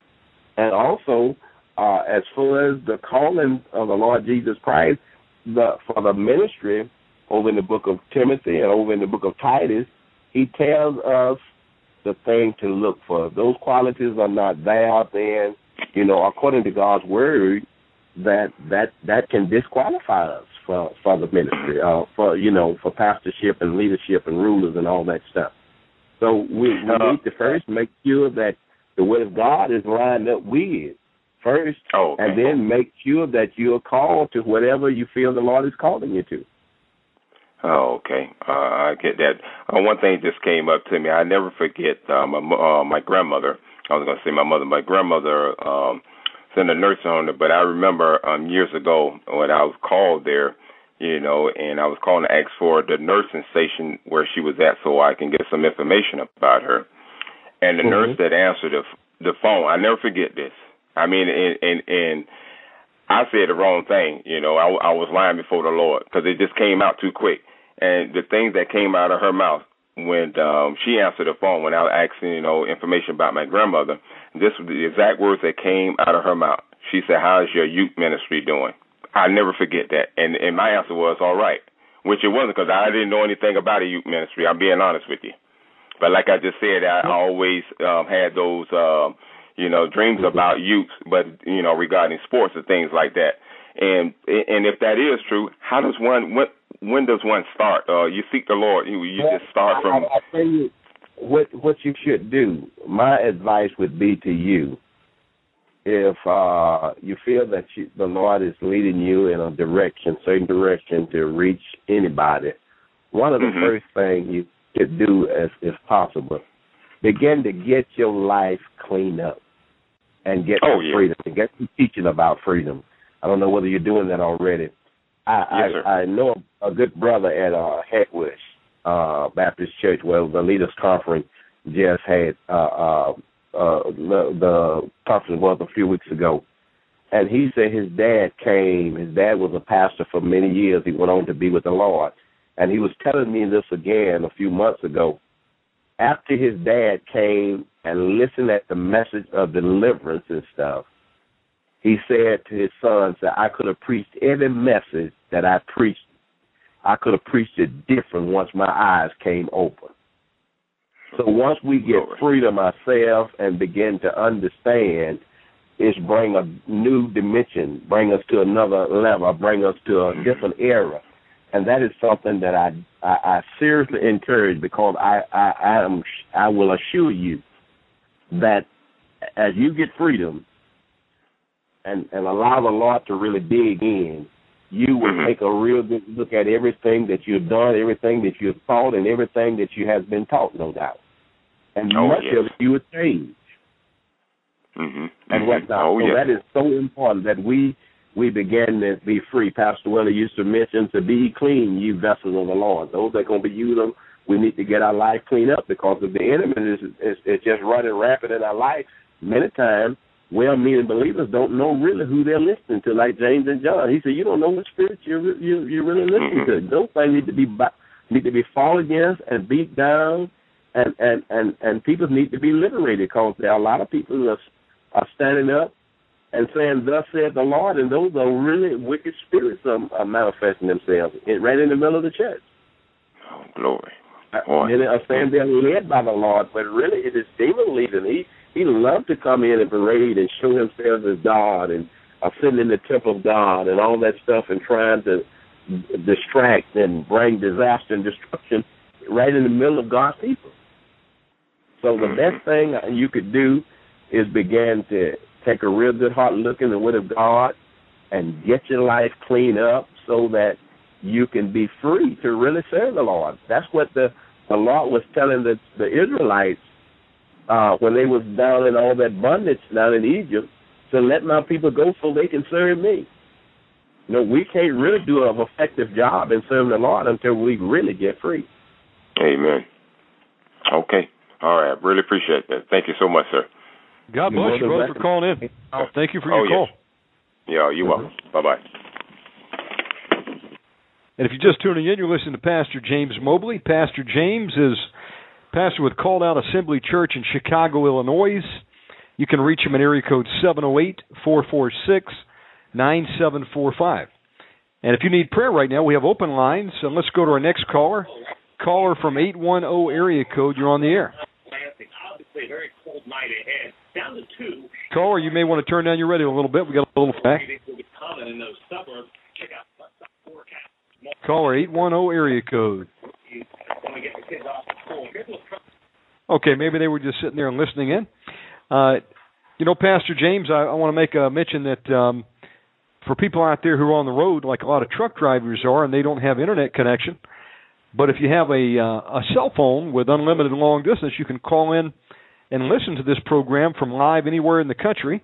and also, uh, as far as the calling of the Lord Jesus Christ, the, for the ministry, over in the book of Timothy and over in the book of Titus, he tells us the thing to look for. Those qualities are not there, then, you know, according to God's word, that that, that can disqualify us for, for the ministry, uh, for, you know, for pastorship and leadership and rulers and all that stuff. So we, we uh, need to first make sure that the word of God is lined up with first, oh, okay. and then make sure that you are called to whatever you feel the Lord is calling you to. Oh, okay. Uh, I get that. Uh, one thing just came up to me. I never forget uh, my uh, my grandmother. I was going to say my mother. My grandmother um, was in a nursing home, but I remember um, years ago when I was called there, you know, and I was calling to ask for the nursing station where she was at so I can get some information about her. And the mm-hmm. nurse that answered the, the phone, I never forget this. I mean, and and, and I said the wrong thing. You know, I, I was lying before the Lord because it just came out too quick. And the things that came out of her mouth when um, she answered the phone, when I was asking, you know, information about my grandmother, this was the exact words that came out of her mouth. She said, how's your youth ministry doing? I'll never forget that. And and my answer was, all right, which it wasn't because I didn't know anything about a youth ministry. I'm being honest with you. But like I just said, I always um, had those, uh, you know, dreams about youth, but, you know, regarding sports and things like that. And and if that is true, how does one what when does one start? Uh, you seek the Lord. You, you well, just start from. I, I tell you what what you should do. My advice would be to you, if uh, you feel that you, the Lord is leading you in a direction, certain direction to reach anybody. One of the mm-hmm. first things you should do, as if possible, begin to get your life clean up and get oh, yeah. freedom. And get some teaching about freedom. I don't know whether you're doing that already. I yes, I, I know a good brother at uh, Hegewisch uh, Baptist Church, where the leaders' conference just had uh, uh, uh, the, the conference was a few weeks ago, and he said his dad came. His dad was a pastor for many years. He went on to be with the Lord, and he was telling me this again a few months ago. After his dad came and listened at the message of deliverance and stuff, he said to his son, said, I could have preached every message that I preached. I could have preached it different once my eyes came open. So once we get freedom ourselves and begin to understand, it's bring a new dimension, bring us to another level, bring us to a different era. And that is something that I I, I seriously encourage, because I, I, I, am, I will assure you that as you get freedom, And, and allow the Lord to really dig in, you will take a real good look at everything that you've done, everything that you've thought, and everything that you have been taught, no doubt. And oh, much yes. of it you would change. Mm-hmm. And whatnot. Oh, so yes. that is so important that we we begin to be free. Pastor Weller used to mention, to be clean, you vessels of the Lord. Those that are going to be using them, we need to get our life cleaned up, because if the enemy is, is, is just running rampant in our life, many times, well-meaning believers don't know really who they're listening to, like James and John. He said, you don't know what spirit you're, you're, you're really listening to. Those things need to be need to be fought against and beat down, and, and, and, and people need to be liberated, because there are a lot of people who are, are standing up and saying, thus said the Lord, and those are really wicked spirits are, are manifesting themselves right in the middle of the church. Oh, glory. Boy. And they are saying they're led by the Lord, but really it is demon leading. He, He loved to come in and parade and show himself as God and uh, sitting in the temple of God and all that stuff, and trying to distract and bring disaster and destruction right in the middle of God's people. So the best thing you could do is begin to take a real good hard look in the Word of God and get your life cleaned up so that you can be free to really serve the Lord. That's what the, the Lord was telling the, the Israelites uh, when they was down in all that bondage down in Egypt, to let my people go so they can serve me. You know, we can't really do an effective job in serving the Lord until we really get free. Amen. Okay. All right. Really appreciate that. Thank you so much, sir. God bless you, brother, for calling in. Oh, thank you for your oh, call. Yes. Yeah, you're welcome. Mm-hmm. Bye-bye. And if you're just tuning in, you're listening to Pastor James Mobley. Pastor James is pastor with Called Out Assembly Church in Chicago, Illinois. You can reach him at area code seven oh eight, four four six, nine seven four five. And if you need prayer right now, we have open lines. So let's go to our next caller. Caller from eight one zero area code. You're on the air. Obviously, very cold night ahead. Down to two. Caller, you may want to turn down your radio a little bit. We got a little back. Caller eight one zero area code. Okay, maybe they were just sitting there and listening in. Uh, you know, Pastor James, I, I want to make a mention that um, for people out there who are on the road, like a lot of truck drivers are, and they don't have internet connection, but if you have a, uh, a cell phone with unlimited long distance, you can call in and listen to this program from live anywhere in the country,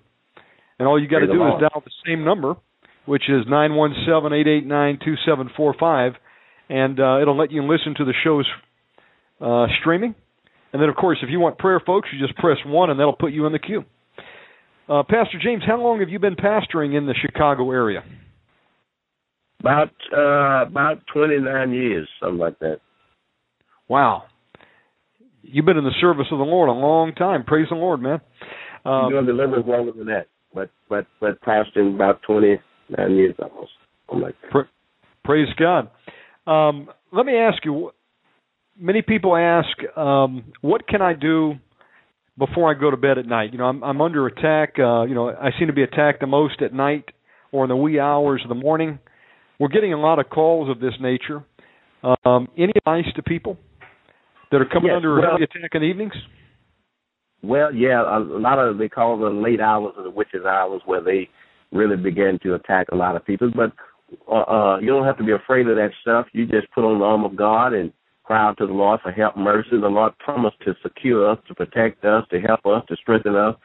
and all you got to do is dial the same number, which is nine one seven, eight eight nine, two seven four five, and uh, it'll let you listen to the show's uh, streaming. And then, of course, if you want prayer, folks, you just press one, and that'll put you in the queue. Uh, Pastor James, how long have you been pastoring in the Chicago area? About uh, about twenty-nine years, something like that. Wow. You've been in the service of the Lord a long time. Praise the Lord, man. Um, You've been deliverance longer than that, but but but pastoring about twenty-nine years almost, something like that. Pra- praise God. Um, let me ask you. Many people ask, um, what can I do before I go to bed at night? You know, I'm, I'm under attack. Uh, you know, I seem to be attacked the most at night or in the wee hours of the morning. We're getting a lot of calls of this nature. Um, any advice to people that are coming yes, under well, heavy attack in the evenings? Well, yeah, a lot of they call the late hours or the witches' hours where they really begin to attack a lot of people. But uh, you don't have to be afraid of that stuff. You just put on the arm of God and cry out to the Lord for help, mercy. The Lord promised to secure us, to protect us, to help us, to strengthen us,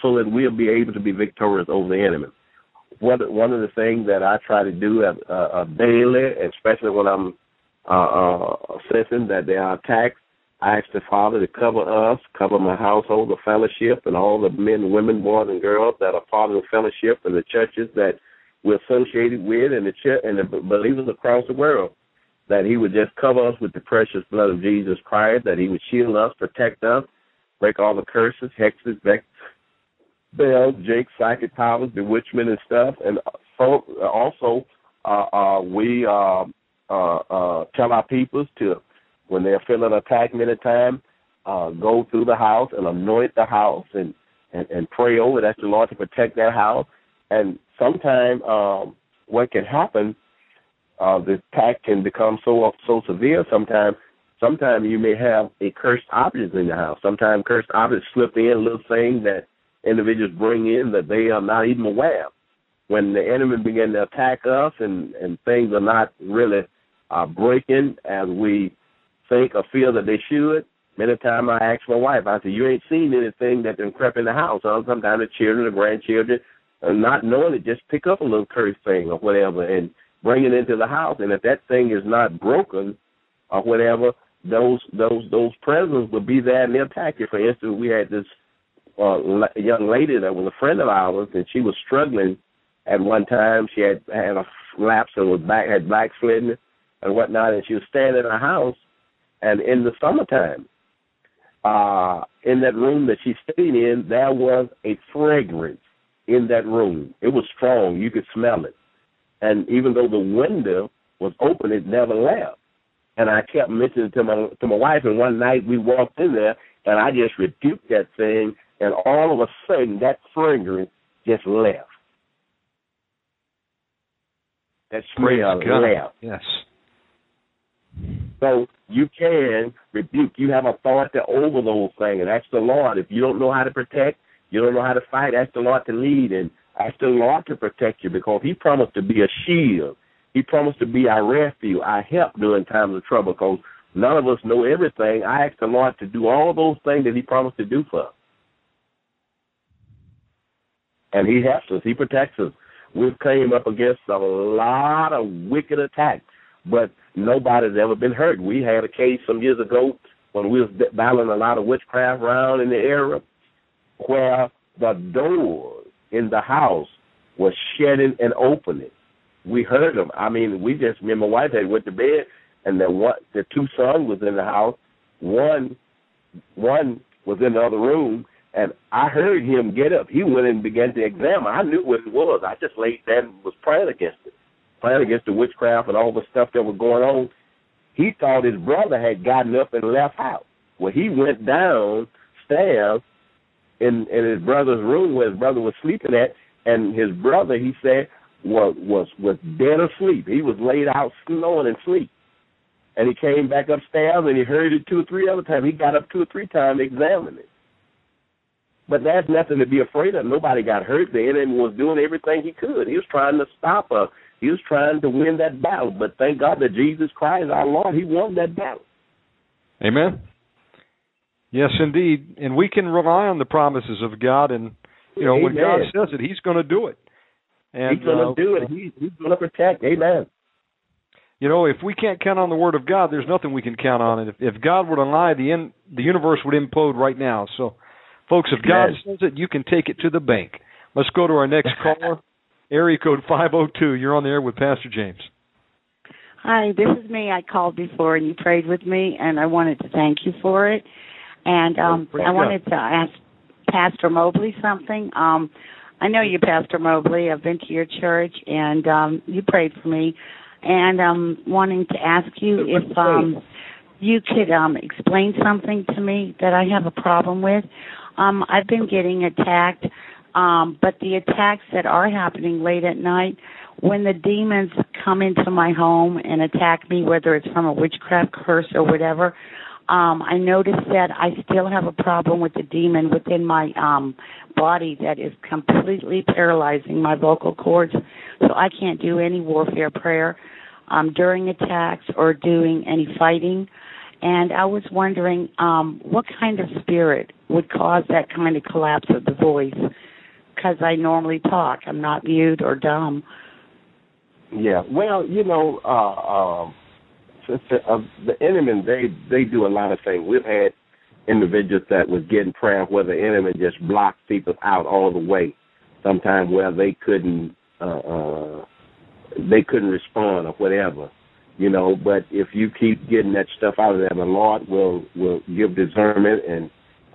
so that we'll be able to be victorious over the enemy. One of the things that I try to do uh, uh, daily, especially when I'm uh, uh, sensing that there are attacks, I ask the Father to cover us, cover my household, the fellowship, and all the men, women, boys, and girls that are part of the fellowship and the churches that we're associated with, and the church, and the believers across the world. That he would just cover us with the precious blood of Jesus Christ, that he would shield us, protect us, break all the curses, hexes, vex, bells, jakes, psychic powers, bewitchment and stuff. And so, also uh, uh, we uh, uh, uh, tell our peoples to, when they're feeling attacked many times, uh, go through the house and anoint the house and, and, and pray over that the Lord to protect that house. And sometimes um, what can happen, Uh, the attack can become so so severe sometimes. Sometimes you may have a cursed object in the house. Sometimes cursed objects slip in, little things that individuals bring in that they are not even aware of. When the enemy begin to attack us and, and things are not really uh, breaking as we think or feel that they should, many times I ask my wife, I say, you ain't seen anything that done crept in the house. Sometimes the children, the grandchildren, not knowing it, just pick up a little cursed thing or whatever and bring it into the house, and if that thing is not broken or whatever, those those those presents will be there and they'll attack you. For instance, we had this uh, young lady that was a friend of ours, and she was struggling at one time. She had had a lapse and was back had backslidden and whatnot, and she was staying in her house. And in the summertime, uh, in that room that she stayed in, there was a fragrance in that room. It was strong; you could smell it. And even though the window was open, it never left. And I kept mentioning to my to my wife, and one night we walked in there, and I just rebuked that thing, and all of a sudden that fragrance just left. That smell left. Yes. So you can rebuke. You have authority over the whole thing, and ask the Lord. If you don't know how to protect, you don't know how to fight, ask the Lord to lead, and ask the Lord to protect you, because he promised to be a shield. He promised to be our refuge, our help during times of trouble, because none of us know everything. I ask the Lord to do all those things that he promised to do for us. And he helps us. He protects us. We've came up against a lot of wicked attacks, but nobody's ever been hurt. We had a case some years ago when we was battling a lot of witchcraft around in the area where the doors in the house were shutting and opening. We heard them. I mean, we just, me and my wife had went to bed, and the, one, the two sons was in the house. One, one was in the other room, and I heard him get up. He went and began to examine. I knew what it was. I just laid there and was praying against it, praying against the witchcraft and all the stuff that was going on. He thought his brother had gotten up and left out. Well, he went downstairs in, in his brother's room where his brother was sleeping at, and his brother, he said, was, was, was dead asleep. He was laid out snoring and sleep. And he came back upstairs, and he heard it two or three other times. He got up two or three times and examined it. But there's nothing to be afraid of. Nobody got hurt. The enemy was doing everything he could. He was trying to stop us. He was trying to win that battle. But thank God that Jesus Christ, our Lord, he won that battle. Amen. Yes, indeed. And we can rely on the promises of God. And, you know, Amen. When God says it, he's going to do it. And, he's going to uh, do it. He, he's going to protect. Amen. You know, if we can't count on the Word of God, there's nothing we can count on. And if, if God were to lie, the, in, the universe would implode right now. So, folks, if God yes. says it, you can take it to the bank. Let's go to our next caller, area code five oh two. You're on the air with Pastor James. Hi, this is me. I called before, and you prayed with me, and I wanted to thank you for it. And um, oh, I God. wanted to ask Pastor Mobley something. Um, I know you, Pastor Mobley. I've been to your church, and um, you prayed for me. And I'm wanting to ask you if um, you could um, explain something to me that I have a problem with. Um, I've been getting attacked, um, but the attacks that are happening late at night, when the demons come into my home and attack me, whether it's from a witchcraft curse or whatever, um, I notice that I still have a problem with the demon within my um, body that is completely paralyzing my vocal cords, so I can't do any warfare prayer um, during attacks or doing any fighting. And I was wondering um, what kind of spirit would cause that kind of collapse of the voice, because I normally talk. I'm not mute or dumb. Yeah, well, you know, uh, uh, the enemy, they, they do a lot of things. We've had individuals that was getting prayer where the enemy just blocked people out all the way, sometimes where they couldn't, uh, uh, they couldn't respond or whatever. You know, but if you keep getting that stuff out of them, the Lord will, will give discernment and,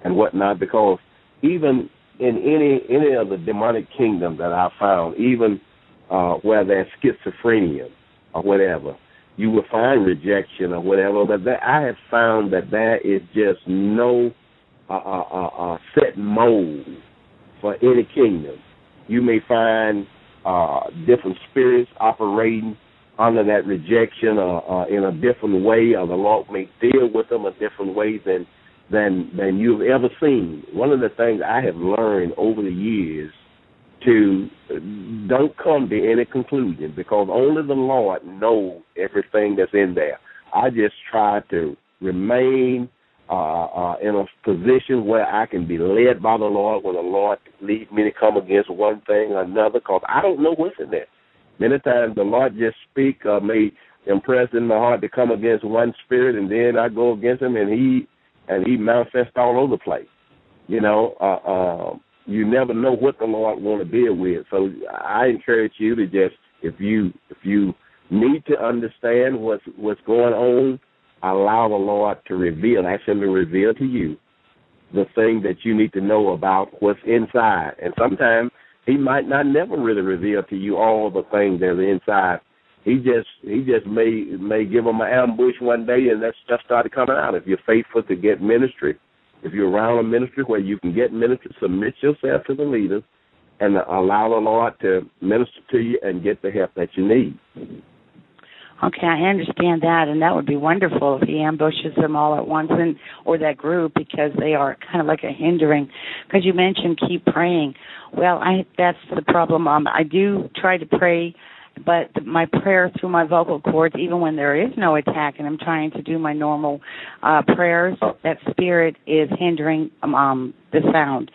and whatnot, because even in any any of the demonic kingdom that I found, even uh, where there's schizophrenia or whatever, you will find rejection or whatever. But that, I have found that there is just no uh, uh, uh, set mold for any kingdom. You may find uh, different spirits operating under that rejection or, or in a different way, or the Lord may deal with them a different way than, than than you've ever seen. One of the things I have learned over the years to don't come to any conclusion, because only the Lord knows everything that's in there. I just try to remain uh, uh, in a position where I can be led by the Lord, when the Lord leads me to come against one thing or another, because I don't know what's in there. Many times the Lord just speak or uh, may impress in my heart to come against one spirit, and then I go against him, and he and he manifests all over the place. You know, uh, uh, you never know what the Lord want to deal with. So I encourage you to just, if you if you need to understand what's what's going on, allow the Lord to reveal, ask him to reveal to you the thing that you need to know about what's inside. And sometimes he might not never really reveal to you all the things that are inside. He just he just may may give them an ambush one day, and that stuff started coming out. If you're faithful to get ministry, if you're around a ministry where you can get ministry, submit yourself to the leaders and allow the Lord to minister to you and get the help that you need. Okay, I understand that, and that would be wonderful if he ambushes them all at once, and or that group, because they are kind of like a hindering. Because you mentioned keep praying. Well, I that's the problem. Um, I do try to pray, but my prayer through my vocal cords, even when there is no attack, and I'm trying to do my normal uh, prayers, that spirit is hindering um, the sound.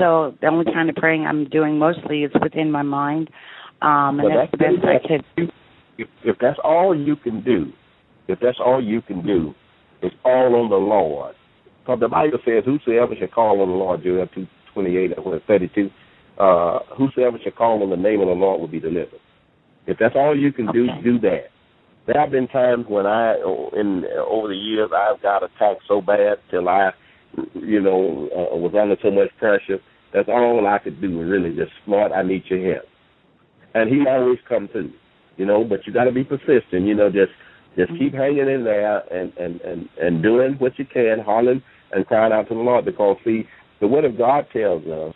So the only kind of praying I'm doing mostly is within my mind, um, and well, that's, that's the best that's I could do. If, if that's all you can do, if that's all you can do, it's all on the Lord. Because the Bible says, whosoever shall call on the Lord, Joel two twenty-eight or thirty-two, uh, whosoever shall call on the name of the Lord will be delivered. If that's all you can okay. do, do that. There have been times when I, in over the years, I've got attacked so bad till I, you know, uh, was under so much pressure. That's all I could do, really, just, Lord, I need your help. And he always come through. You know, but you got to be persistent. You know, just just mm-hmm. keep hanging in there and, and, and, and doing what you can, hollering and crying out to the Lord. Because, see, the Word of God tells us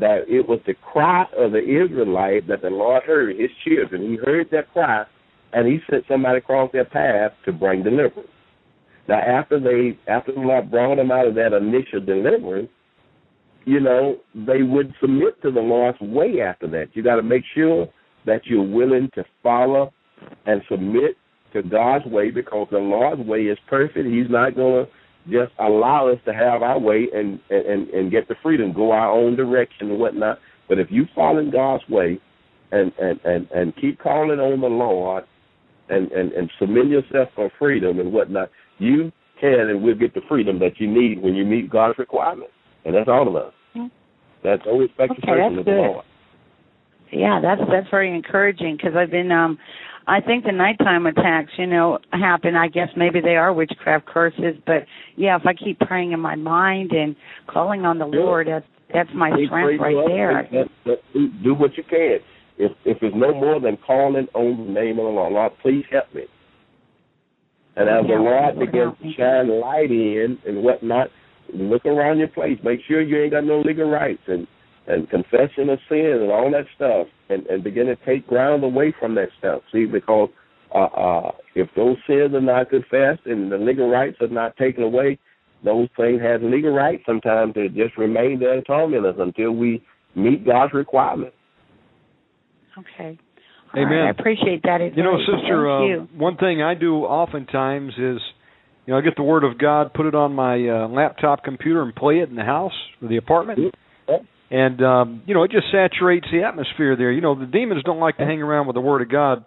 that it was the cry of the Israelites that the Lord heard, his children. He heard their cry, and he sent somebody across their path to bring deliverance. Now, after, they, after the Lord brought them out of that initial deliverance, you know, they would submit to the Lord's way after that. You got to make sure that you're willing to follow and submit to God's way, because the Lord's way is perfect. He's not going to just allow us to have our way and, and, and get the freedom, go our own direction and whatnot. But if you follow in God's way and, and, and, and keep calling on the Lord and, and, and submit yourself for freedom and whatnot, you can and will get the freedom that you need when you meet God's requirements. And that's all of us. Mm-hmm. That's no respect to person of the Lord. Yeah, that's that's very encouraging, because I've been, um, I think the nighttime attacks, you know, happen. I guess maybe they are witchcraft curses, but yeah, if I keep praying in my mind and calling on the yeah. Lord, that's that's my keep strength right up. there. That, that, that, do what you can. If if it's no more than calling on the name of the Lord, Lord, please help me. And as yeah, the Lord begins to shine light in and whatnot, look around your place. Make sure you ain't got no legal rights and. and confession of sin and all that stuff, and, and begin to take ground away from that stuff, see, because uh, uh, if those sins are not confessed and the legal rights are not taken away, those things have legal rights sometimes to just remain there and torment us until we meet God's requirements. Okay. All Amen. Right. I appreciate that. It's you know, Sister, uh, you. one thing I do oftentimes is, you know, I get the Word of God, put it on my uh, laptop computer and play it in the house or the apartment. Mm-hmm. And, um, you know, it just saturates the atmosphere there. You know, the demons don't like to hang around with the Word of God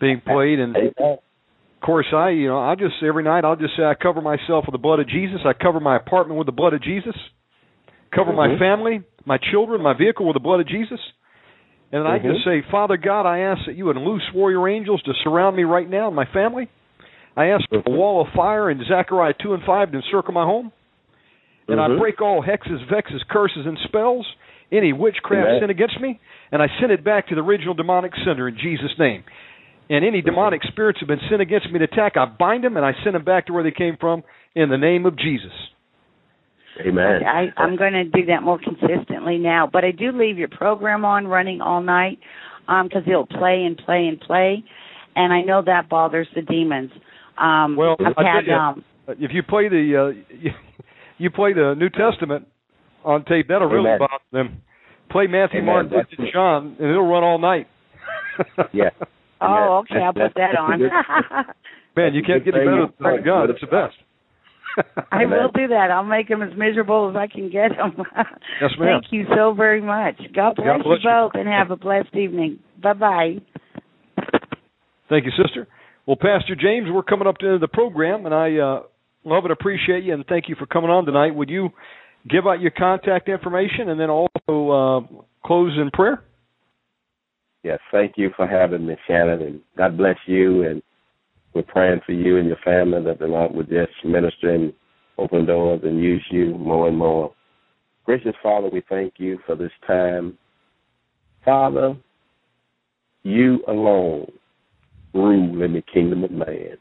being played. And, of course, I, you know, I just, every night, I'll just say I cover myself with the blood of Jesus. I cover my apartment with the blood of Jesus. Cover mm-hmm. my family, my children, my vehicle with the blood of Jesus. And mm-hmm. I just say, Father God, I ask that you would loose warrior angels to surround me right now and my family. I ask for a wall of fire in Zechariah two and five to encircle my home. And mm-hmm. I break all hexes, vexes, curses, and spells, any witchcraft Amen. sin against me, and I send it back to the original demonic sender in Jesus' name. And any demonic spirits have been sent against me to attack, I bind them and I send them back to where they came from in the name of Jesus. Amen. I, I'm going to do that more consistently now, but I do leave your program on running all night because um, it'll play and play and play, and I know that bothers the demons. Um, well, I've had, you, um, if you play the... Uh, you, You play the New Testament on tape, that'll really Amen. bother them. Play Matthew, Amen. Mark, Luke, and John, and it'll run all night. yeah. Oh, okay, I'll put that on. Man, you can't get it better than God. It's the best. I will do that. I'll make them as miserable as I can get them. Yes, ma'am. Thank you so very much. God bless, God bless you both, and have a blessed evening. Bye-bye. Thank you, Sister. Well, Pastor James, we're coming up to the end of the program, and I... Uh, love and appreciate you, and thank you for coming on tonight. Would you give out your contact information and then also uh, close in prayer? Yes, thank you for having me, Shannon, and God bless you. And we're praying for you and your family that the Lord would just minister and open doors and use you more and more. Gracious Father, we thank you for this time. Father, you alone rule in the kingdom of man.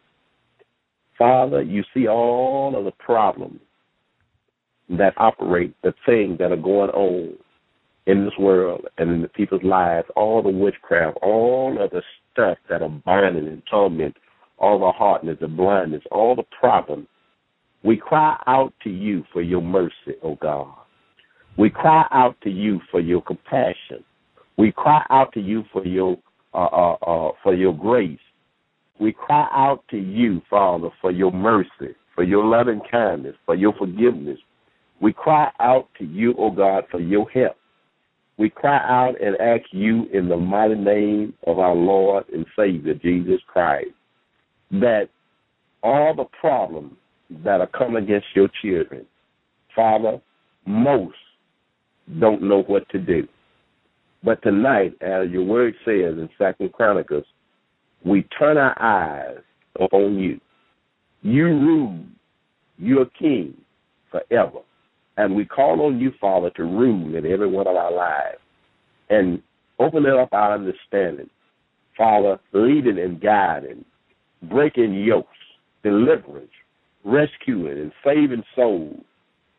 Father, you see all of the problems that operate, the things that are going on in this world and in the people's lives, all the witchcraft, all of the stuff that are binding and torment, all the hardness, the blindness, all the problems, we cry out to you for your mercy, O God. We cry out to you for your compassion. We cry out to you for your uh, uh, uh, for your grace. We cry out to you, Father, for your mercy, for your loving kindness, for your forgiveness. We cry out to you, O God, for your help. We cry out and ask you in the mighty name of our Lord and Savior, Jesus Christ, that all the problems that are coming against your children, Father, most don't know what to do. But tonight, as your word says in Second Chronicles, we turn our eyes upon you. You rule. You're king forever. And we call on you, Father, to rule in every one of our lives and open up our understanding. Father, leading and guiding, breaking yokes, deliverance, rescuing and saving souls,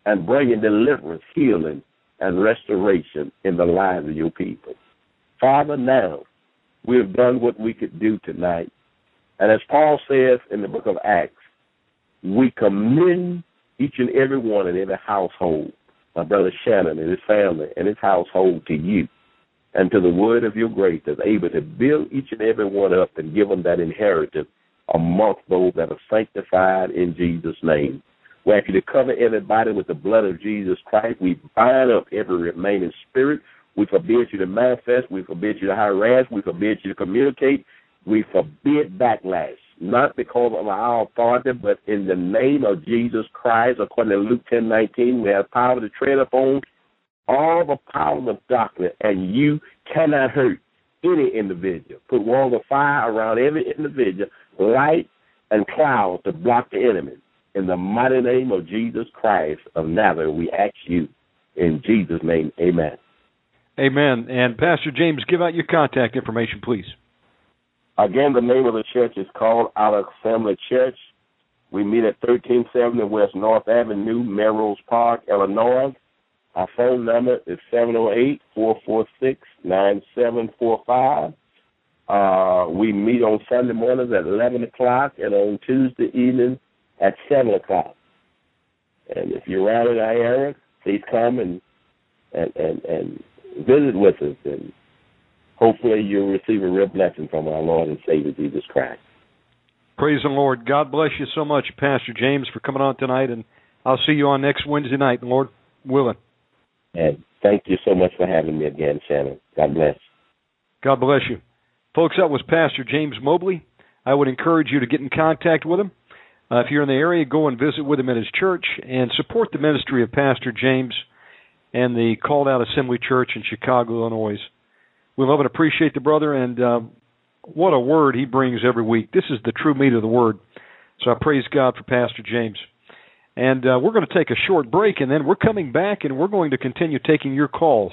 and bringing deliverance, healing, and restoration in the lives of your people. Father, now we have done what we could do tonight. And as Paul says in the book of Acts, we commend each and every one in every household, my brother Shannon and his family and his household, to you and to the word of your grace that's able to build each and every one up and give them that inheritance amongst those that are sanctified in Jesus' name. We ask you to cover everybody with the blood of Jesus Christ. We bind up every remaining spirit. We forbid you to manifest. We forbid you to harass. We forbid you to communicate. We forbid backlash, not because of our authority, but in the name of Jesus Christ. According to Luke ten nineteen, we have power to tread upon all the powers of darkness, and you cannot hurt any individual. Put walls of fire around every individual, light and clouds to block the enemy. In the mighty name of Jesus Christ of Nazareth, we ask you in Jesus' name, amen. Amen. And Pastor James, give out your contact information, please. Again, the name of the church is Called Out Assembly Church. We meet at thirteen seventy West North Avenue, Melrose Park, Illinois. Our phone number is seven oh eight, four four six, nine seven four five. Uh, we meet on Sunday mornings at eleven o'clock and on Tuesday evenings at seven o'clock. And if you're out in our area, please come and, and, and, and visit with us, and hopefully you'll receive a real blessing from our Lord and Savior, Jesus Christ. Praise the Lord. God bless you so much, Pastor James, for coming on tonight, and I'll see you on next Wednesday night, Lord willing. And thank you so much for having me again, Shannon. God bless. God bless you. Folks, that was Pastor James Mobley. I would encourage you to get in contact with him. Uh, if you're in the area, go and visit with him at his church and support the ministry of Pastor James and the Called Out Assembly Church in Chicago, Illinois. We love and appreciate the brother, and uh, what a word he brings every week. This is the true meat of the word. So I praise God for Pastor James. And uh, we're going to take a short break, and then we're coming back, and we're going to continue taking your calls.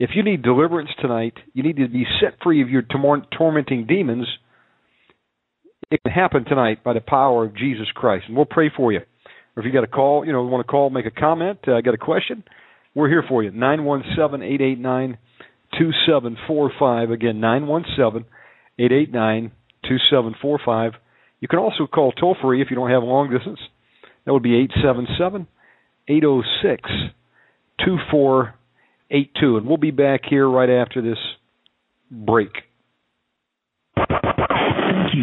If you need deliverance tonight, you need to be set free of your tor- tormenting demons. It can happen tonight by the power of Jesus Christ, and we'll pray for you. Or if you got a call, you know, want to call, make a comment, uh, got a question, we're here for you. nine one seven, eight eight nine, two seven four five. Again, nine one seven, eight eight nine, two seven four five. You can also call toll-free if you don't have long distance. That would be eight seven seven, eight oh six, two four eight two. And we'll be back here right after this break. Thank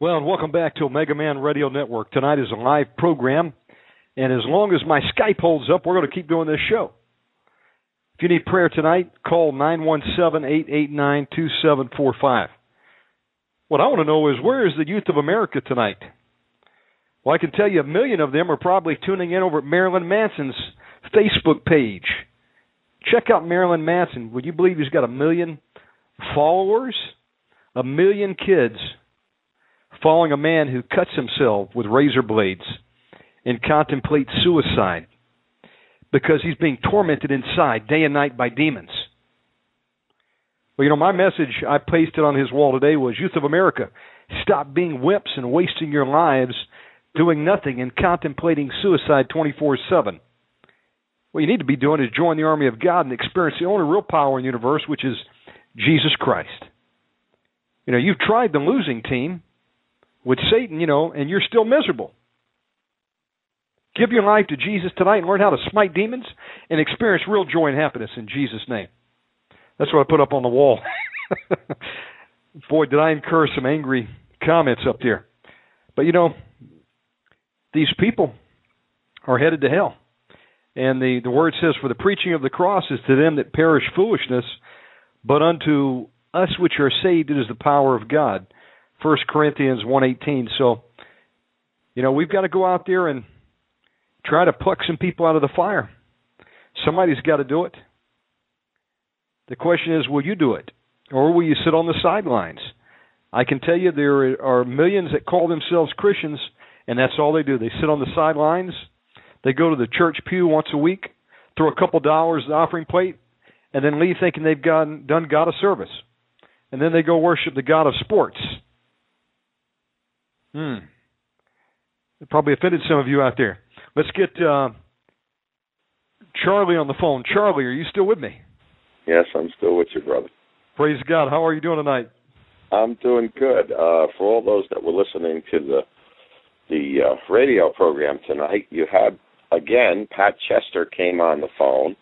Well, and welcome back to Omega Man Radio Network. Tonight is a live program, and as long as my Skype holds up, we're going to keep doing this show. If you need prayer tonight, call nine one seven, eight eight nine, two seven four five. What I want to know is, where is the youth of America tonight? Well, I can tell you a million of them are probably tuning in over at Marilyn Manson's Facebook page. Check out Marilyn Manson. Would you believe he's got a million followers? A million kids following a man who cuts himself with razor blades and contemplates suicide because he's being tormented inside day and night by demons. Well, you know, my message I pasted on his wall today was, Youth of America, stop being wimps and wasting your lives doing nothing and contemplating suicide twenty-four seven. What you need to be doing is join the army of God and experience the only real power in the universe, which is Jesus Christ. You know, you've tried the losing team with Satan, you know, and you're still miserable. Give your life to Jesus tonight and learn how to smite demons and experience real joy and happiness in Jesus' name. That's what I put up on the wall. Boy, did I incur some angry comments up there. But, you know, these people are headed to hell. And the, the word says, for the preaching of the cross is to them that perish foolishness, but unto us which are saved it is the power of God. First Corinthians one eighteen. So, you know, we've got to go out there and try to pluck some people out of the fire. Somebody's got to do it. The question is, will you do it? Or will you sit on the sidelines? I can tell you there are millions that call themselves Christians, and that's all they do. They sit on the sidelines. They go to the church pew once a week, throw a couple dollars at the offering plate, and then leave thinking they've gotten, done God a service. And then they go worship the God of sports. Hmm. It probably offended some of you out there. Let's get uh, Charlie on the phone. Charlie, are you still with me? Yes, I'm still with you, brother. Praise God. How are you doing tonight? I'm doing good. Uh, for all those that were listening to the the uh, radio program tonight, you had, again, Pat Chester came on the phone,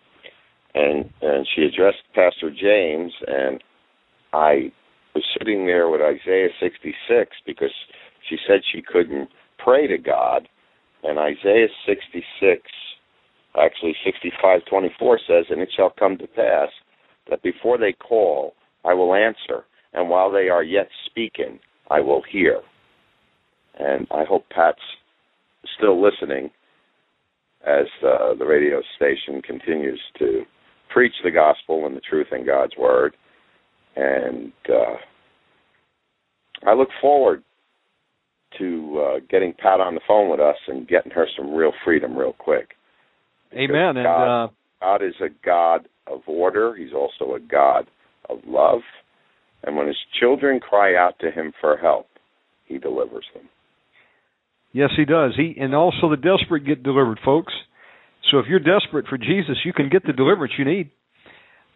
and, and she addressed Pastor James, and I was sitting there with Isaiah sixty-six because she said she couldn't pray to God, and Isaiah sixty-six, actually sixty-five twenty-four says, and it shall come to pass that before they call, I will answer, and while they are yet speaking, I will hear. And I hope Pat's still listening as uh, the radio station continues to preach the gospel and the truth in God's word. And uh, I look forward to uh, getting Pat on the phone with us and getting her some real freedom real quick. Because Amen. And God, uh, God is a God of order. He's also a God of love. And when his children cry out to him for help, he delivers them. Yes, he does. He and also the desperate get delivered, folks. So if you're desperate for Jesus, you can get the deliverance you need.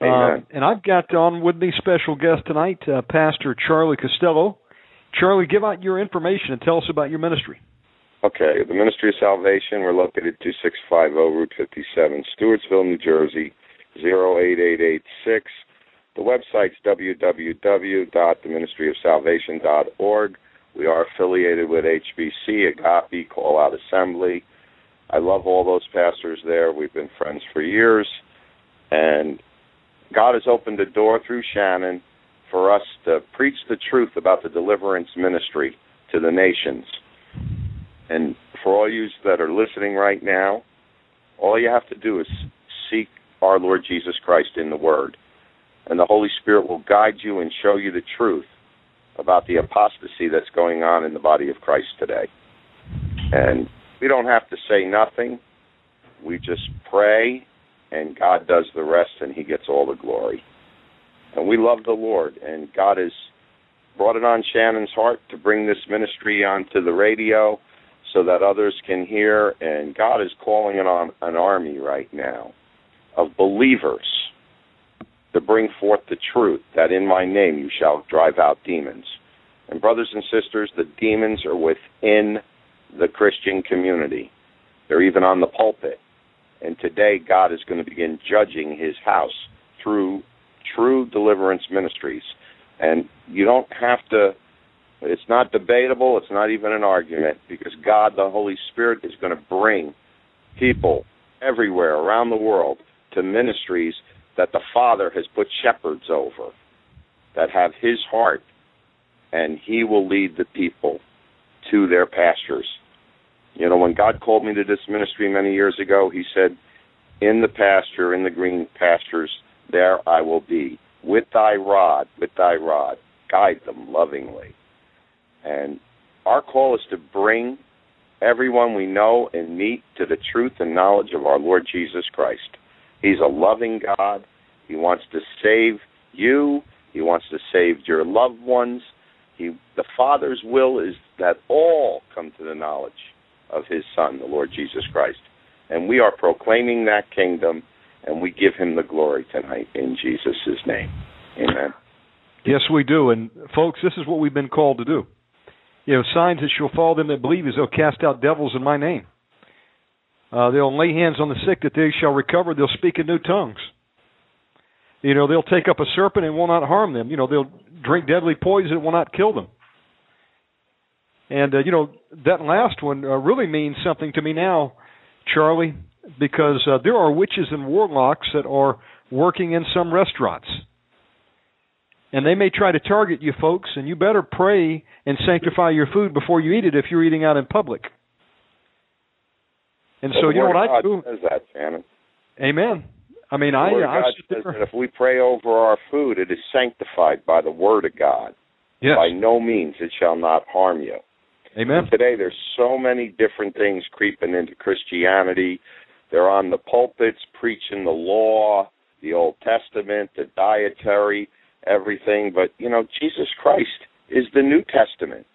Amen. Uh, and I've got on with me special guest tonight, uh, Pastor Charlie Costello. Charlie, give out your information and tell us about your ministry. Okay, the Ministry of Salvation, we're located at two six five zero Route fifty-seven, Stewartsville, New Jersey, zero eight eight eight six. The website's w w w dot the ministry of salvation dot org. We are affiliated with H B C, Agape, Call Out Assembly. I love all those pastors there. We've been friends for years. And God has opened the door through Shannon for us to preach the truth about the deliverance ministry to the nations. And for all you that are listening right now, all you have to do is seek our Lord Jesus Christ in the Word. And the Holy Spirit will guide you and show you the truth about the apostasy that's going on in the body of Christ today. And we don't have to say nothing. We just pray, and God does the rest, and he gets all the glory. And we love the Lord, and God has brought it on Shannon's heart to bring this ministry onto the radio, so that others can hear, and God is calling on an army right now of believers to bring forth the truth that in my name you shall drive out demons. And brothers and sisters, the demons are within the Christian community. They're even on the pulpit. And today God is going to begin judging his house through true deliverance ministries. And you don't have to... It's not debatable. It's not even an argument, because God, the Holy Spirit, is going to bring people everywhere around the world to ministries that the Father has put shepherds over, that have his heart, and he will lead the people to their pastures. You know, when God called me to this ministry many years ago, he said, In the pasture, in the green pastures, there I will be. With thy rod, with thy rod, guide them lovingly. And our call is to bring everyone we know and meet to the truth and knowledge of our Lord Jesus Christ. He's a loving God. He wants to save you. He wants to save your loved ones. He, the Father's will is that all come to the knowledge of his Son, the Lord Jesus Christ. And we are proclaiming that kingdom, and we give him the glory tonight in Jesus' name. Amen. Yes, we do. And, folks, this is what we've been called to do. You know, signs that shall follow them that believe as they'll cast out devils in my name. Uh, they'll lay hands on the sick that they shall recover. They'll speak in new tongues. You know, they'll take up a serpent and will not harm them. You know, they'll drink deadly poison and will not kill them. And, uh, you know, that last one uh, really means something to me now, Charlie, because uh, there are witches and warlocks that are working in some restaurants. And they may try to target you folks, and you better pray and sanctify your food before you eat it if you're eating out in public. And so, you know what I do? Says that, Shannon. Amen. I mean, I, I sit there. That if we pray over our food, it is sanctified by the Word of God. Yes. By no means it shall not harm you. Amen. And today, there's so many different things creeping into Christianity. They're on the pulpits preaching the law, the Old Testament, the dietary, everything. But, you know, Jesus Christ is the New Testament.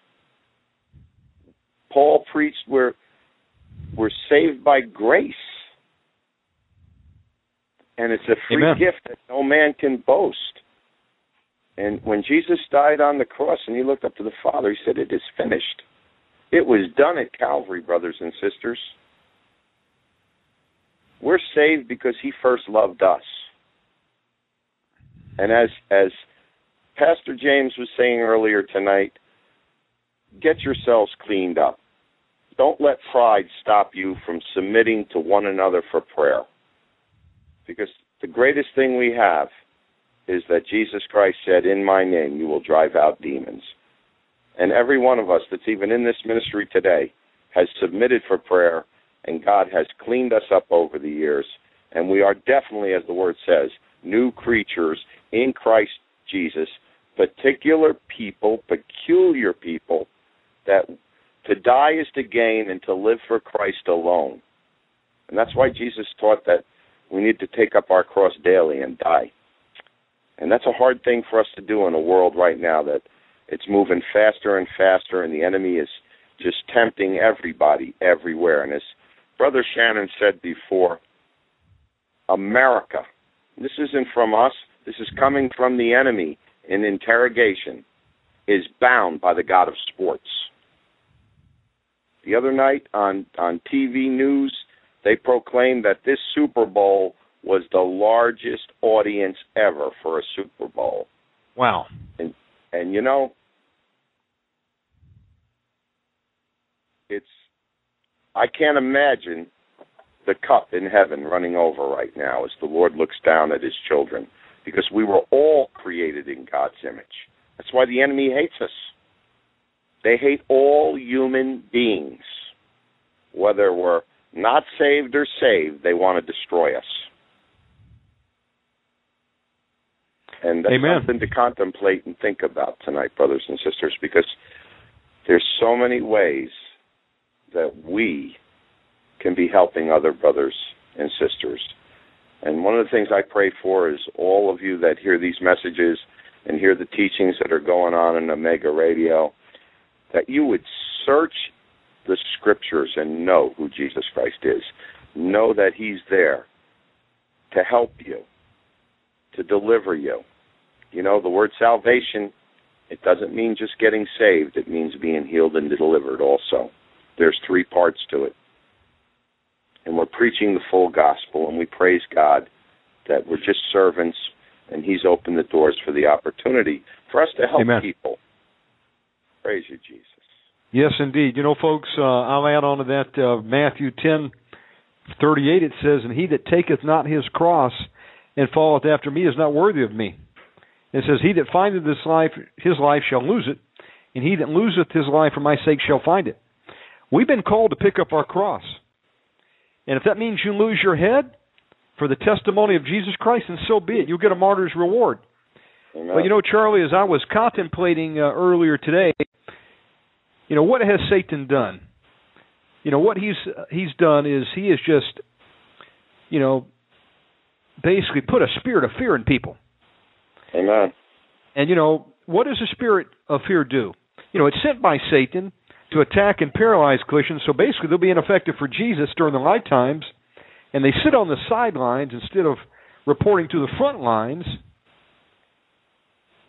Paul preached where we're saved by grace. And it's a free Amen. Gift that no man can boast. And when Jesus died on the cross and he looked up to the Father, he said, it is finished. It was done at Calvary, brothers and sisters. We're saved because he first loved us. And as as Pastor James was saying earlier tonight, get yourselves cleaned up. Don't let pride stop you from submitting to one another for prayer. Because the greatest thing we have is that Jesus Christ said, in my name you will drive out demons. And every one of us that's even in this ministry today has submitted for prayer, and God has cleaned us up over the years. And we are definitely, as the Word says, new creatures in Christ Jesus, particular people, peculiar people, that to die is to gain and to live for Christ alone. And that's why Jesus taught that we need to take up our cross daily and die. And that's a hard thing for us to do in a world right now that it's moving faster and faster, and the enemy is just tempting everybody everywhere. And as Brother Shannon said before, America, this isn't from us, this is coming from the enemy in interrogation, is bound by the God of sports. The other night on, on T V news, they proclaimed that this Super Bowl was the largest audience ever for a Super Bowl. Wow. And, and you know, it's I can't imagine the cup in heaven running over right now as the Lord looks down at his children, because we were all created in God's image. That's why the enemy hates us. They hate all human beings, whether we're not saved or saved. They want to destroy us. And that's Amen. Something to contemplate and think about tonight, brothers and sisters, because there's so many ways that we can be helping other brothers and sisters. And one of the things I pray for is all of you that hear these messages and hear the teachings that are going on in Omega Radio, that you would search the Scriptures and know who Jesus Christ is. Know that he's there to help you, to deliver you. You know, the word salvation, it doesn't mean just getting saved. It means being healed and delivered also. There's three parts to it. And we're preaching the full gospel, and we praise God that we're just servants, and he's opened the doors for the opportunity for us to help Amen. People. Praise you, Jesus. Yes, indeed. You know, folks, uh, I'll add on to that uh, Matthew ten thirty eight. It says, and he that taketh not his cross and falleth after me is not worthy of me. It says, he that findeth his life, his life shall lose it, and he that loseth his life for my sake shall find it. We've been called to pick up our cross. And if that means you lose your head, for the testimony of Jesus Christ, and so be it. You'll get a martyr's reward. Amen. But you know, Charlie, as I was contemplating uh, earlier today, you know, what has Satan done? You know, what he's he's done is he has just, you know, basically put a spirit of fear in people. Amen. And, you know, what does the spirit of fear do? You know, it's sent by Satan to attack and paralyze Christians, so basically they'll be ineffective for Jesus during the lifetimes, and they sit on the sidelines instead of reporting to the front lines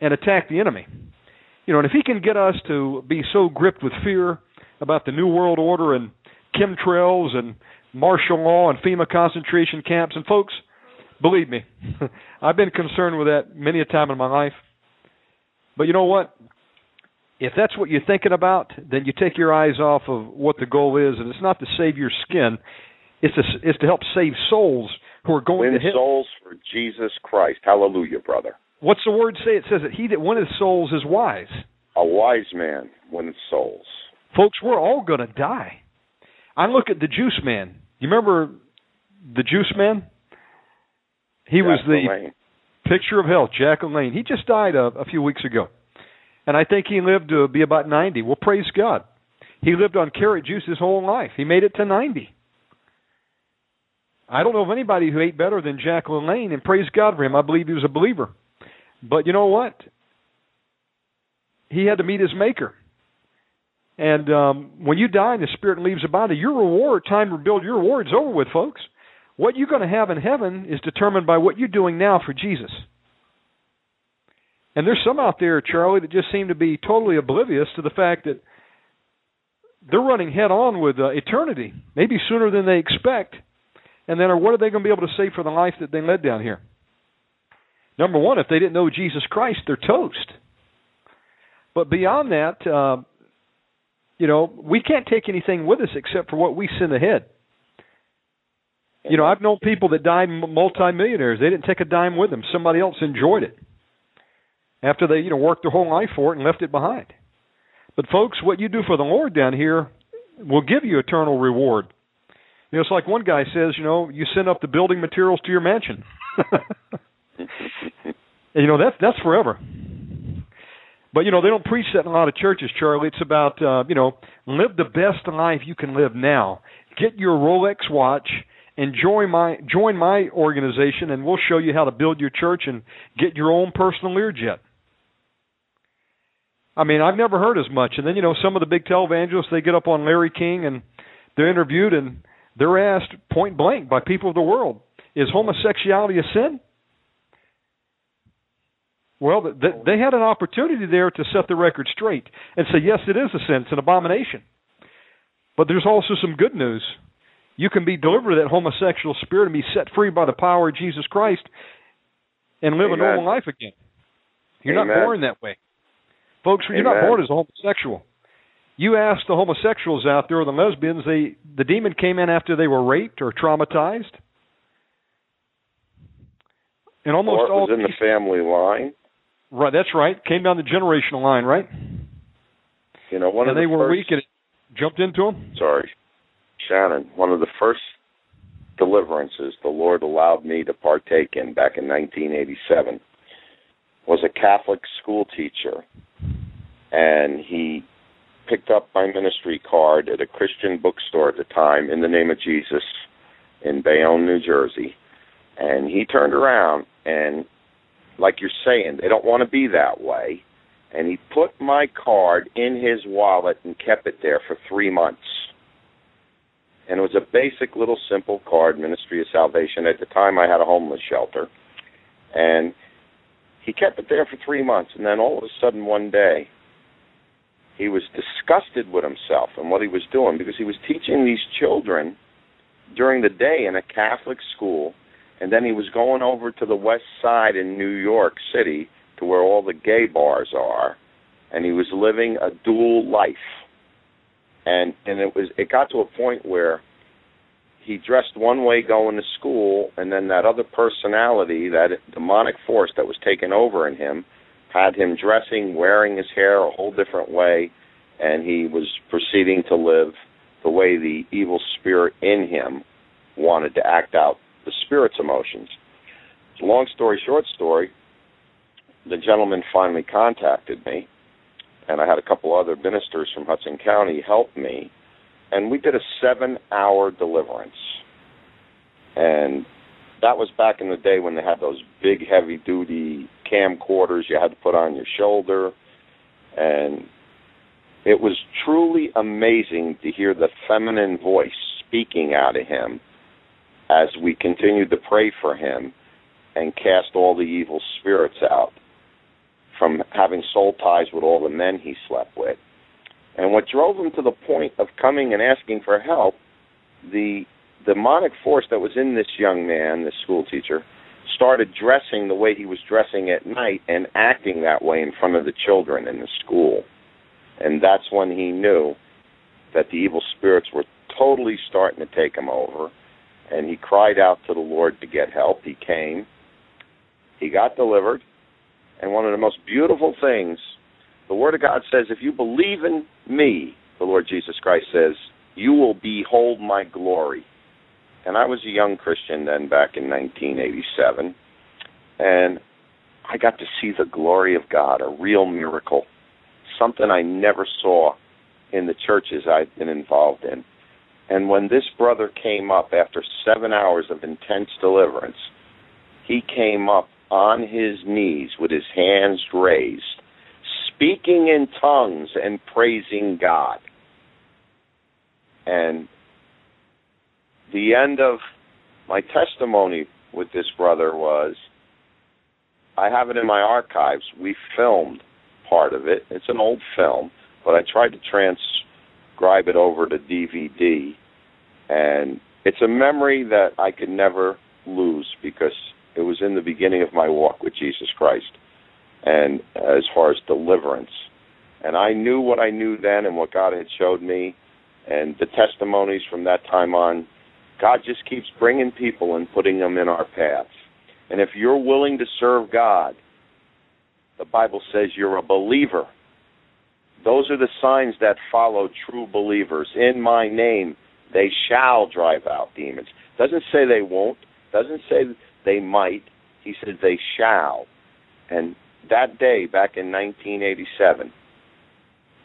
and attack the enemy. You know, and if he can get us to be so gripped with fear about the New World Order and chemtrails and martial law and FEMA concentration camps, and folks, believe me, I've been concerned with that many a time in my life. But you know what? If that's what you're thinking about, then you take your eyes off of what the goal is, and it's not to save your skin. It's to, it's to help save souls who are going Win to hell. Souls for Jesus Christ. Hallelujah, brother. What's the word say? It says that he that winneth souls is wise. A wise man winneth souls. Folks, we're all going to die. I look at the Juice Man. You remember the Juice Man? He Jack was the Lane. Picture of hell, Jack Lane. He just died a, a few weeks ago. And I think he lived to be about ninety. Well, praise God. He lived on carrot juice his whole life. He made it to ninety. I don't know of anybody who ate better than Jack Lane, and praise God for him. I believe he was a believer. But you know what? He had to meet his maker. And um, when you die and the spirit leaves the body, your reward, time to rebuild your reward is over with, folks. What you're going to have in heaven is determined by what you're doing now for Jesus. And there's some out there, Charlie, that just seem to be totally oblivious to the fact that they're running head-on with uh, eternity, maybe sooner than they expect. And then what are they going to be able to say for the life that they led down here? Number one, if they didn't know Jesus Christ, they're toast. But beyond that, uh, you know, we can't take anything with us except for what we send ahead. You know, I've known people that died multimillionaires. They didn't take a dime with them. Somebody else enjoyed it after they, you know, worked their whole life for it and left it behind. But, folks, what you do for the Lord down here will give you eternal reward. You know, it's like one guy says, you know, you send up the building materials to your mansion. And, you know, that's, that's forever. But, you know, they don't preach that in a lot of churches, Charlie. It's about, uh, you know, live the best life you can live now. Get your Rolex watch. Enjoy my, join my organization, and we'll show you how to build your church and get your own personal Learjet. I mean, I've never heard as much. And then, you know, some of the big televangelists, they get up on Larry King, and they're interviewed, and they're asked point blank by people of the world, is homosexuality a sin? Well, they had an opportunity there to set the record straight and say, yes, it is a sin. It's an abomination. But there's also some good news. You can be delivered of that homosexual spirit and be set free by the power of Jesus Christ and live Amen. A normal life again. You're Amen. Not born that way. Folks, Amen. You're not born as a homosexual. You ask the homosexuals out there or the lesbians, they, the demon came in after they were raped or traumatized. And almost or it was all in the family line. Right, that's right. Came down the generational line, right? You know, one and of they the were first... weak and it jumped into them. Sorry. Shannon, one of the first deliverances the Lord allowed me to partake in back in nineteen eighty-seven was a Catholic school teacher, and he picked up my ministry card at a Christian bookstore at the time, In the Name of Jesus, in Bayonne, New Jersey, and he turned around, and like you're saying, they don't want to be that way, and he put my card in his wallet and kept it there for three months. And it was a basic little simple card, Ministry of Salvation. At the time, I had a homeless shelter. And he kept it there for three months. And then all of a sudden, one day, he was disgusted with himself and what he was doing, because he was teaching these children during the day in a Catholic school. And then he was going over to the west side in New York City to where all the gay bars are. And he was living a dual life. And and it was it got to a point where he dressed one way going to school, and then that other personality, that demonic force that was taking over in him, had him dressing, wearing his hair a whole different way, and he was proceeding to live the way the evil spirit in him wanted to act out the Spirit's emotions. Long story, short story, the gentleman finally contacted me, and I had a couple other ministers from Hudson County help me, and we did a seven-hour deliverance. And that was back in the day when they had those big, heavy-duty camcorders you had to put on your shoulder, and it was truly amazing to hear the feminine voice speaking out of him as we continued to pray for him and cast all the evil spirits out from having soul ties with all the men he slept with. And what drove him to the point of coming and asking for help, the demonic force that was in this young man, this school teacher, started dressing the way he was dressing at night and acting that way in front of the children in the school. And that's when he knew that the evil spirits were totally starting to take him over. And he cried out to the Lord to get help. He came. He got delivered, and one of the most beautiful things, the Word of God says, if you believe in me, the Lord Jesus Christ says, you will behold my glory. And I was a young Christian then back in nineteen eighty-seven, and I got to see the glory of God, a real miracle, something I never saw in the churches I've been involved in. And when this brother came up after seven hours of intense deliverance, he came up on his knees with his hands raised, speaking in tongues and praising God. And the end of my testimony with this brother was, I have it in my archives. We filmed part of it. It's an old film, but I tried to transcribe it over to D V D. And it's a memory that I could never lose because it was in the beginning of my walk with Jesus Christ, and as far as deliverance. And I knew what I knew then and what God had showed me, and the testimonies from that time on, God just keeps bringing people and putting them in our paths. And if you're willing to serve God, the Bible says you're a believer. Those are the signs that follow true believers. In my name, they shall drive out demons. Doesn't say they won't. Doesn't say they might. He says they shall. And that day, back in nineteen eighty-seven,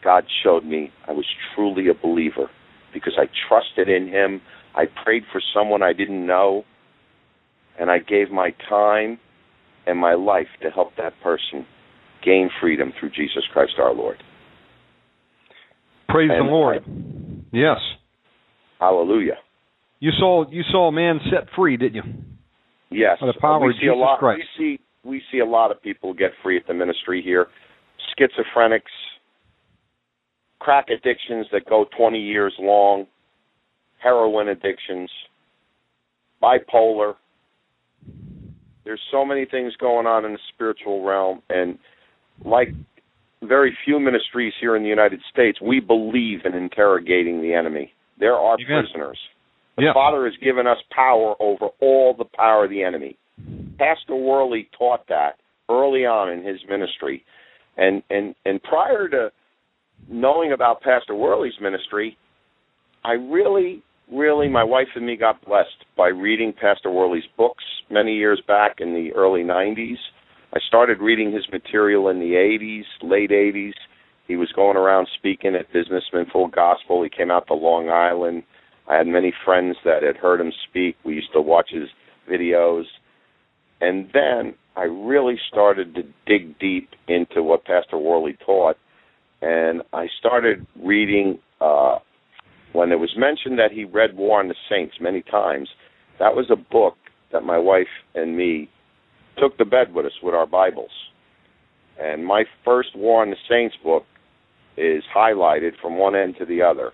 God showed me I was truly a believer because I trusted in him. I prayed for someone I didn't know, and I gave my time and my life to help that person gain freedom through Jesus Christ our Lord. Praise and the Lord. I, yes. Hallelujah. You saw you saw a man set free, didn't you? Yes. By the power we see of Jesus a lot, Christ. We see, we see a lot of people get free at the ministry here. Schizophrenics, crack addictions that go twenty years long, heroin addictions, bipolar. There's so many things going on in the spiritual realm, and like very few ministries here in the United States, we believe in interrogating the enemy. There are Amen. prisoners. The yeah. Father has given us power over all the power of the enemy. Pastor Worley taught that early on in his ministry. And, and, and prior to knowing about Pastor Worley's ministry, I really, really, my wife and me got blessed by reading Pastor Worley's books many years back in the early nineties. I started reading his material in the eighties, late eighties. He was going around speaking at Businessmen Full Gospel. He came out to Long Island. I had many friends that had heard him speak. We used to watch his videos. And then I really started to dig deep into what Pastor Worley taught. And I started reading, uh, when it was mentioned that he read War on the Saints many times, that was a book that my wife and me took to bed with us with our Bibles. And my first War on the Saints book is highlighted from one end to the other.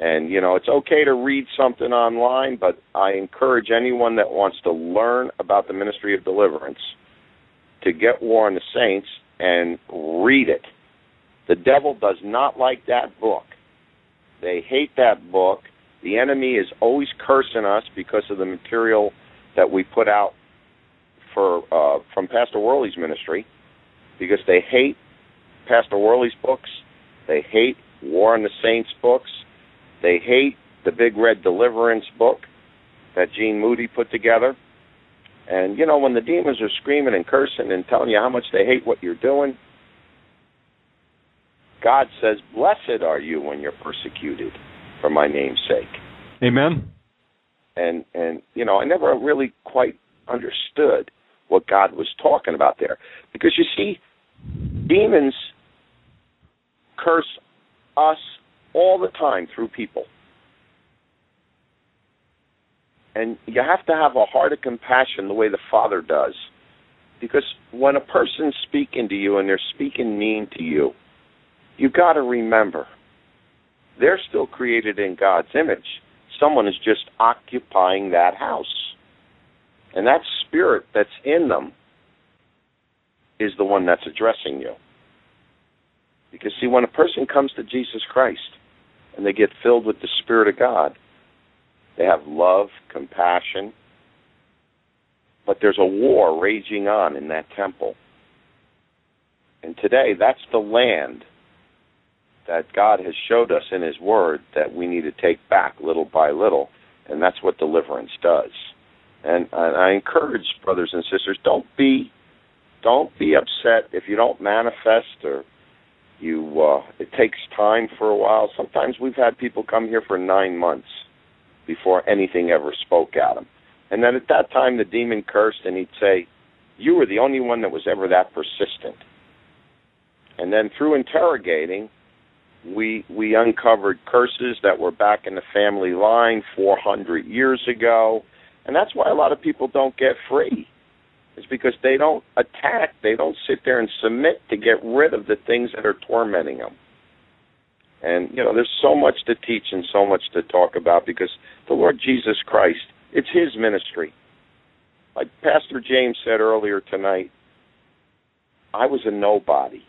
And, you know, it's okay to read something online, but I encourage anyone that wants to learn about the ministry of deliverance to get War on the Saints and read it. The devil does not like that book. They hate that book. The enemy is always cursing us because of the material that we put out for uh, from Pastor Worley's ministry, because they hate Pastor Worley's books. They hate War on the Saints books. They hate the Big Red Deliverance book. that Gene Moody put together. And, you know, when the demons are screaming and cursing and telling you how much they hate what you're doing, God says, blessed are you when you're persecuted for my name's sake. Amen. And, and you know, I never really quite understood what God was talking about there. Because, you see, demons curse us all the time through people. And you have to have a heart of compassion the way the Father does. Because when a person's speaking to you and they're speaking mean to you, you got to remember, they're still created in God's image. Someone is just occupying that house. And that spirit that's in them is the one that's addressing you. Because, see, when a person comes to Jesus Christ and they get filled with the Spirit of God, they have love, compassion, but there's a war raging on in that temple. And today, that's the land that God has showed us in His Word that we need to take back little by little, and that's what deliverance does. And I encourage brothers and sisters, don't be, don't be upset if you don't manifest or you. Uh, it takes time for a while. Sometimes we've had people come here for nine months before anything ever spoke at them. And then at that time, the demon cursed, and he'd say, you were the only one that was ever that persistent. And then through interrogating, we we uncovered curses that were back in the family line four hundred years ago. And that's why a lot of people don't get free. It's because they don't attack. They don't sit there and submit to get rid of the things that are tormenting them. And, you know, there's so much to teach and so much to talk about because the Lord Jesus Christ, it's His ministry. Like Pastor James said earlier tonight, I was a nobody,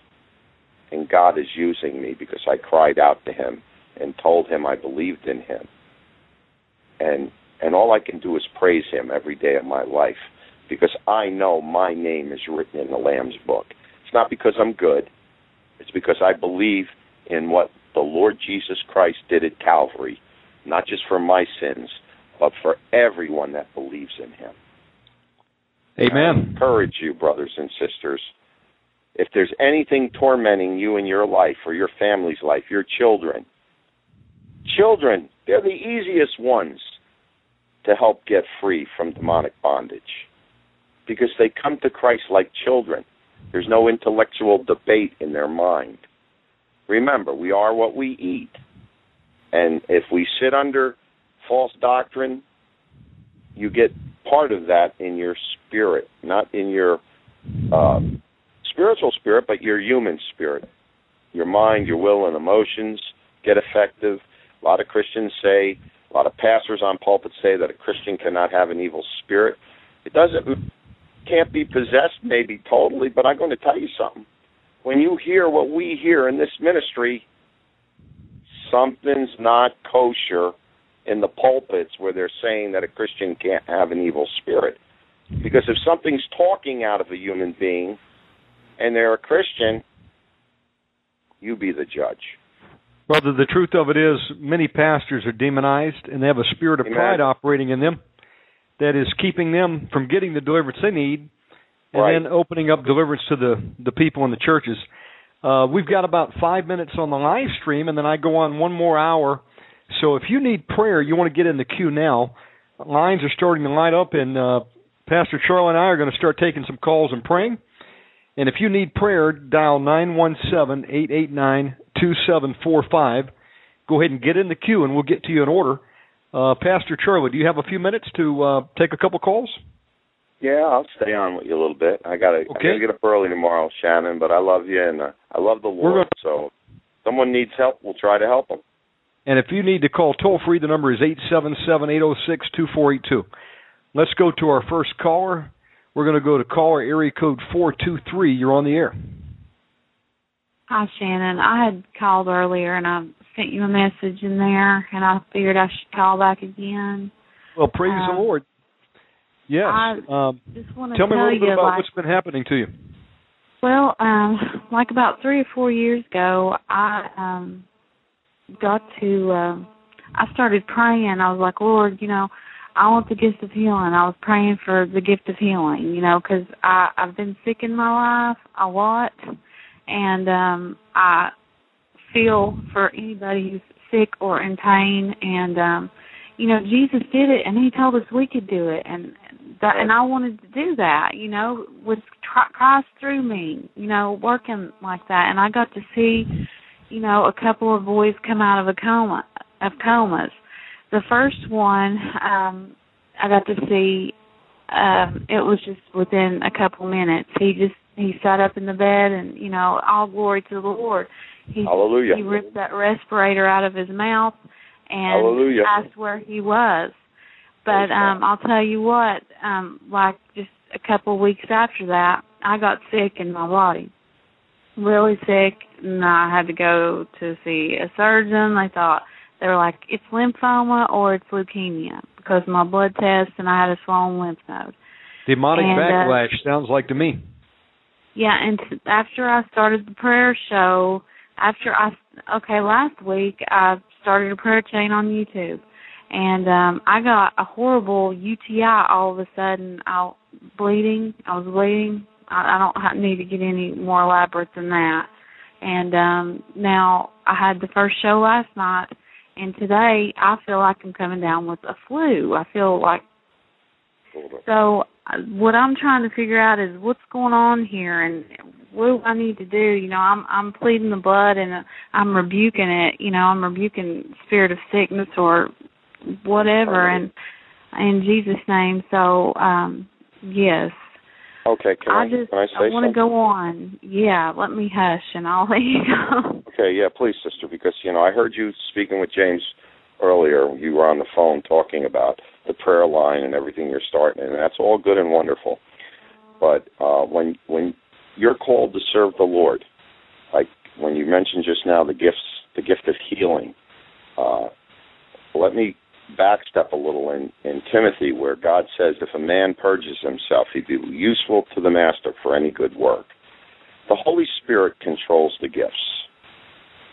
and God is using me because I cried out to Him and told Him I believed in Him. And and all I can do is praise Him every day of my life because I know my name is written in the Lamb's book. It's not because I'm good. It's because I believe in what the Lord Jesus Christ did at Calvary, not just for my sins, but for everyone that believes in Him. Amen. I encourage you, brothers and sisters, if there's anything tormenting you in your life or your family's life, your children, children, they're the easiest ones to help get free from demonic bondage because they come to Christ like children. There's no intellectual debate in their mind. Remember, we are what we eat. And if we sit under false doctrine, you get part of that in your spirit, not in your uh, spiritual spirit, but your human spirit. Your mind, your will, and emotions get affected. A lot of Christians say, a lot of pastors on pulpits say that a Christian cannot have an evil spirit. It doesn't, can't be possessed maybe totally, but I'm going to tell you something. When you hear what we hear in this ministry, something's not kosher in the pulpits where they're saying that a Christian can't have an evil spirit. Because if something's talking out of a human being and they're a Christian, you be the judge. Brother, the truth of it is many pastors are demonized and they have a spirit of Amen. pride operating in them that is keeping them from getting the deliverance they need. And right. then opening up deliverance to the, the people in the churches. Uh, we've got about five minutes on the live stream, and then I go on one more hour. So if you need prayer, you want to get in the queue now. Lines are starting to light up, and uh, Pastor Charlie and I are going to start taking some calls and praying. And if you need prayer, dial nine one seven, eight eight nine, two seven four five. Go ahead and get in the queue, and we'll get to you in order. Uh, Pastor Charlie, do you have a few minutes to uh, take a couple calls? Yeah, I'll stay on with you a little bit. I gotta, okay. I gotta get up early tomorrow, Shannon. But I love you, and uh, I love the Lord. So, if someone needs help, we'll try to help them. And if you need to call toll free, the number is eight seven seven eight zero six two four eight two. Let's go to our first caller. We're going to go to caller area code four two three. You're on the air. Hi, Shannon. I had called earlier, and I sent you a message in there, and I figured I should call back again. Well, praise um, the Lord. Yes. Um, just want to tell me a little bit about like, what's been happening to you. Well, um, like about three or four years ago, I um, got to, uh, I started praying. I was like, Lord, you know, I want the gift of healing. I was praying for the gift of healing, you know, because I've been sick in my life a lot, and um, I feel for anybody who's sick or in pain. And, um, you know, Jesus did it, and he told us we could do it, and that, and I wanted to do that, you know, with Christ through me, you know, working like that. And I got to see, you know, a couple of boys come out of a coma, of comas. The first one, um, I got to see, um, it was just within a couple minutes. He just, he sat up in the bed and, you know, all glory to the Lord. He, Hallelujah. He ripped that respirator out of his mouth, and Hallelujah. That's where he was. But um, I'll tell you what, um, like just a couple weeks after that, I got sick in my body, really sick, and I had to go to see a surgeon. I thought, they were like, it's lymphoma or it's leukemia, because my blood test, and I had a swollen lymph node. Demonic and, backlash uh, sounds like to me. Yeah, and after I started the prayer show, after I, okay, last week I started a prayer chain on YouTube, and um, I got a horrible U T I all of a sudden. I bleeding. I was bleeding. I, I don't need to get any more elaborate than that. And um, now I had the first show last night. And today, I feel like I'm coming down with a flu. I feel like... So what I'm trying to figure out is what's going on here and what do I need to do? You know, I'm I'm pleading the blood, and I'm rebuking it. You know, I'm rebuking spirit of sickness or whatever, and in Jesus' name. So, um, yes. Okay, can I, I, just, can I say I something? I want to go on. Yeah, let me hush, and I'll let you go. Okay, yeah, please, sister, because, you know, I heard you speaking with James earlier. You were on the phone talking about the prayer line and everything you're starting, and that's all good and wonderful. But uh, when when you're called to serve the Lord, like when you mentioned just now the gifts, the gift of healing, uh, let me backstep a little in, in Timothy, where God says, if a man purges himself, he'd be useful to the master for any good work. The Holy Spirit controls the gifts.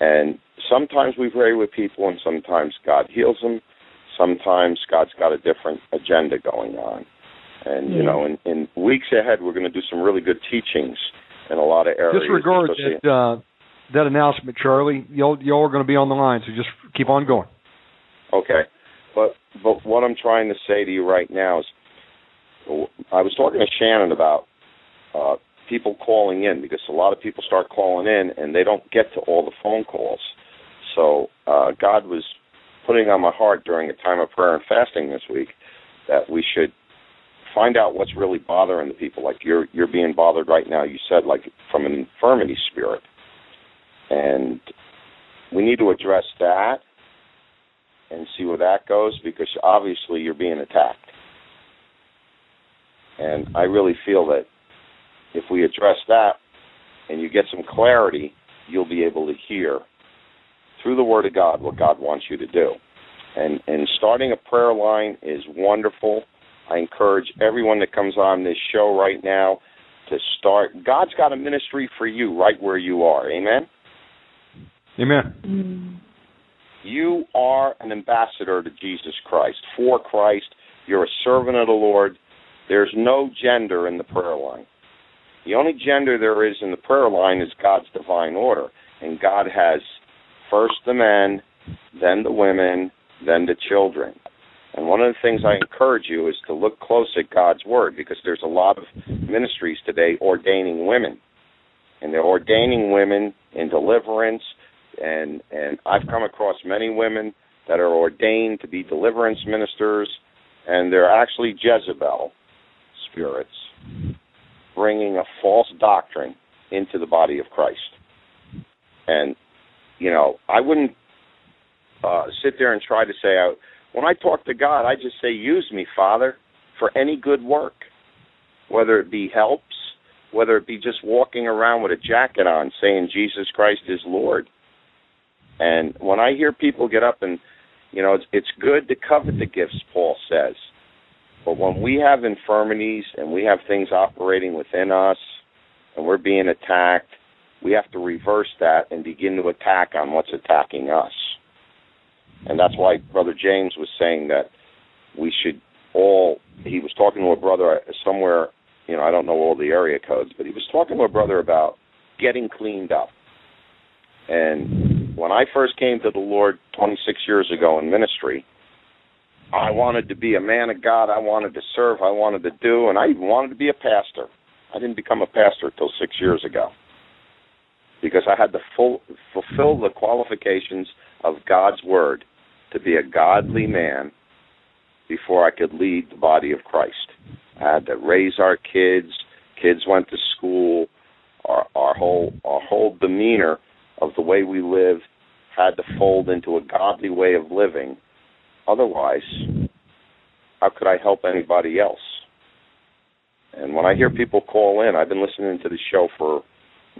And sometimes we pray with people, and sometimes God heals them. Sometimes God's got a different agenda going on. And, mm-hmm. you know, in, in weeks ahead, we're going to do some really good teachings in a lot of areas. Disregard that, uh, that announcement, Charlie. Y'all, y'all are going to be on the line, so just keep on going. Okay. But but what I'm trying to say to you right now is, I was talking to Shannon about uh, people calling in, because a lot of people start calling in and they don't get to all the phone calls. So uh, God was putting on my heart during a time of prayer and fasting this week that we should find out what's really bothering the people. Like you're you're being bothered right now, you said, like from an infirmity spirit. And we need to address that and see where that goes, because obviously you're being attacked. And I really feel that if we address that and you get some clarity, you'll be able to hear through the Word of God what God wants you to do. And, and starting a prayer line is wonderful. I encourage everyone that comes on this show right now to start. God's got a ministry for you right where you are. Amen? Amen. Mm-hmm. You are an ambassador to Jesus Christ, for Christ. You're a servant of the Lord. There's no gender in the prayer line. The only gender there is in the prayer line is God's divine order. And God has first the men, then the women, then the children. And one of the things I encourage you is to look close at God's Word, because there's a lot of ministries today ordaining women. And they're ordaining women in deliverance. And and I've come across many women that are ordained to be deliverance ministers, and they're actually Jezebel spirits bringing a false doctrine into the body of Christ. And, you know, I wouldn't uh, sit there and try to say, I, when I talk to God, I just say, use me, Father, for any good work, whether it be helps, whether it be just walking around with a jacket on saying Jesus Christ is Lord. And when I hear people get up and, you know, it's, it's good to covet the gifts, Paul says. But when we have infirmities and we have things operating within us and we're being attacked, we have to reverse that and begin to attack on what's attacking us. And that's why Brother James was saying that we should all, he was talking to a brother somewhere, you know, I don't know all the area codes, but he was talking to a brother about getting cleaned up. And when I first came to the Lord twenty-six years ago in ministry, I wanted to be a man of God. I wanted to serve. I wanted to do, and I even wanted to be a pastor. I didn't become a pastor until six years ago because I had to full, fulfill the qualifications of God's word to be a godly man before I could lead the body of Christ. I had to raise our kids. Kids went to school. Our, our whole our whole demeanor of the way we live had to fold into a godly way of living. Otherwise, how could I help anybody else? And when I hear people call in, I've been listening to the show for,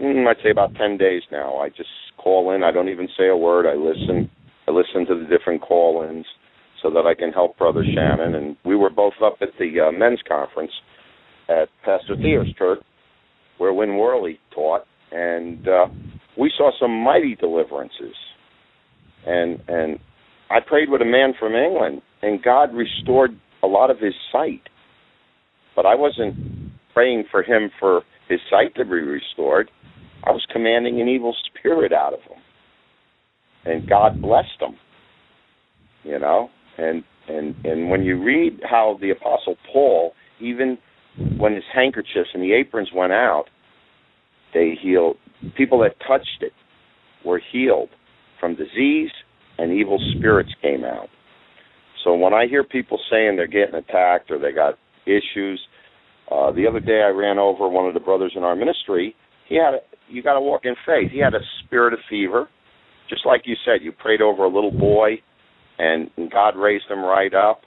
mm, I'd say about ten days now. I just call in. I don't even say a word. I listen. I listen to the different call-ins so that I can help Brother Shannon. And we were both up at the uh, men's conference at Pastor Theo's church where Win Worley taught. And uh, we saw some mighty deliverances. And and... I prayed with a man from England, and God restored a lot of his sight. But I wasn't praying for him for his sight to be restored. I was commanding an evil spirit out of him. And God blessed him, you know. And, and, and when you read how the Apostle Paul, even when his handkerchiefs and the aprons went out, they healed. People that touched it were healed from disease, and evil spirits came out. So when I hear people saying they're getting attacked or they got issues, uh, the other day I ran over one of the brothers in our ministry. He had a, you got to walk in faith. He had a spirit of fever, just like you said. You prayed over a little boy, and, and God raised him right up.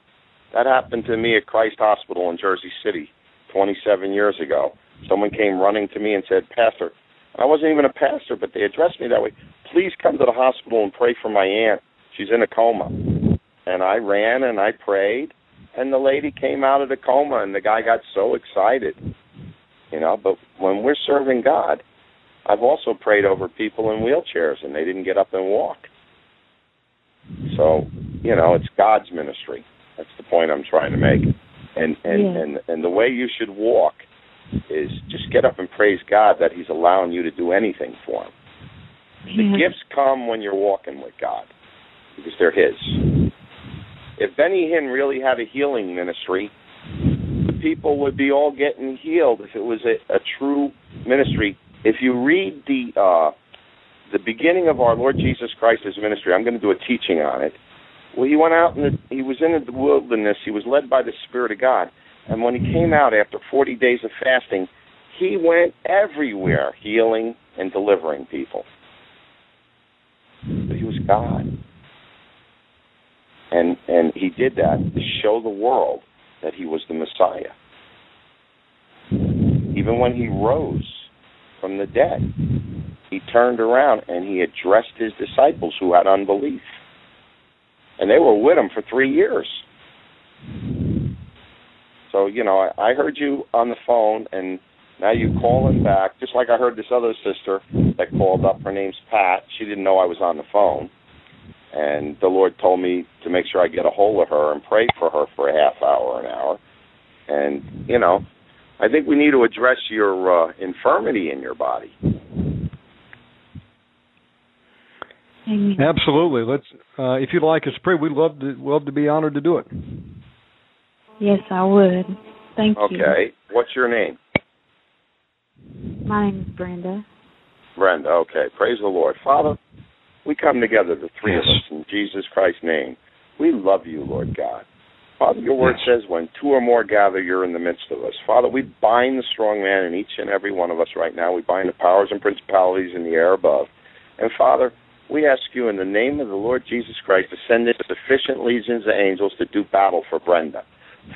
That happened to me at Christ Hospital in Jersey City twenty-seven years ago. Someone came running to me and said, "Pastor," I wasn't even a pastor, but they addressed me that way. "Please come to the hospital and pray for my aunt. She's in a coma." And I ran and I prayed, and the lady came out of the coma, and the guy got so excited. You know, but when we're serving God, I've also prayed over people in wheelchairs, and they didn't get up and walk. So, you know, it's God's ministry. That's the point I'm trying to make. And and, yeah. and, and the way you should walk is just get up and praise God that he's allowing you to do anything for him. The yeah. gifts come when you're walking with God because they're his. If Benny Hinn really had a healing ministry, the people would be all getting healed if it was a, a true ministry. If you read the uh, the beginning of our Lord Jesus Christ's ministry, I'm going to do a teaching on it. Well, he went out and he was in the wilderness. He was led by the Spirit of God. And when he came out after forty days of fasting, he went everywhere healing and delivering people. But he was God. And and he did that to show the world that he was the Messiah. Even when he rose from the dead, he turned around and he addressed his disciples who had unbelief. And they were with him for three years. So, you know, I, I heard you on the phone, and now you calling back, just like I heard this other sister that called up. Her name's Pat. She didn't know I was on the phone. And the Lord told me to make sure I get a hold of her and pray for her for a half hour, an hour. And, you know, I think we need to address your uh, infirmity in your body. Absolutely. Let's. Uh, if you'd like us to pray, we'd love to, love to be honored to do it. Yes, I would. Thank okay. you. Okay. What's your name? My name is Brenda. Brenda, okay. Praise the Lord. Father, we come together, the three of us, in Jesus Christ's name. We love you, Lord God. Father, your word says when two or more gather, you're in the midst of us. Father, we bind the strong man in each and every one of us right now. We bind the powers and principalities in the air above. And, Father, we ask you in the name of the Lord Jesus Christ to send in sufficient legions of angels to do battle for Brenda.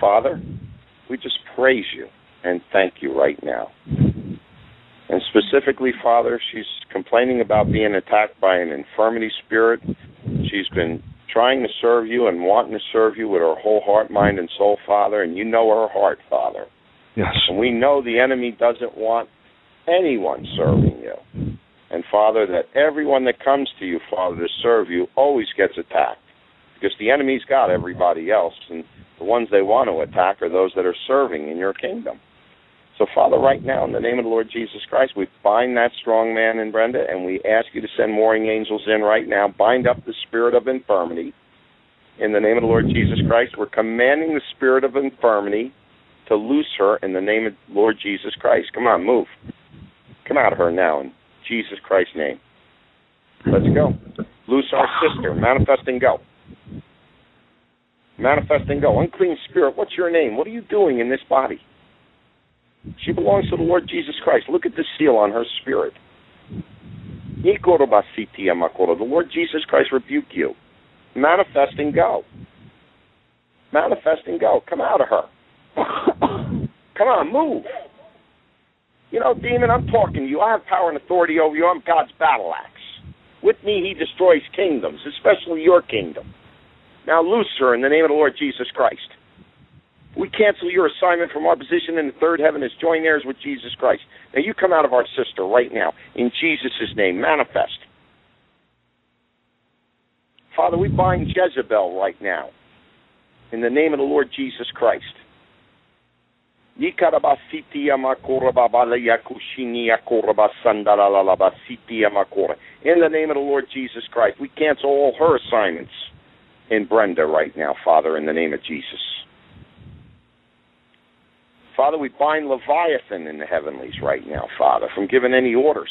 Father, we just praise you and thank you right now. And specifically, Father, she's complaining about being attacked by an infirmity spirit. She's been trying to serve you and wanting to serve you with her whole heart, mind, and soul, Father, and you know her heart, Father. Yes. And we know the enemy doesn't want anyone serving you. And, Father, that everyone that comes to you, Father, to serve you always gets attacked because the enemy's got everybody else, and The ones they want to attack are those that are serving in your kingdom. So, Father, right now, in the name of the Lord Jesus Christ, we bind that strong man in Brenda, and we ask you to send warring angels in right now. Bind up the spirit of infirmity. In the name of the Lord Jesus Christ, we're commanding the spirit of infirmity to loose her in the name of the Lord Jesus Christ. Come on, move. Come out of her now in Jesus Christ's name. Let's go. Loose our sister. Manifest and go. Manifest and go. Unclean spirit, what's your name? What are you doing in this body? She belongs to the Lord Jesus Christ. Look at the seal on her spirit. The Lord Jesus Christ rebuke you. Manifest and go. Manifest and go. Come out of her. Come on, move. You know, demon, I'm talking to you. I have power and authority over you. I'm God's battle axe. With me, he destroys kingdoms, especially your kingdom. Now loose her in the name of the Lord Jesus Christ. We cancel your assignment from our position in the third heaven as joint heirs with Jesus Christ. Now you come out of our sister right now. In Jesus' name, manifest. Father, we bind Jezebel right now in the name of the Lord Jesus Christ. In the name of the Lord Jesus Christ, we cancel all her assignments in Brenda right now, Father, in the name of Jesus. Father, we bind Leviathan in the heavenlies right now, Father, from giving any orders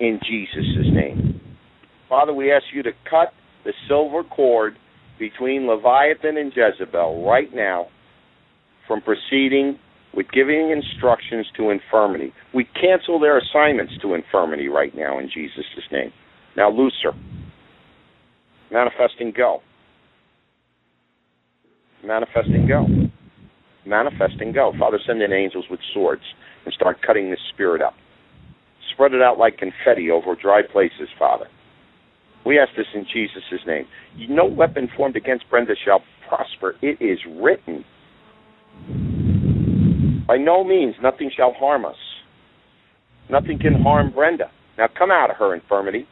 in Jesus' name. Father, we ask you to cut the silver cord between Leviathan and Jezebel right now from proceeding with giving instructions to infirmity. We cancel their assignments to infirmity right now in Jesus' name. Now loose her. Manifest and go. Manifest and go. Manifest and go. Father, send in angels with swords and start cutting this spirit up. Spread it out like confetti over dry places, Father. We ask this in Jesus' name. No weapon formed against Brenda shall prosper. It is written. By no means, nothing shall harm us. Nothing can harm Brenda. Now come out of her infirmity.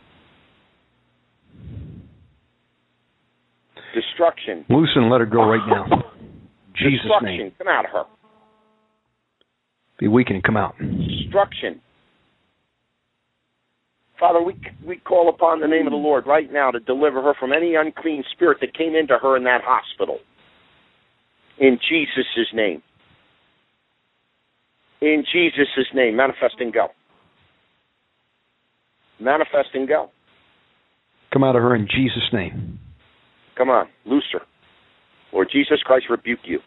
Destruction. Loose and let her go right now. Jesus' Destruction. Name. Come out of her. Be weakened. Come out. Destruction. Father, we we call upon the name of the Lord right now to deliver her from any unclean spirit that came into her in that hospital. In Jesus' name. In Jesus' name. Manifest and go. Manifest and go. Come out of her in Jesus' name. Come on. Loose her. Lord Jesus Christ, rebuke you.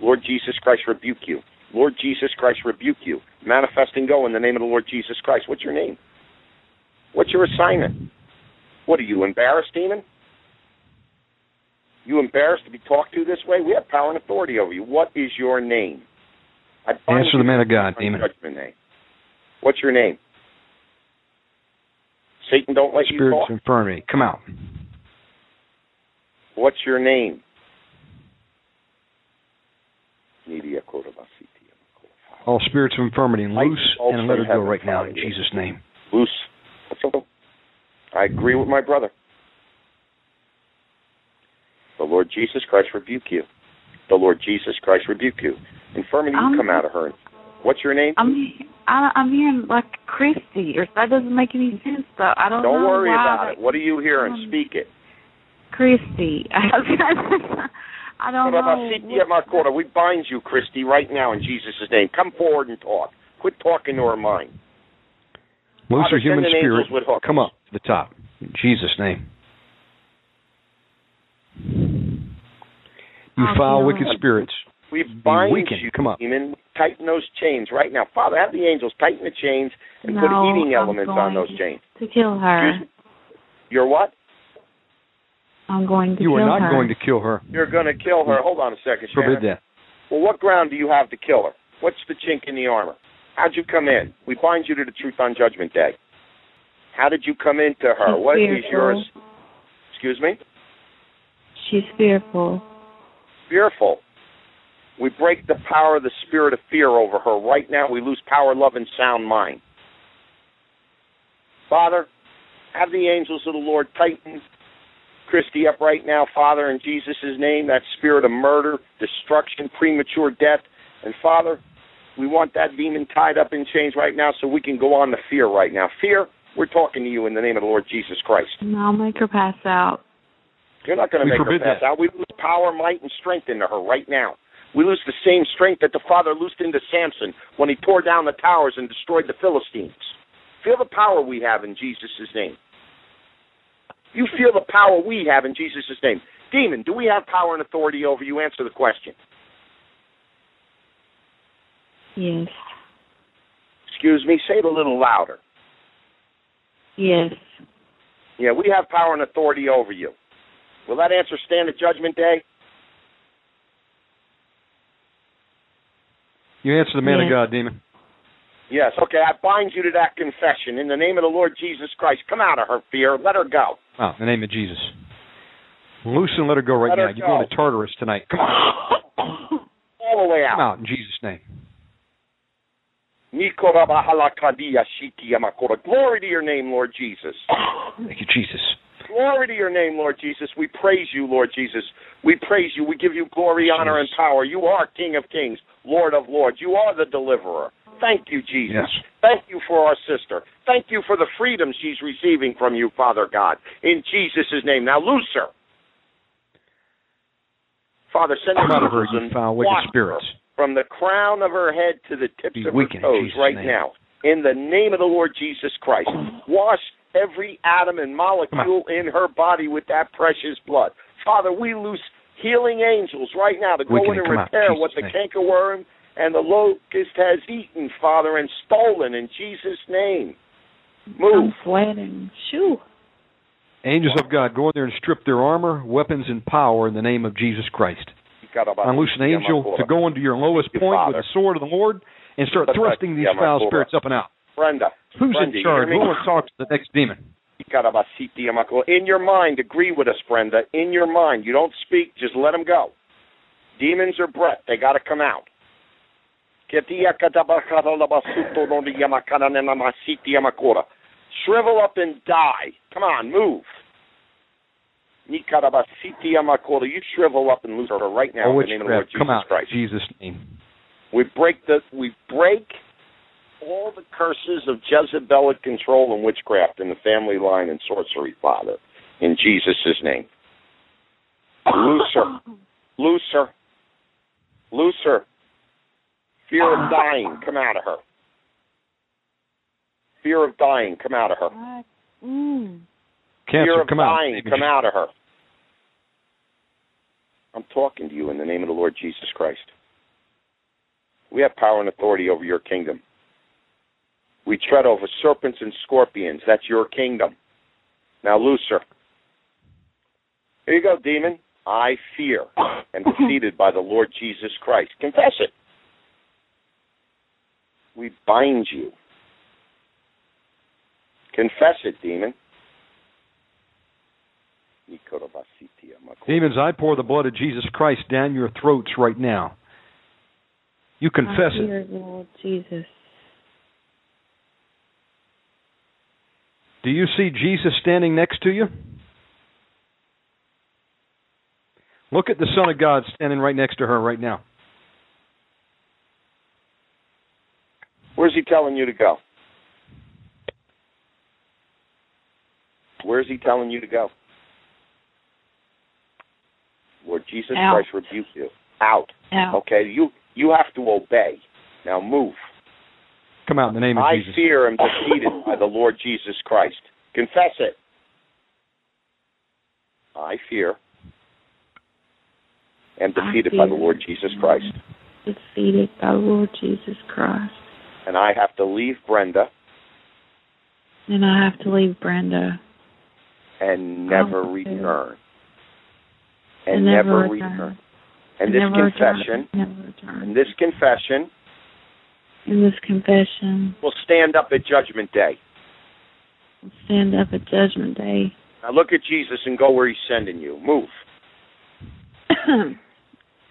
Lord Jesus Christ, rebuke you. Lord Jesus Christ, rebuke you. Manifest and go in the name of the Lord Jesus Christ. What's your name? What's your assignment? What are you, embarrassed, demon? You embarrassed to be talked to this way? We have power and authority over you. What is your name? I Answer the man of God, demon. Name. What's your name? Satan don't let Spirit's you talk? Spirit's infirmity. Come out. What's your name? All spirits of infirmity, and loose and let her go right now in Jesus' name. Loose. I agree with my brother. The Lord Jesus Christ rebuke you. The Lord Jesus Christ rebuke you. Infirmity, um, you come out of her. What's your name? I'm I'm hearing like Christy. That doesn't make any sense, though. I don't. Don't know worry why about it. What are you hearing? Um, Speak it. Christy. I don't know. We bind you, Christy, right now in Jesus' name. Come forward and talk. Quit talking to her mind. Loose her human spirit. Come up to the top. In Jesus' name. You foul, wicked spirits. We bind you, come up. Demon. Tighten those chains right now. Father, have the angels tighten the chains and no, put eating elements on those chains. To kill her. You're what? I'm going to you kill her. You are not her. going to kill her. You're going to kill her. Hold on a second, Shannon. Forbid that. Well, what ground do you have to kill her? What's the chink in the armor? How'd you come in? We bind you to the truth on Judgment Day. How did you come into her? She's what fearful. is yours? Excuse me? She's fearful. Fearful. We break the power of the spirit of fear over her. Right now we lose power, love, and sound mind. Father, have the angels of the Lord tighten Christy up right now, Father, in Jesus' name, that spirit of murder, destruction, premature death. And, Father, we want that demon tied up in chains right now so we can go on to fear right now. Fear, we're talking to you in the name of the Lord Jesus Christ. I'll make her pass out. You're not going to make her pass that. out. We lose power, might, and strength into her right now. We lose the same strength that the Father loosed into Samson when he tore down the towers and destroyed the Philistines. Feel the power we have in Jesus' name. You feel the power we have in Jesus' name. Demon, do we have power and authority over you? Answer the question. Yes. Excuse me, say it a little louder. Yes. Yeah, we have power and authority over you. Will that answer stand at Judgment Day? You answer the man yes. of God, demon. Yes, okay, I bind you to that confession. In the name of the Lord Jesus Christ, come out of her fear. Let her go. Oh, in the name of Jesus. Loose and let her go right let now. You're going to Tartarus tonight. Come on. All the way out. Come out in Jesus' name. Glory to your name, Lord Jesus. Thank you, Jesus. Glory to your name, Lord Jesus. We praise you, Lord Jesus. We praise you. We give you glory, honor, and power. You are King of kings, Lord of lords. You are the deliverer. Thank you, Jesus. Yes. Thank you for our sister. Thank you for the freedom she's receiving from you, Father God. In Jesus' name. Now, loose her. Father, send her out of her, you foul, wicked spirits. From the crown of her head to the tips of her toes right now. In the name of the Lord Jesus Christ. Wash every atom and molecule in her body with that precious blood. Father, we loose healing angels right now to go in and repair what the cankerworm and the locust has eaten, Father, and stolen in Jesus' name. Move. I'm sweating. Shoo. Angels of God, go in there and strip their armor, weapons, and power in the name of Jesus Christ. Unloose an angel to go into your lowest point with the sword of the Lord and start thrusting these foul spirits up and out. Brenda, who's Brenda, in charge? Who will talk to the next demon? In your mind, agree with us, Brenda. In your mind, you don't speak, just let them go. Demons are breath. They got to come out. Shrivel up and die. Come on, move. You shrivel up and lose her right now in the name of the Lord Jesus Christ. Come out, Jesus' name. We break the we break all the curses of Jezebelic control and witchcraft in the family line and sorcery, Father, in Jesus' name. Loose her. Loose her. Loose her. Fear of dying, come out of her. Fear of dying, come out of her. Mm. Cancer, Fear of come dying, out. come out of her. I'm talking to you in the name of the Lord Jesus Christ. We have power and authority over your kingdom. We tread over serpents and scorpions. That's your kingdom. Now, loose her. Here you go, demon. I fear and defeated by the Lord Jesus Christ. Confess it. We bind you. Confess it, demon. Demons, I pour the blood of Jesus Christ down your throats right now. You confess I fear it. Lord Jesus. Do you see Jesus standing next to you? Look at the Son of God standing right next to her right now. Where's he telling you to go? Where's he telling you to go? Lord Jesus Out. Christ rebuke you. Out. Out. Okay, you you have to obey. Now move. Come out in the name of I Jesus. I fear and defeated by the Lord Jesus Christ. Confess it. I fear and defeated fear by the Lord Jesus Christ. Defeated by the Lord Jesus Christ. And I have to leave Brenda. And I have to leave Brenda. And never return. And, and never return. return. And, and this never confession. Return. Never and this confession. And this confession. Will stand up at Judgment Day. Will stand up at Judgment Day. Now look at Jesus and go where he's sending you. Move.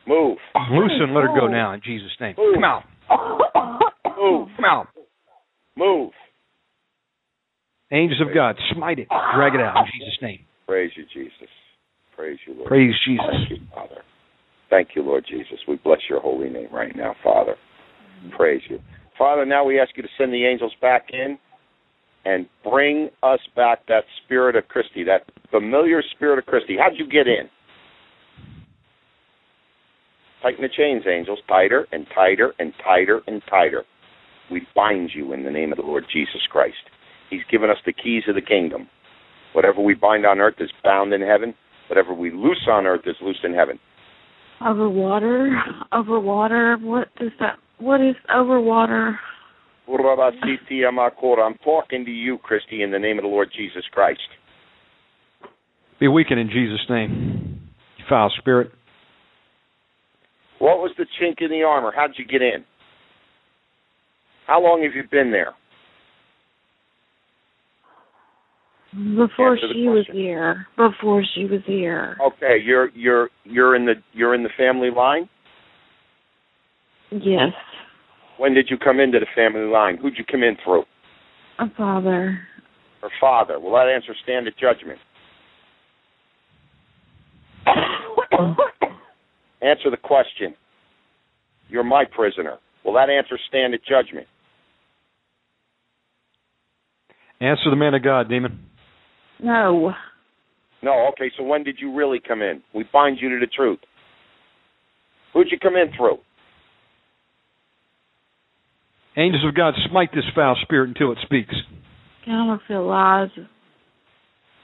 Move. Loose and let her go now in Jesus' name. Move. Come out. Move. Come out. Move. Angels of God, smite it. Drag it out in Jesus' name. Praise you, Jesus. Praise you, Lord. Praise Jesus. Thank you, Father. Thank you, Lord Jesus. We bless your holy name right now, Father. Praise you. Father, now we ask you to send the angels back in and bring us back that spirit of Christy, that familiar spirit of Christy. How did you get in? Tighten the chains, angels, tighter and tighter and tighter and tighter. We bind you in the name of the Lord Jesus Christ. He's given us the keys of the kingdom. Whatever we bind on earth is bound in heaven. Whatever we loose on earth is loosed in heaven. Over water, over water, what does that, what is over water? I'm talking to you, Christy, in the name of the Lord Jesus Christ. Be weakened in Jesus' name, you foul spirit. What was the chink in the armor? How did you get in? How long have you been there? Before Answer she was here. Before she was here. Okay, you're you're you're in the you're in the family line? Yes. When did you come into the family line? Who'd you come in through? A father. Her father. Will that answer stand at judgment? Answer the question. You're my prisoner. Will that answer stand at judgment? Answer the man of God, demon. No. No, okay, so when did you really come in? We bind you to the truth. Who'd you come in through? Angels of God, smite this foul spirit until it speaks. Counterfeit lies.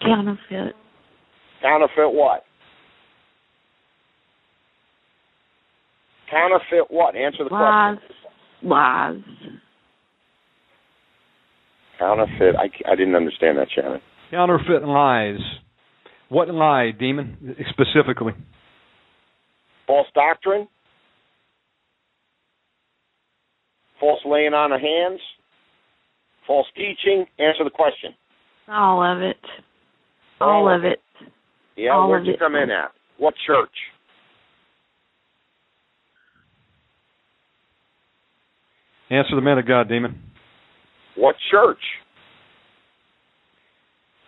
Counterfeit. Counterfeit what? Counterfeit what? Answer the lies. question. Lies. Counterfeit. I, I didn't understand that, Shannon. Counterfeit lies. What lie, demon, specifically? False doctrine? False laying on of hands? False teaching? Answer the question. All of it. All, All of it. it. Yeah, All where'd you it. come in at? What church? Answer the man of God, demon. What church?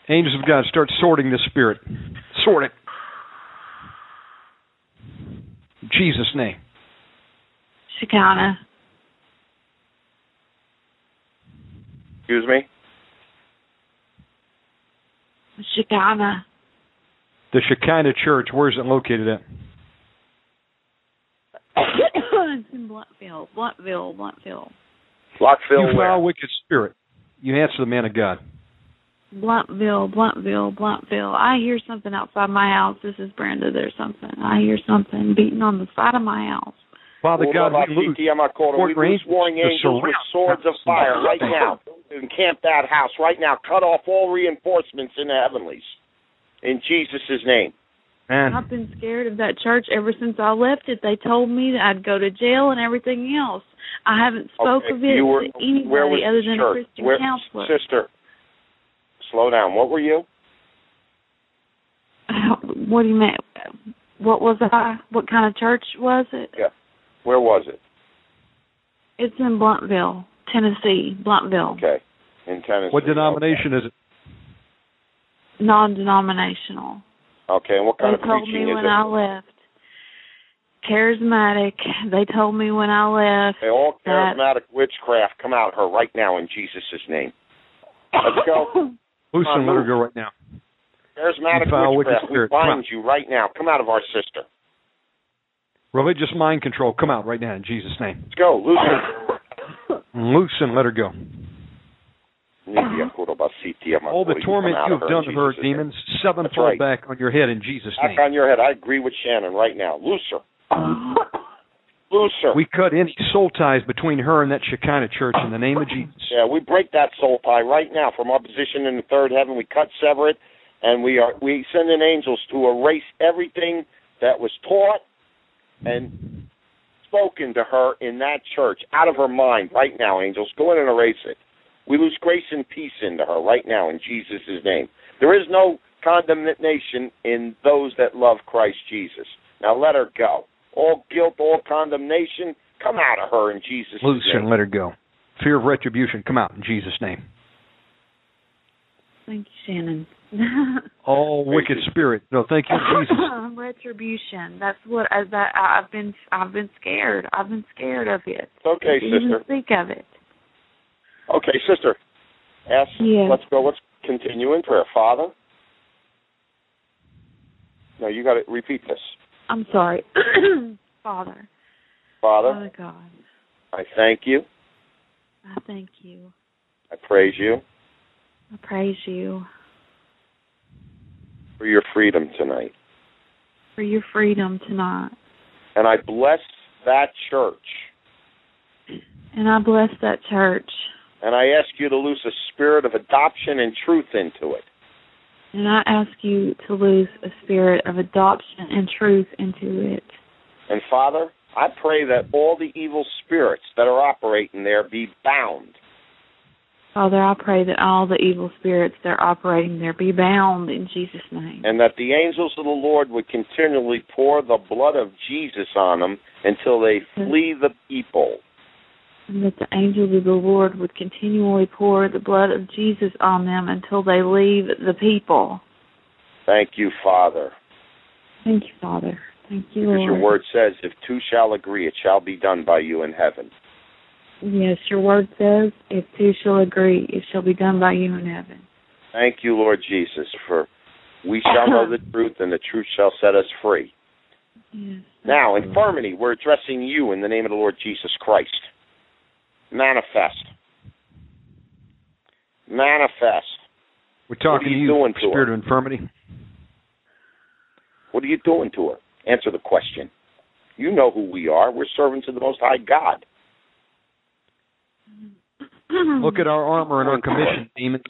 Angels of God, start sorting this spirit. Sort it. In Jesus' name. Shekinah. Excuse me? Shekinah. The Shekinah Church, where is it located at? It's in Blountville. Blountville. Blountville. Blountville. You foul wicked spirit. You answer the man of God. Blountville, Blountville, Blountville. I hear something outside my house. This is Brenda. There's something. I hear something beating on the side of my house. Father God, we lose, we lose warring angels with swords of fire right now. Encamp that house right now. Cut off all reinforcements in the heavenlies. In Jesus' name. Man. I've been scared of that church ever since I left it. They told me that I'd go to jail and everything else. I haven't spoke okay, of it were, to anybody other than church? a Christian where, counselor. Sister, slow down. What were you? How, what do you mean? What was I? What kind of church was it? Yeah. Where was it? It's in Blountville, Tennessee. Blountville. Okay. In Tennessee. What denomination okay. is it? Non-denominational. Okay, and what kind they of preaching is it? They told me when I left. Charismatic. They told me when I left. Okay, all charismatic witchcraft, come out of her right now in Jesus' name. Let's go. Loose and let her go right now. Charismatic witchcraft, we bind you right now. Come out of our sister. Religious mind control, come out right now in Jesus' name. Let's go. Loose her. Loose and let her go. All the torment you have done to her, demons, seven fall back on your head in Jesus' name. Back on your head. I agree with Shannon right now. Loose her. Loose her. We cut any soul ties between her and that Shekinah church in the name of Jesus. Yeah, we break that soul tie right now from our position in the third heaven. We cut, sever it, and we are we send in angels to erase everything that was taught and spoken to her in that church out of her mind right now, angels. Go in and erase it. We lose grace and peace into her right now in Jesus' name. There is no condemnation in those that love Christ Jesus. Now let her go. All guilt, all condemnation, come out of her in Jesus' name. Loose and let her go. Fear of retribution, come out in Jesus' name. Thank you, Shannon. All wicked spirit. No, thank you, Jesus. Retribution. That's what I, that, I've been. I've been scared. I've been scared of it. Okay, sister. Even think of it. Okay, sister. Ask, yeah. Let's go. Let's continue in prayer, Father. No, you got to repeat this. I'm sorry, Father. Father. Father God. I thank you. I thank you. I praise you. I praise you. For your freedom tonight. For your freedom tonight. And I bless that church. And I bless that church. And I ask you to loose a spirit of adoption and truth into it. And I ask you to loose a spirit of adoption and truth into it. And Father, I pray that all the evil spirits that are operating there be bound. Father, I pray that all the evil spirits that are operating there be bound in Jesus' name. And that the angels of the Lord would continually pour the blood of Jesus on them until they flee the people. And that the angels of the Lord would continually pour the blood of Jesus on them until they leave the people. Thank you, Father. Thank you, Father. Thank you, Lord. Because your word says, if two shall agree, it shall be done by you in heaven. Yes, your word says, if two shall agree, it shall be done by you in heaven. Thank you, Lord Jesus, for we shall know the truth, and the truth shall set us free. Yes, now, infirmity, we're addressing you in the name of the Lord Jesus Christ. Manifest. Manifest. We're talking to you, spirit of infirmity. What are you doing to her? Answer the question. You know who we are. We're servants of the Most High God. Look at our armor and our commission, demons.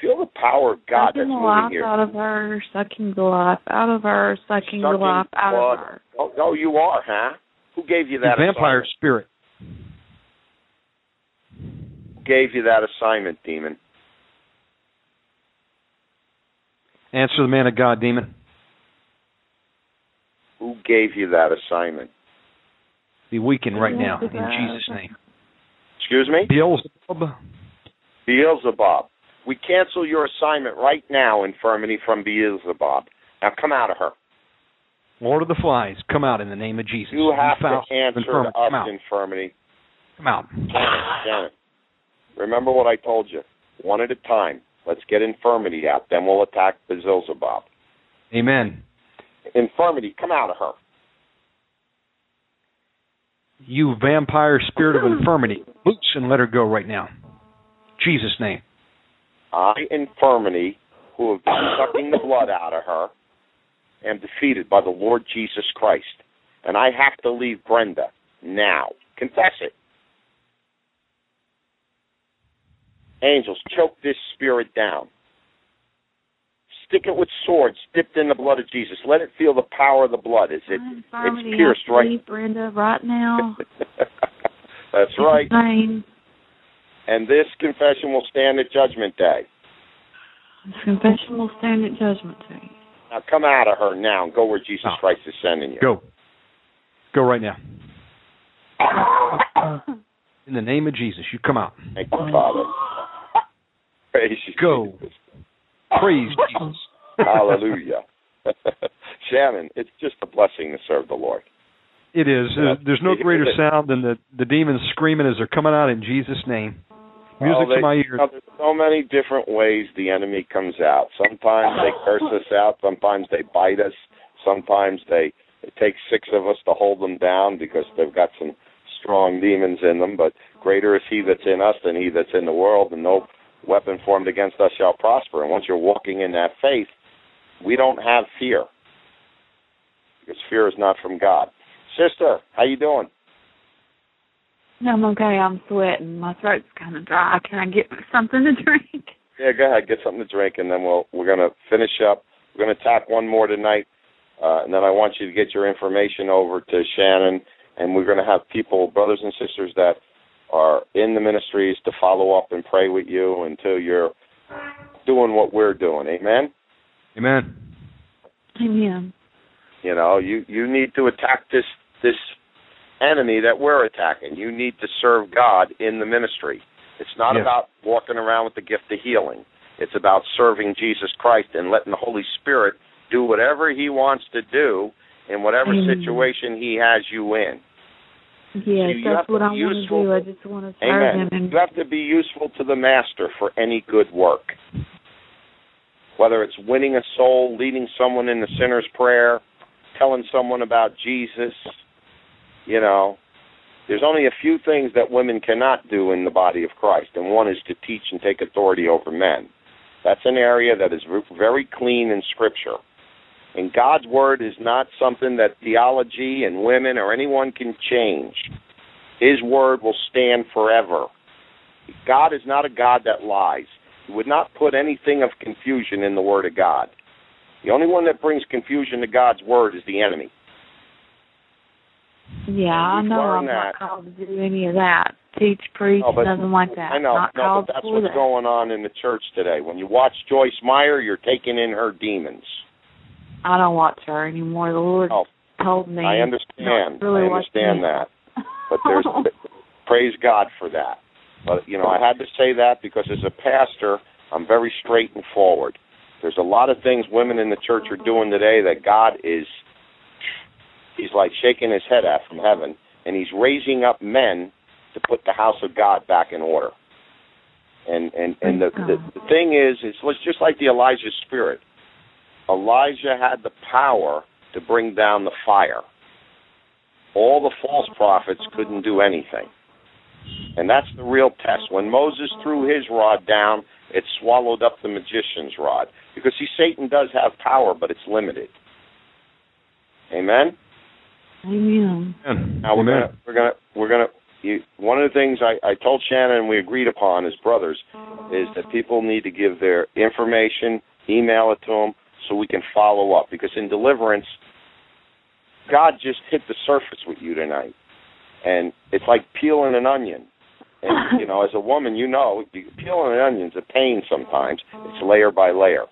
Feel the power of God sucking that's moving here. Sucking the life out of her, sucking the life out of her, sucking, sucking the life out blood. of her. Oh, no, you are, huh? Who gave you that the vampire assignment? Spirit. Who gave you that assignment, demon? Answer the man of God, demon. Who gave you that assignment? Be weakened right now in Jesus' name. Excuse me? Beelzebub. Beelzebub. We cancel your assignment right now, infirmity, from Beelzebub. Now come out of her. Lord of the flies, come out in the name of Jesus. You have to answer us, infirmity. Come out. Janet, remember what I told you. One at a time. Let's get infirmity out. Then we'll attack Beelzebub. Amen. Infirmity, come out of her. You vampire spirit of infirmity, loose and let her go right now. Jesus' name. I, infirmity, who have been sucking the blood out of her, am defeated by the Lord Jesus Christ. And I have to leave Brenda now. Confess it. Angels, choke this spirit down. Stick it with swords dipped in the blood of Jesus. Let it feel the power of the blood. Is it? It's pierced, right? Leave Brenda right now. That's it's right. Insane. And this confession will stand at Judgment Day. This confession will stand at Judgment Day. Now come out of her now and go where Jesus oh. Christ is sending you. Go. Go right now. In the name of Jesus, you come out. Thank you, Father. Praise you. Go. Jesus. Praise Jesus. Hallelujah. Shannon, it's just a blessing to serve the Lord. It is. Yeah. There's no greater sound than the, the demons screaming as they're coming out in Jesus' name. Music oh, they, to my ears. You know, there's so many different ways the enemy comes out. Sometimes they curse us out. Sometimes they bite us. Sometimes they it takes six of us to hold them down because they've got some strong demons in them. But greater is he that's in us than he that's in the world, and no weapon formed against us shall prosper. And once you're walking in that faith, we don't have fear, because fear is not from God. Sister, how you doing? I'm okay. I'm sweating. My throat's kind of dry. Can I get something to drink? Yeah, go ahead. Get something to drink, and then we'll, we're going to finish up. We're going to tack one more tonight, uh, and then I want you to get your information over to Shannon, and we're going to have people, brothers and sisters, that are in the ministries to follow up and pray with you until you're doing what we're doing. Amen? Amen. Amen. You know, you, you need to attack this this enemy that we're attacking. You need to serve God in the ministry. It's not yeah. about walking around with the gift of healing. It's about serving Jesus Christ and letting the Holy Spirit do whatever he wants to do in whatever Amen. situation he has you in. Yes, so that's what I want to do. I just want to serve Amen. him. And you have to be useful to the Master for any good work, whether it's winning a soul, leading someone in the sinner's prayer, telling someone about Jesus. You know, there's only a few things that women cannot do in the body of Christ, and one is to teach and take authority over men. That's an area that is very clean in Scripture. And God's Word is not something that theology and women or anyone can change. His Word will stand forever. God is not a God that lies. He would not put anything of confusion in the Word of God. The only one that brings confusion to God's Word is the enemy. Yeah, I know I'm that. not called to do any of that. Teach, preach, no, but, nothing like that. I know, not no, called but that's what's that. going on in the church today. When you watch Joyce Meyer, you're taking in her demons. I don't watch her anymore. The Lord oh, told me. I understand. Really I understand that. But there's praise God for that. But, you know, I had to say that because as a pastor, I'm very straight and forward. There's a lot of things women in the church are doing today that God is, he's like shaking his head at from heaven, and he's raising up men to put the house of God back in order. And and, and the, the, the thing is, it's just like the Elijah spirit. Elijah had the power to bring down the fire. All the false prophets couldn't do anything. And that's the real test. When Moses threw his rod down, it swallowed up the magician's rod. Because, see, Satan does have power, but it's limited. Amen? Amen. Now, we're going to, we're going to, we're going to, you, one of the things I, I told Shannon and we agreed upon as brothers is that people need to give their information, email it to them, so we can follow up. Because in deliverance, God just hit the surface with you tonight. And it's like peeling an onion. And, you know, as a woman, you know, peeling an onion is a pain sometimes. It's layer by layer.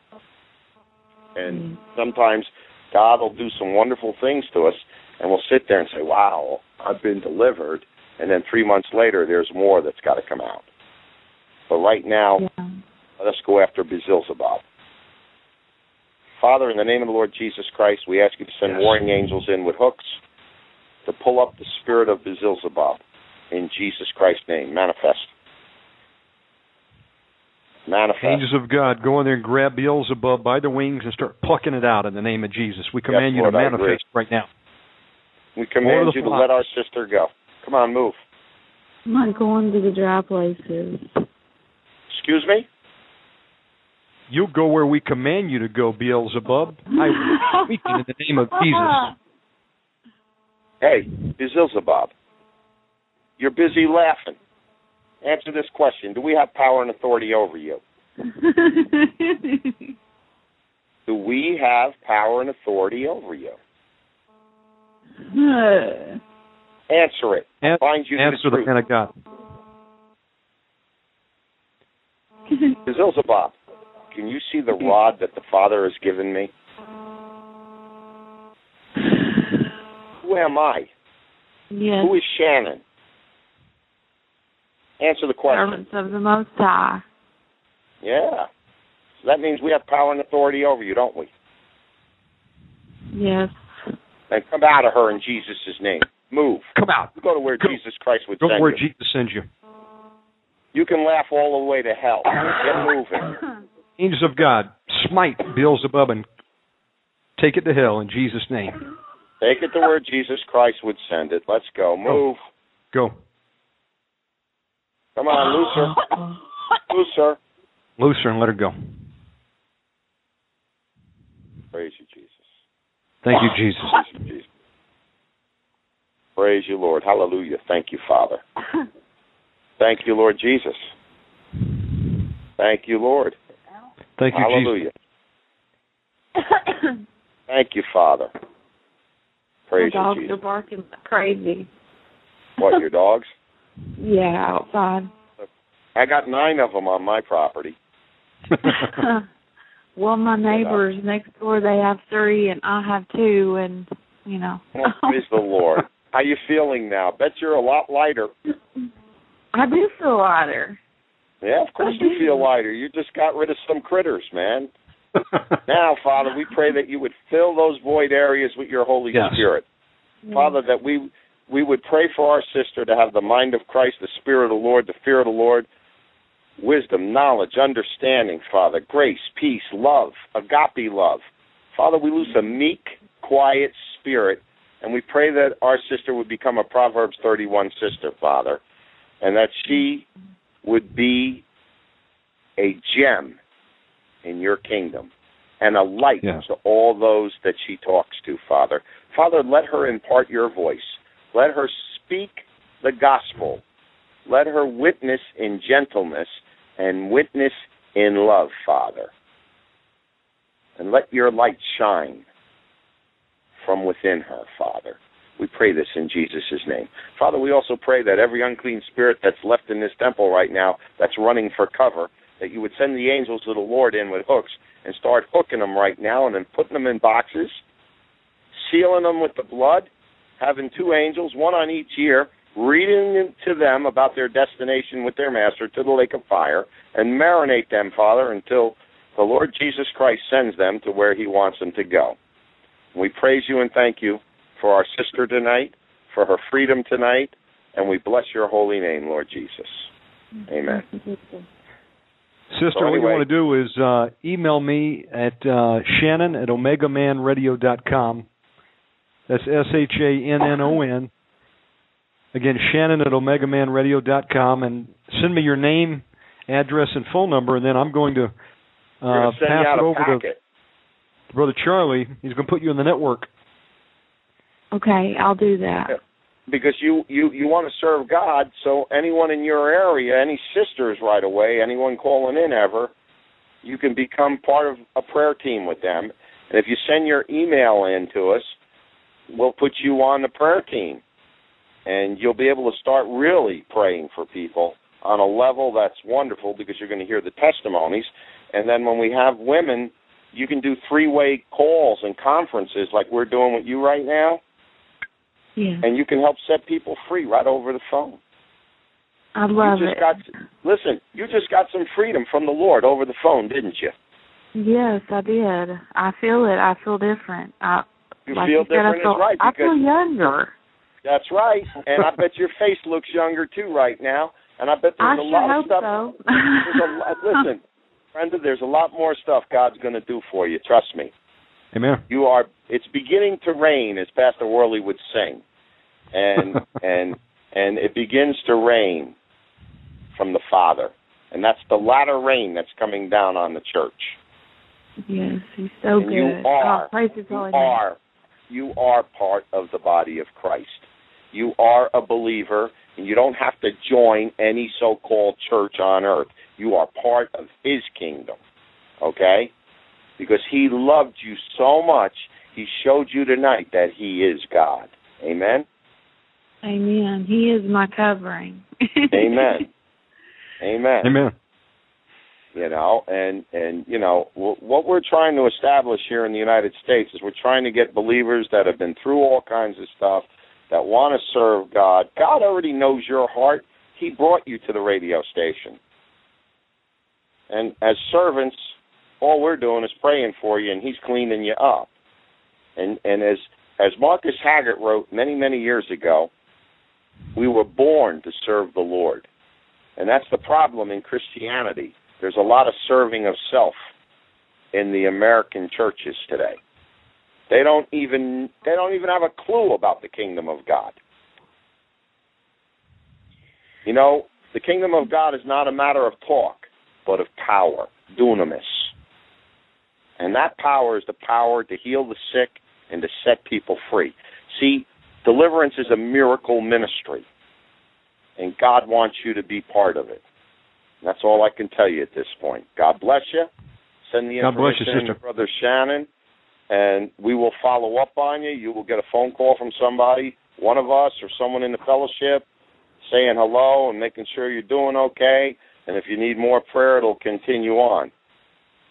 And sometimes God will do some wonderful things to us, and we'll sit there and say, wow, I've been delivered. And then three months later, there's more that's got to come out. But right now, yeah. let us go after Beelzebub. Father, in the name of the Lord Jesus Christ, we ask you to send yes. warring angels in with hooks to pull up the spirit of Beelzebub. In Jesus Christ's name, manifest. Manifest. Angels of God, go in there and grab Beelzebub by the wings and start plucking it out in the name of Jesus. We command yes, you Lord, to manifest right now. We command you to let our sister go. Come on, move. I'm not going to the dry places. Excuse me? You go where we command you to go, Beelzebub. I speak in the name of Jesus. Hey, Beelzebub, you're busy laughing. Answer this question. Do we have power and authority over you? Do we have power and authority over you? Answer it. An- Find you answer the, the man of God. Beelzebub, can you see the rod that the Father has given me? Who am I? Yes. Who is Shannon? Answer the question. Servants of the Most High. Yeah. So that means we have power and authority over you, don't we? Yes. And come out of her in Jesus' name. Move. Come out. Go to where Go. Jesus Christ would Go send you. Go where Jesus sends you. You can laugh all the way to hell. Get moving. Angels of God, smite Beelzebub and take it to hell in Jesus' name. Take it to where Jesus Christ would send it. Let's go. Move. Go. Come on, loose her. Loose her. Loose her and let her go. Praise you, Jesus. Thank you, Jesus. Praise you, Jesus. Praise you, Lord. Hallelujah. Thank you, Father. Thank you, Lord Jesus. Thank you, Lord. Thank you, Hallelujah. Jesus. Thank you, Father. Praise My dogs you, Jesus. Are barking crazy. What, your dogs? Yeah, outside. I got nine of them on my property. Well, my neighbors you know. next door, they have three, and I have two, and, you know. Well, praise the Lord. How you feeling now? Bet you're a lot lighter. I do feel lighter. Yeah, of course you feel lighter. You just got rid of some critters, man. Now, Father, we pray that you would fill those void areas with your Holy yes. Spirit. Father, that we we would pray for our sister to have the mind of Christ, the Spirit of the Lord, the fear of the Lord, wisdom, knowledge, understanding, Father, grace, peace, love, agape love. Father, we lose a meek, quiet spirit, and we pray that our sister would become a Proverbs thirty-one sister, Father, and that she would be a gem in your kingdom and a light yeah. to all those that she talks to, Father. Father, let her impart your voice. Let her speak the gospel. Let her witness in gentleness and witness in love, Father. And let your light shine from within her, Father. We pray this in Jesus' name. Father, we also pray that every unclean spirit that's left in this temple right now that's running for cover, that you would send the angels of the Lord in with hooks and start hooking them right now and then putting them in boxes, sealing them with the blood, having two angels, one on each ear, reading to them about their destination with their master to the lake of fire, and marinate them, Father, until the Lord Jesus Christ sends them to where he wants them to go. We praise you and thank you for our sister tonight, for her freedom tonight, and we bless your holy name, Lord Jesus. Amen. Sister, so anyway, what you want to do is uh, email me at uh, Shannon at Omega Man Radio dot com. That's S H A N N O N. Again, Shannon at Omega Man Radio dot com. And send me your name, address, and phone number, and then I'm going to uh, pass it over packet. to Brother Charlie. He's going to put you in the network. Okay, I'll do that. Yeah. Because you, you, you want to serve God, so anyone in your area, any sisters right away, anyone calling in ever, you can become part of a prayer team with them. And if you send your email in to us, we'll put you on the prayer team. And you'll be able to start really praying for people on a level that's wonderful because you're going to hear the testimonies. And then when we have women, you can do three-way calls and conferences like we're doing with you right now. Yeah. And you can help set people free right over the phone. I love you just it. Got, listen, you just got some freedom from the Lord over the phone, didn't you? Yes, I did. I feel it. I feel different. I, you like feel you different, said, I feel, is right. I feel younger. That's right. And I bet your face looks younger, too, right now. And I bet there's I a sure lot of stuff. So. there's a lot, listen, Brenda, there's a lot more stuff God's going to do for you. Trust me. Amen. You are. It's beginning to rain, as Pastor Worley would sing, and and and it begins to rain from the Father, and that's the latter rain that's coming down on the church. Yes, he's so and good. You are. Oh, praise you holy are. You are part of the body of Christ. You are a believer, and you don't have to join any so-called church on earth. You are part of His kingdom. Okay. Because he loved you so much, he showed you tonight that he is God. Amen? Amen. He is my covering. Amen. Amen. Amen. You know, and, and you know, w- what we're trying to establish here in the United States is we're trying to get believers that have been through all kinds of stuff, that want to serve God. God already knows your heart. He brought you to the radio station. And as servants, all we're doing is praying for you, and he's cleaning you up. And and as as Marcus Haggart wrote many, many years ago, we were born to serve the Lord. And that's the problem in Christianity. There's a lot of serving of self in the American churches today. They don't even they don't even have a clue about the kingdom of God. You know, the kingdom of God is not a matter of talk, but of power, dunamis. And that power is the power to heal the sick and to set people free. See, deliverance is a miracle ministry, and God wants you to be part of it. And that's all I can tell you at this point. God bless you. Send the information you, to Brother Shannon, and we will follow up on you. You will get a phone call from somebody, one of us or someone in the fellowship, saying hello and making sure you're doing okay. And if you need more prayer, it'll continue on.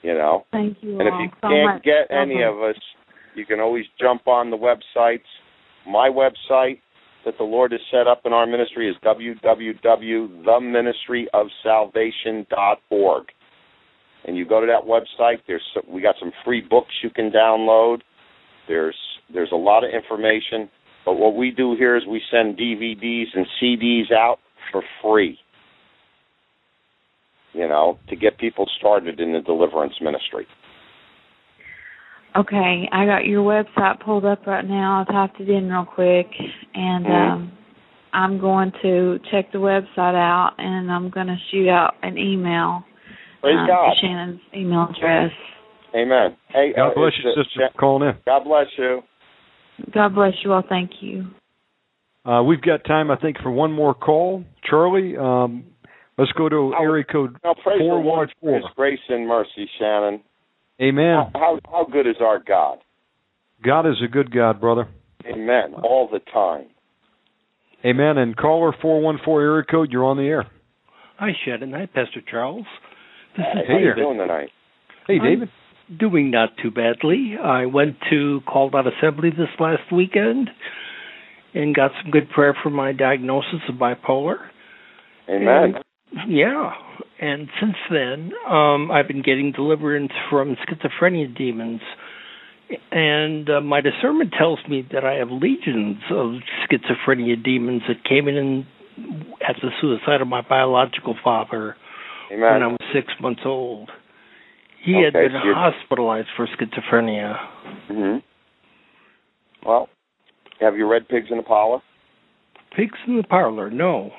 You know, Thank you and if you so can't much. get any of us, you can always jump on the websites. My website, that the Lord has set up in our ministry is w w w dot the ministry of salvation dot org. And you go to that website. There's we got some free books you can download. There's there's a lot of information. But what we do here is we send D V Ds and C Ds out for free, you know, to get people started in the deliverance ministry. Okay, I got your website pulled up right now. I typed it in real quick, and mm-hmm. um, I'm going to check the website out, and I'm going to shoot out an email. Praise um, God. Shannon's email address. Amen. Hey, God uh, bless you, uh, sister, for calling in. God bless you. God bless you all. Thank you. Uh, we've got time, I think, for one more call. Charlie, um, let's go to I'll, area code I'll praise four one four. His grace and mercy, Shannon. Amen. How, how good is our God? God is a good God, brother. Amen. All the time. Amen. And caller four one four area code, you're on the air. Hi, Shannon. Hi, Pastor Charles. This hey, is how David. Are you doing tonight? Hey, David. I'm doing not too badly. I went to Called Out Assembly this last weekend and got some good prayer for my diagnosis of bipolar. Amen. And, yeah. And since then, um, I've been getting deliverance from schizophrenia demons. And uh, my discernment tells me that I have legions of schizophrenia demons that came in at the suicide of my biological father Amen. When I was six months old. He okay, had been so hospitalized for schizophrenia. Mm-hmm. Well, have you read Pigs in the Parlor? Pigs in the Parlor, no.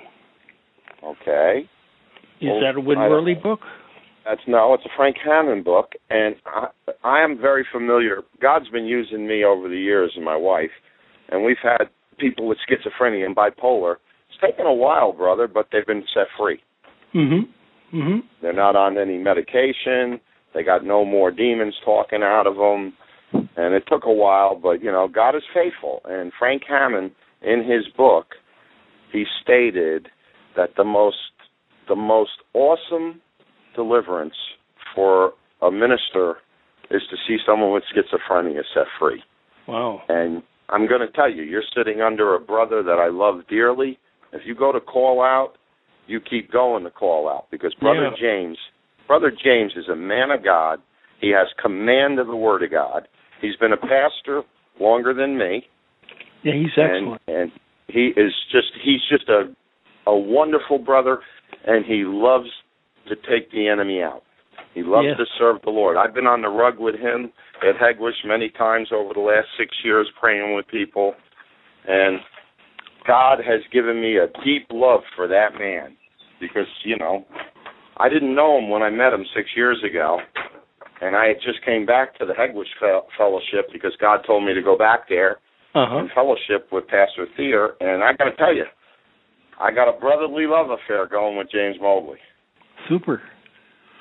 Okay. Is well, that a Win Worley book? That's no, it's a Frank Hammond book, and I, I am very familiar. God's been using me over the years and my wife, and we've had people with schizophrenia and bipolar. It's taken a while, brother, but they've been set free. Mm-hmm. Mm-hmm. They're not on any medication. They got no more demons talking out of them, and it took a while, but, you know, God is faithful. And Frank Hammond, in his book, he stated that the most The most awesome deliverance for a minister is to see someone with schizophrenia set free. Wow. And I'm going to tell you, you're sitting under a brother that I love dearly. If you go to Call Out, you keep going to Call Out because Brother yeah. James, Brother James is a man of God. He has command of the Word of God. He's been a pastor longer than me. Yeah, he's excellent. And, and he is just, he's just a, a wonderful brother. And he loves to take the enemy out. He loves yes. to serve the Lord. I've been on the rug with him at Hegewisch many times over the last six years praying with people. And God has given me a deep love for that man because, you know, I didn't know him when I met him six years ago. And I just came back to the Hegewisch fe- Fellowship because God told me to go back there uh-huh. and fellowship with Pastor Thier. And I got to tell you, I got a brotherly love affair going with James Mobley. Super.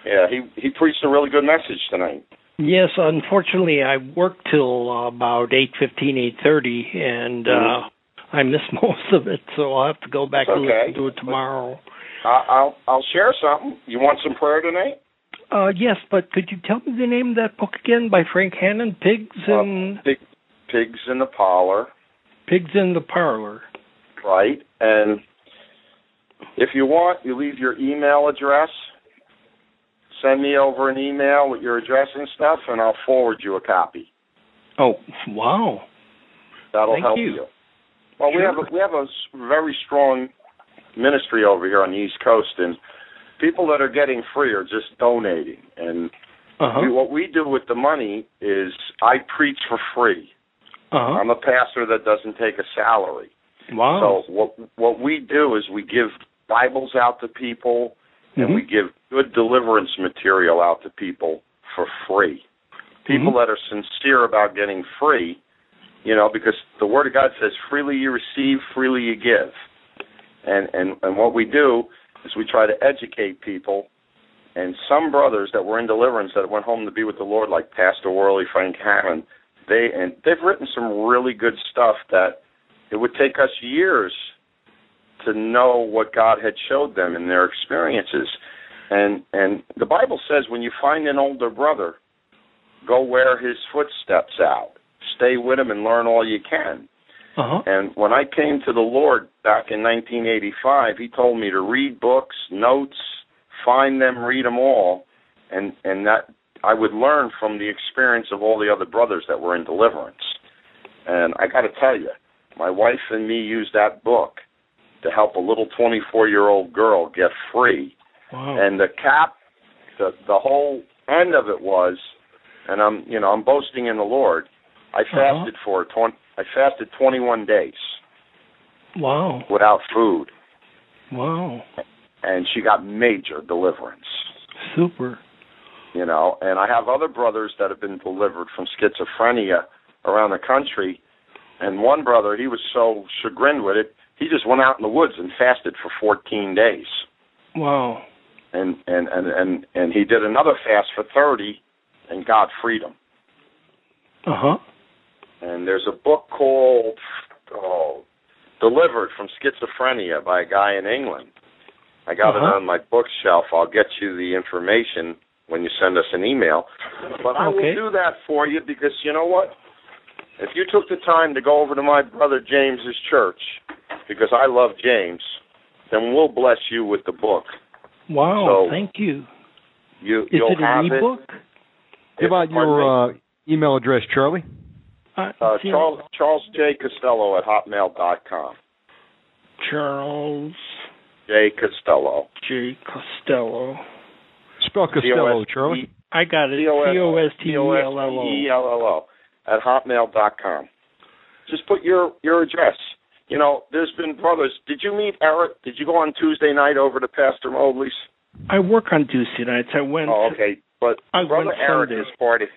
Yeah, he, he preached a really good message tonight. Yes, unfortunately, I worked till about eight fifteen, eight thirty, and mm-hmm. uh, I missed most of it, so I'll have to go back and okay. do it tomorrow. I'll I'll share something. You want some prayer tonight? Uh, yes, but could you tell me the name of that book again by Frank Hammond? Pigs in... Uh, pig, pigs in the Parlor. Pigs in the Parlor. Right, and... If you want, you leave your email address. Send me over an email with your address and stuff, and I'll forward you a copy. Oh, wow. That'll Thank help you. you. Well, sure. we have a, we have a very strong ministry over here on the East Coast, and people that are getting free are just donating. And uh-huh. we, what we do with the money is I preach for free. Uh-huh. I'm a pastor that doesn't take a salary. Wow. So what what we do is we give Bibles out to people, and mm-hmm. we give good deliverance material out to people for free. People mm-hmm. that are sincere about getting free, you know, because the Word of God says, freely you receive, freely you give. And, and, and what we do is we try to educate people, and some brothers that were in deliverance that went home to be with the Lord, like Pastor Worley, Frank Hammond, they, and they've written some really good stuff that it would take us years to know what God had showed them in their experiences. And and the Bible says when you find an older brother, go wear his footsteps out. Stay with him and learn all you can. Uh-huh. And when I came to the Lord back in nineteen eighty-five, he told me to read books, notes, find them, read them all, and, and that I would learn from the experience of all the other brothers that were in deliverance. And I got to tell you, my wife and me used that book to help a little twenty-four-year-old girl get free. Wow. And the cap, the, the whole end of it was, and I'm, you know, I'm boasting in the Lord, I fasted uh-huh. for twenty. I fasted twenty-one days. Wow. Without food. Wow. And she got major deliverance. Super. You know, and I have other brothers that have been delivered from schizophrenia around the country. And one brother, he was so chagrined with it, he just went out in the woods and fasted for fourteen days. Wow. And and and and, and he did another fast for thirty, and God freed him. Uh huh. And there's a book called oh, Delivered from Schizophrenia by a guy in England. I got uh-huh. it on my bookshelf. I'll get you the information when you send us an email. But I okay. will do that for you because, you know what? If you took the time to go over to my brother James's church, because I love James, then we'll bless you with the book. Wow, so thank you. you Is you'll it an e-book? How about your uh, email address, Charlie? Uh, Charles, Charles J. Costello at hotmail dot com. Charles J. Costello. J. Costello. Spell Costello, Charlie. I got it. C O S T E L L O at hotmail dot com. Just put your, your address. You know, there's been brothers. Did you meet Eric? Did you go on Tuesday night over to Pastor Mobley's? I work on Tuesday nights. I went. Oh, okay. But I Brother Eric is part of.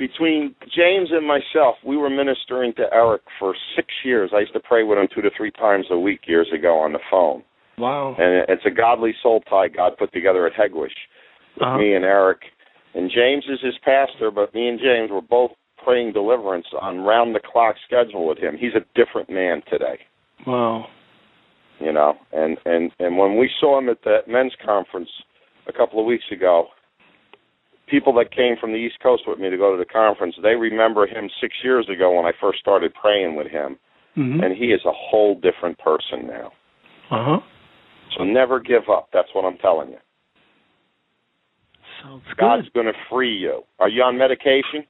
Between James and myself, we were ministering to Eric for six years. I used to pray with him two to three times a week years ago on the phone. Wow. And it's a godly soul tie God put together at Hegewisch with uh-huh. me and Eric. And James is his pastor, but me and James were both praying deliverance on round-the-clock schedule with him. He's a different man today. Wow. You know, and, and, and when we saw him at that men's conference a couple of weeks ago, people that came from the East Coast with me to go to the conference, they remember him six years ago when I first started praying with him, mm-hmm. and he is a whole different person now. Uh-huh. So never give up. That's what I'm telling you. Sounds good. God's going to free you. Are you on medication?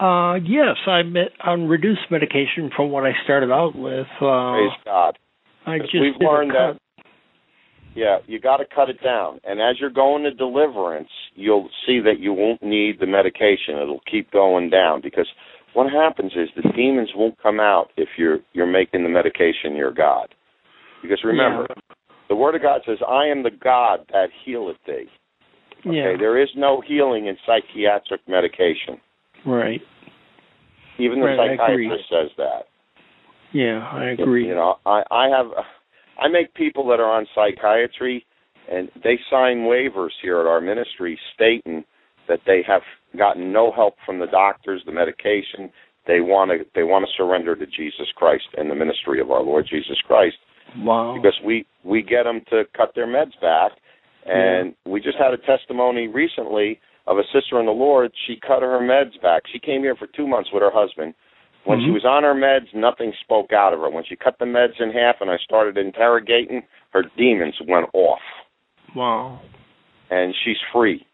Uh, yes, I'm on reduced medication from what I started out with. Uh, Praise God. I just we've learned that. Yeah, you got to cut it down. And as you're going to deliverance, you'll see that you won't need the medication. It'll keep going down because what happens is the demons won't come out if you're you're making the medication your God. Because remember, yeah. the Word of God says, I am the God that healeth thee. Okay, yeah. There is no healing in psychiatric medication. Right. Even the right, psychiatrist says that. Yeah, I agree. You know, I, I have... I make people that are on psychiatry, and they sign waivers here at our ministry stating that they have gotten no help from the doctors, the medication. They want to they want to surrender to Jesus Christ and the ministry of our Lord Jesus Christ. Wow. Because we, we get them to cut their meds back. And yeah. we just had a testimony recently of a sister in the Lord. She cut her meds back. She came here for two months with her husband. When mm-hmm. she was on her meds, nothing spoke out of her. When she cut the meds in half and I started interrogating, her demons went off. Wow. And she's free.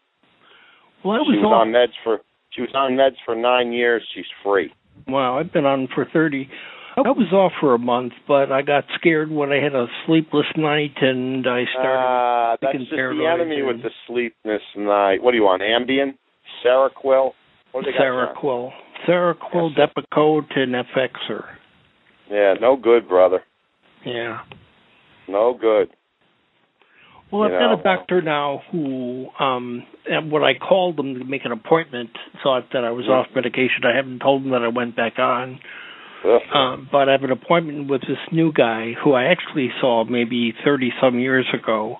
Well, I was, she was on... on meds for she was on meds for nine years. She's free. Wow, I've been on for thirty. I was off for a month, but I got scared when I had a sleepless night and I started. Uh, that's just the enemy with the sleepless night. What do you want? Ambien, Seroquel. What do they got? Seroquel. Seroquel, yes. Depakote, and Effexor. Yeah, no good, brother. Yeah. No good. Well, I've you got know. a doctor now who, um, when I called him to make an appointment, thought that I was yeah. off medication. I haven't told him that I went back on. Um, but I have an appointment with this new guy who I actually saw maybe thirty-some years ago.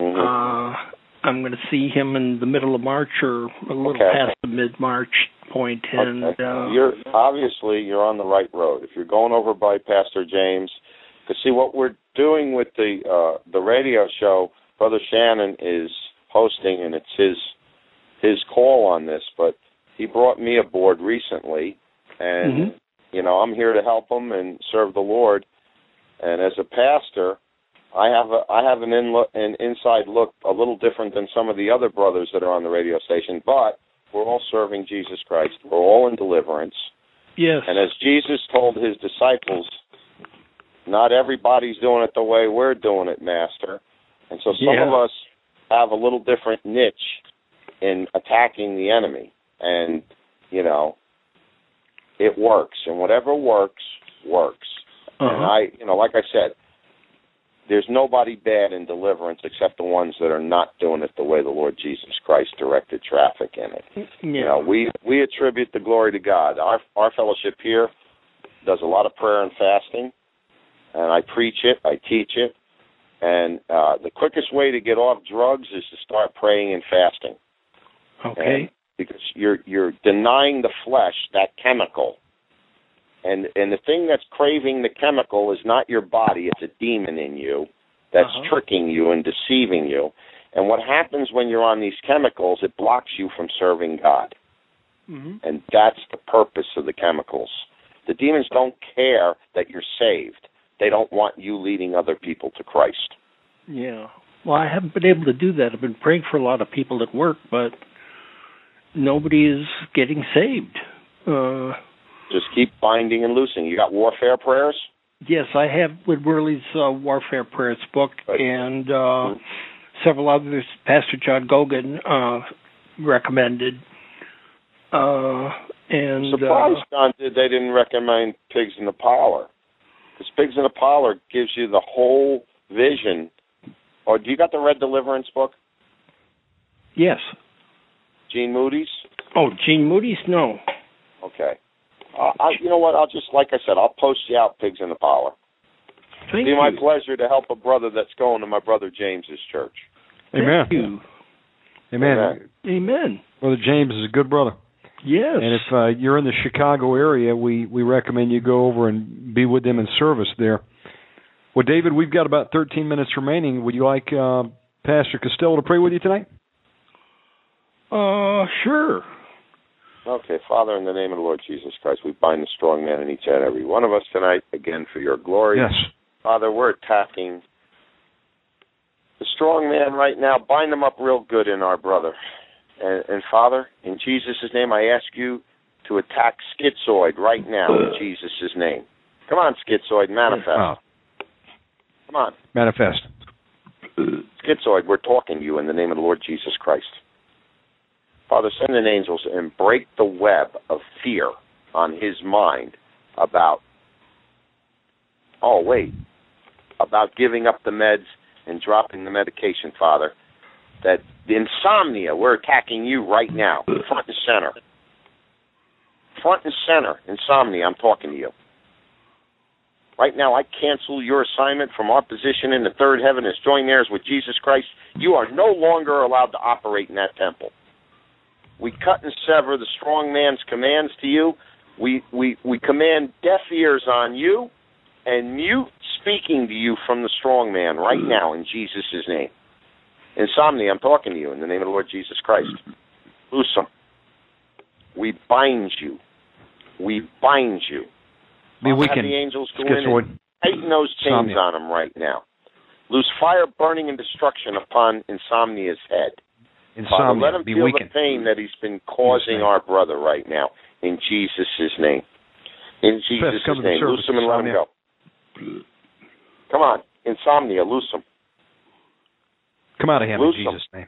Mm-hmm. Uh, I'm going to see him in the middle of March or a little okay. past the mid-March. Point and okay. uh, you're obviously you're on the right road if you're going over by Pastor James. Because see what we're doing with the uh, the radio show, Brother Shannon is hosting and it's his his call on this. But he brought me aboard recently, and mm-hmm. You know, I'm here to help them and serve the Lord. And as a pastor, I have a, I have an, in, an inside look a little different than some of the other brothers that are on the radio station, but we're all serving Jesus Christ. We're all in deliverance. Yes. And as Jesus told his disciples, not everybody's doing it the way we're doing it, Master. And so some yeah. of us have a little different niche in attacking the enemy. And, you know, it works. And whatever works, works. Uh-huh. And I, you know, like I said, there's nobody bad in deliverance except the ones that are not doing it the way the Lord Jesus Christ directed traffic in it. Yeah. You know, we, we attribute the glory to God. Our our fellowship here does a lot of prayer and fasting, and I preach it, I teach it, and uh, the quickest way to get off drugs is to start praying and fasting. Okay. And because you're you're denying the flesh that chemical. And and the thing that's craving the chemical is not your body, it's a demon in you that's uh-huh. tricking you and deceiving you. And what happens when you're on these chemicals, it blocks you from serving God. Mm-hmm. And that's the purpose of the chemicals. The demons don't care that you're saved. They don't want you leading other people to Christ. Yeah. Well, I haven't been able to do that. I've been praying for a lot of people at work, but nobody is getting saved. Uh Just keep binding and loosing. You got warfare prayers? Yes, I have Win Worley's uh, warfare prayers book right. and uh, mm-hmm. several others. Pastor John Gogan uh, recommended. Uh, and surprised uh, John did. They didn't recommend Pigs in the Parlor, because Pigs in the Parlor gives you the whole vision. Or do you got the Red Deliverance book? Yes. Gene Moody's? Oh, Gene Moody's? No. Okay. Uh, I, you know what, I'll just, like I said, I'll post you out, Pigs in the Parlor. It'd be my you. pleasure to help a brother that's going to my brother James's church. Amen. Thank you. Amen. Amen. Amen. Brother James is a good brother. Yes. And if uh, you're in the Chicago area, we, we recommend you go over and be with them in service there. Well, David, we've got about thirteen minutes remaining. Would you like uh, Pastor Costello to pray with you tonight? Uh, sure. Okay, Father, in the name of the Lord Jesus Christ, we bind the strong man in each and every one of us tonight, again, for your glory. Yes. Father, we're attacking the strong man right now. Bind him up real good in our brother. And, and Father, in Jesus' name, I ask you to attack Schizoid right now in Jesus' name. Come on, Schizoid, manifest. Oh. Come on. Manifest. Schizoid, we're talking to you in the name of the Lord Jesus Christ. Father, send in angels and break the web of fear on his mind about, oh, wait, about giving up the meds and dropping the medication, Father. That the insomnia, we're attacking you right now, front and center. Front and center, insomnia, I'm talking to you. Right now, I cancel your assignment from our position in the third heaven as joint heirs with Jesus Christ. You are no longer allowed to operate in that temple. We cut and sever the strong man's commands to you. We, we we command deaf ears on you and mute speaking to you from the strong man right now in Jesus' name. Insomnia, I'm talking to you in the name of the Lord Jesus Christ. Loose him. We bind you. We bind you. Have the angels go in and tighten those chains on him right now. Loose fire, burning, and destruction upon Insomnia's head. Father, let him feel the pain that he's been causing our brother right now, in Jesus' name. In Jesus' name. Loose him and let him go. Come on. Insomnia, loose him. Come out of him in Jesus' name.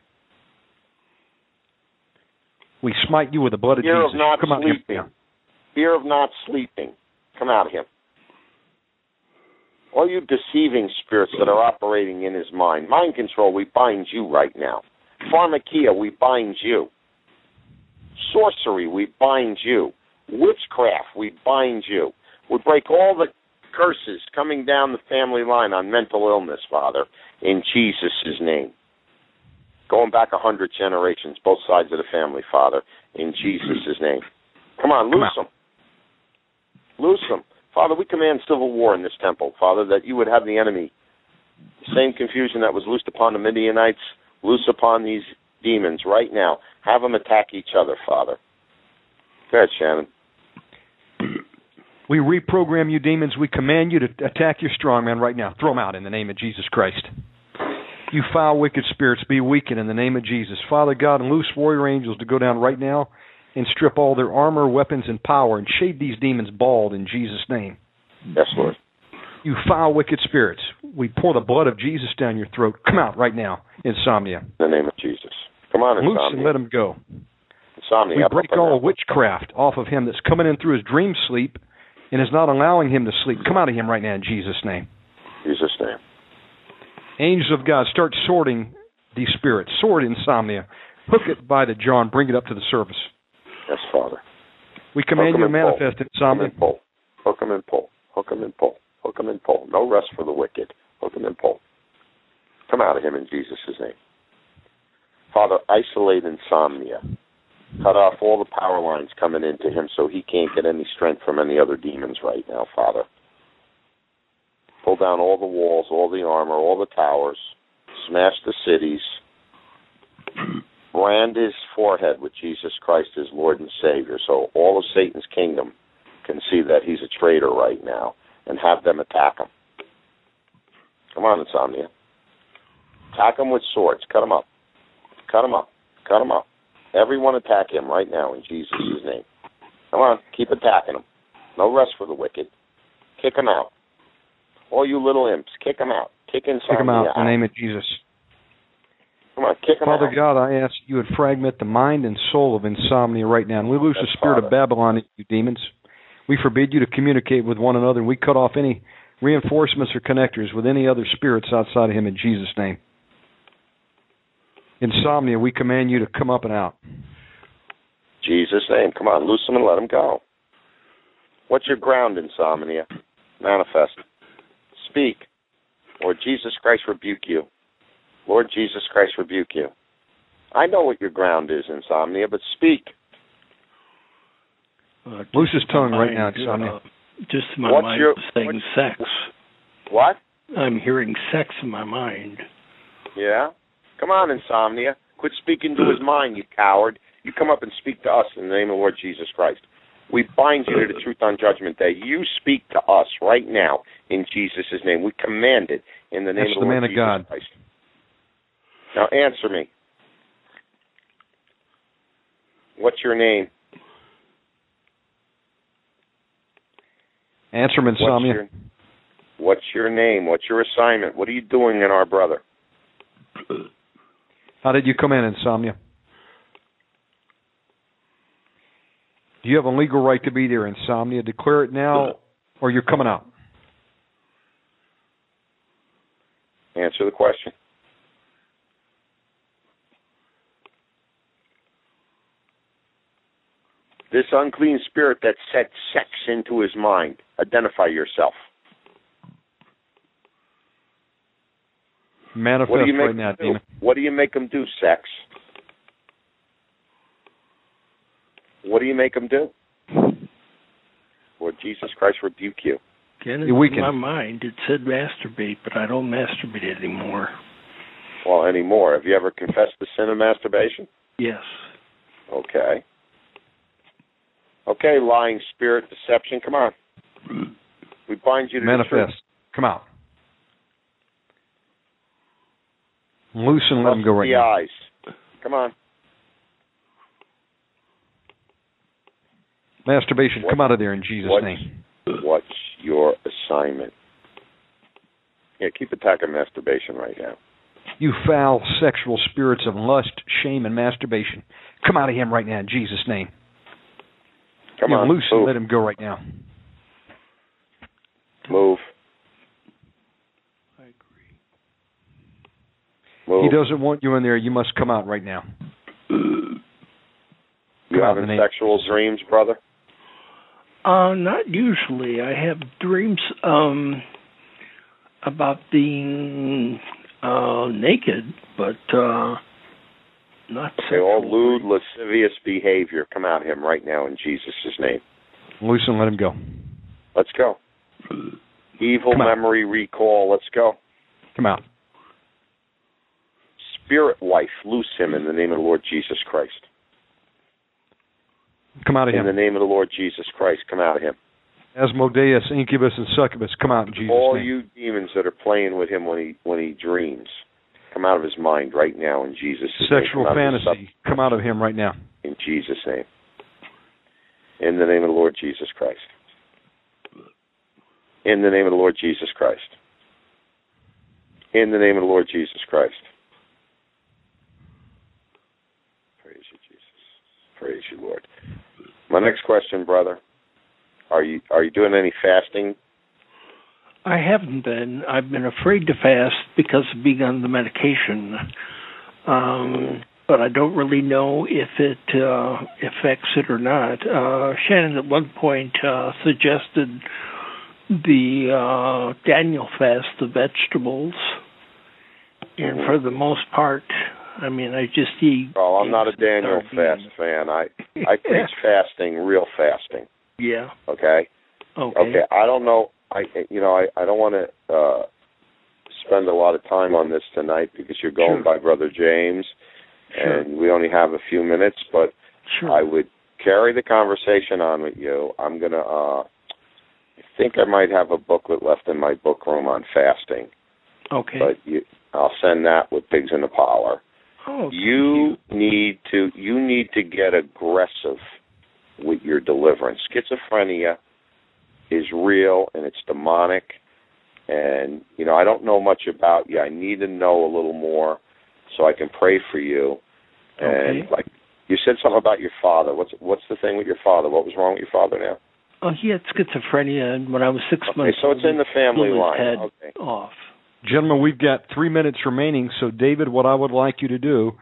We smite you with the blood of Jesus. Come out of him. Fear of not sleeping. Come out of him. All you deceiving spirits that are operating in his mind. Mind control, we bind you right now. Pharmakia, we bind you. Sorcery, we bind you. Witchcraft, we bind you. We break all the curses coming down the family line on mental illness, Father, in Jesus' name. Going back a hundred generations, both sides of the family, Father, in Jesus' name. Come on, loose them. Loose them. Father, we command civil war in this temple, Father, that you would have the enemy. The same confusion that was loosed upon the Midianites, loose upon these demons right now. Have them attack each other, Father. Go ahead, Shannon. We reprogram you demons. We command you to attack your strong man right now. Throw them out in the name of Jesus Christ. You foul, wicked spirits, be weakened in the name of Jesus. Father God, and loose warrior angels to go down right now and strip all their armor, weapons, and power, and shave these demons bald in Jesus' name. Yes, Lord. You foul, wicked spirits, we pour the blood of Jesus down your throat. Come out right now, insomnia. In the name of Jesus. Come on, insomnia. Loose and let him go. Insomnia. We break all witchcraft off of him that's coming in through his dream sleep and is not allowing him to sleep. Come out of him right now in Jesus' name. Jesus' name. Angels of God, start sorting these spirits. Sort insomnia. Hook it by the jaw and bring it up to the surface. Yes, Father. We command you to manifest insomnia. Hook them and pull. Hook them and pull. Hook them and pull. No rest for the wicked. Hook them and pull. Come out of him in Jesus' name. Father, isolate insomnia. Cut off all the power lines coming into him so he can't get any strength from any other demons right now, Father. Pull down all the walls, all the armor, all the towers. Smash the cities. Brand his forehead with Jesus Christ as Lord and Savior so all of Satan's kingdom can see that he's a traitor right now and have them attack him. Come on, insomnia. Attack him with swords. Cut him up. Cut him up. Cut him up. Everyone attack him right now in Jesus' name. Come on. Keep attacking him. No rest for the wicked. Kick him out. All you little imps, kick them out. Kick insomnia Kick them out in the name of Jesus. Come on, kick them out. Father God, I ask you would fragment the mind and soul of insomnia right now. And we loose yes, the spirit Father. of Babylon in you demons. We forbid you to communicate with one another. We cut off any reinforcements or connectors with any other spirits outside of him in Jesus' name. Insomnia, we command you to come up and out. Jesus' name. Come on, loose them and let them go. What's your ground, insomnia? Manifest. Speak. Lord Jesus Christ, rebuke you. Lord Jesus Christ, rebuke you. I know what your ground is, insomnia, but speak. Uh, Loose his tongue mind, right now, insomnia. Uh, just in my What's mind, your, saying sex. What? I'm hearing sex in my mind. Yeah? Come on, insomnia. Quit speaking to his mind, you coward. You come up and speak to us in the name of the Lord Jesus Christ. We bind you to the truth on Judgment Day. You speak to us right now in Jesus' name. We command it in the name That's of the, the Lord man of Jesus God. Christ. Now answer me. What's your name? Answer him, insomnia. What's your, what's your name? What's your assignment? What are you doing in our brother? How did you come in, insomnia? Do you have a legal right to be there, insomnia? Declare it now, or you're coming out. Answer the question. This unclean spirit that set sex into his mind, identify yourself. Manifest what do you make right now, demon. What do you make them do, sex? What do you make them do? Lord Jesus Christ, rebuke you. Again, in my mind, it said masturbate, but I don't masturbate anymore. Well, anymore. Have you ever confessed the sin of masturbation? Yes. Okay. Okay, lying spirit, deception, come on. We bind you to manifest. The truth. Come out. Loose and let them go right now. Eyes. Come on. Masturbation, what, come out of there in Jesus' what's, name. What's your assignment? Yeah, keep attacking masturbation right now. You foul sexual spirits of lust, shame, and masturbation, come out of him right now in Jesus' name. Come you on, loose move. And let him go right now. Move. I agree. Move. He doesn't want you in there. You must come out right now. You come having sexual dreams, brother? Uh, not usually. I have dreams um, about being uh, naked, but uh, not okay, sexual. All lewd, lascivious behavior. Come out of him right now in Jesus' name. Loose and let him go. Let's go. Evil memory recall. Let's go. Come out. Spirit wife, loose him in the name of the Lord Jesus Christ. Come out of him. In the name of the Lord Jesus Christ, come out of him. Asmodeus, Incubus, and Succubus, come out in Jesus' all name. All you demons that are playing with him when he when he dreams, come out of his mind right now in Jesus' name. Sexual fantasy, come out of him right now. In Jesus' name. In the name of the Lord Jesus Christ. In the name of the Lord Jesus Christ. In the name of the Lord Jesus Christ. Praise you, Jesus. Praise you, Lord. My next question, brother. Are you are you doing any fasting? I haven't been. I've been afraid to fast because of being on the medication. Um, but I don't really know if it uh, affects it or not. Uh, Shannon at one point uh, suggested the uh, Daniel fast, the vegetables. And for the most part, I mean, I just eat. Oh, I'm not a Daniel fast fan. I, I preach fasting, real fasting. Yeah. Okay. Okay. Okay. I don't know. I you know I, I don't want to uh, spend a lot of time on this tonight because you're going sure. by Brother James, sure. and we only have a few minutes. But sure. I would carry the conversation on with you. I'm gonna. Uh, I think I might have a booklet left in my book room on fasting. Okay. But you, I'll send that with Pigs in the Parlor. Oh. Okay. You need to. You need to get aggressive with your deliverance. Schizophrenia is real and it's demonic, and you know I don't know much about you. I need to know a little more so I can pray for you. And okay. like you said something about your father. What's what's the thing with your father? What was wrong with your father now? Oh, he had schizophrenia, and when I was six okay, months old, so it's in the family line. Head okay. off. Gentlemen, we've got three minutes remaining. So David, what I would like you to do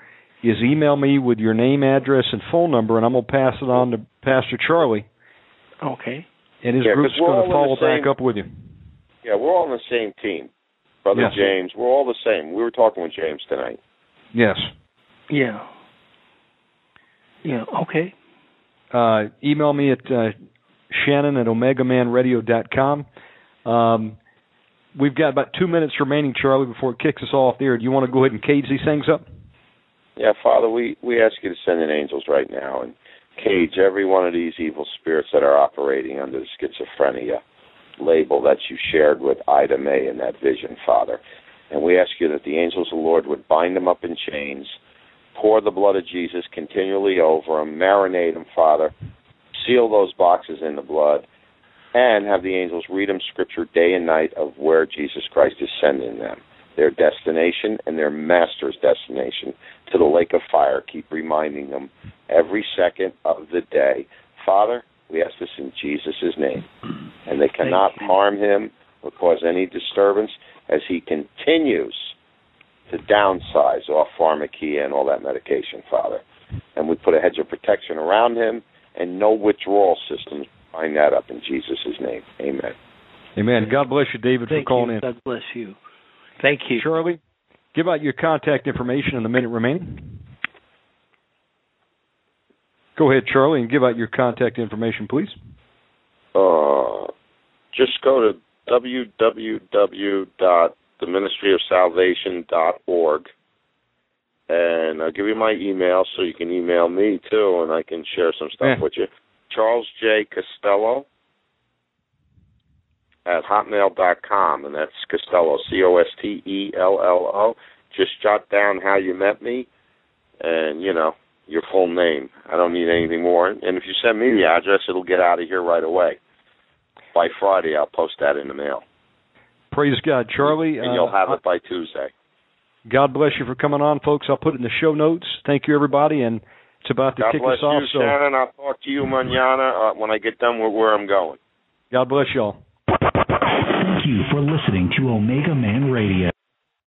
is email me with your name, address, and phone number, and I'm going to pass it on to Pastor Charlie. Okay. And his yeah, group's going to follow same, back up with you. Yeah, we're all on the same team. Brother yes. James, we're all the same. We were talking with James tonight. Yes. Yeah. Yeah, okay. Uh, email me at uh, Shannon at Omega Man Radio dot com. Um, we've got about two minutes remaining, Charlie, before it kicks us off there. Do you want to go ahead and cage these things up? Yeah, Father, we, we ask you to send in angels right now and cage every one of these evil spirits that are operating under the schizophrenia label that you shared with Ida Mae in that vision, Father. And we ask you that the angels of the Lord would bind them up in chains, pour the blood of Jesus continually over them, marinate them, Father, seal those boxes in the blood, and have the angels read them scripture day and night of where Jesus Christ is sending them, their destination and their master's destination, to the lake of fire. Keep reminding them every second of the day. Father, we ask this in Jesus' name. And they cannot harm him or cause any disturbance as he continues to downsize off pharmacia and all that medication, Father. And we put a hedge of protection around him and no withdrawal systems. Bind that up in Jesus' name. Amen. Amen. God bless you, David, Thank for calling you. in. God bless you. Thank you. Charlie, give out your contact information in the minute remaining. Go ahead, Charlie, and give out your contact information, please. Uh, just go to w w w dot the ministry of salvation dot org, and I'll give you my email so you can email me, too, and I can share some stuff yeah. with you. Charles J. Costello at hotmail dot com, and that's Costello, C O S T E L L O. Just jot down how you met me and, you know, your full name. I don't need anything more. And if you send me the address, it'll get out of here right away. By Friday, I'll post that in the mail. Praise God, Charlie. And you'll have uh, it by Tuesday. God bless you for coming on, folks. I'll put it in the show notes. Thank you, everybody, and it's about to God kick us you, off. God bless you, Shannon. So. I'll talk to you mañana uh, when I get done with where I'm going. God bless you all. Thank you for listening to Omega Man Radio.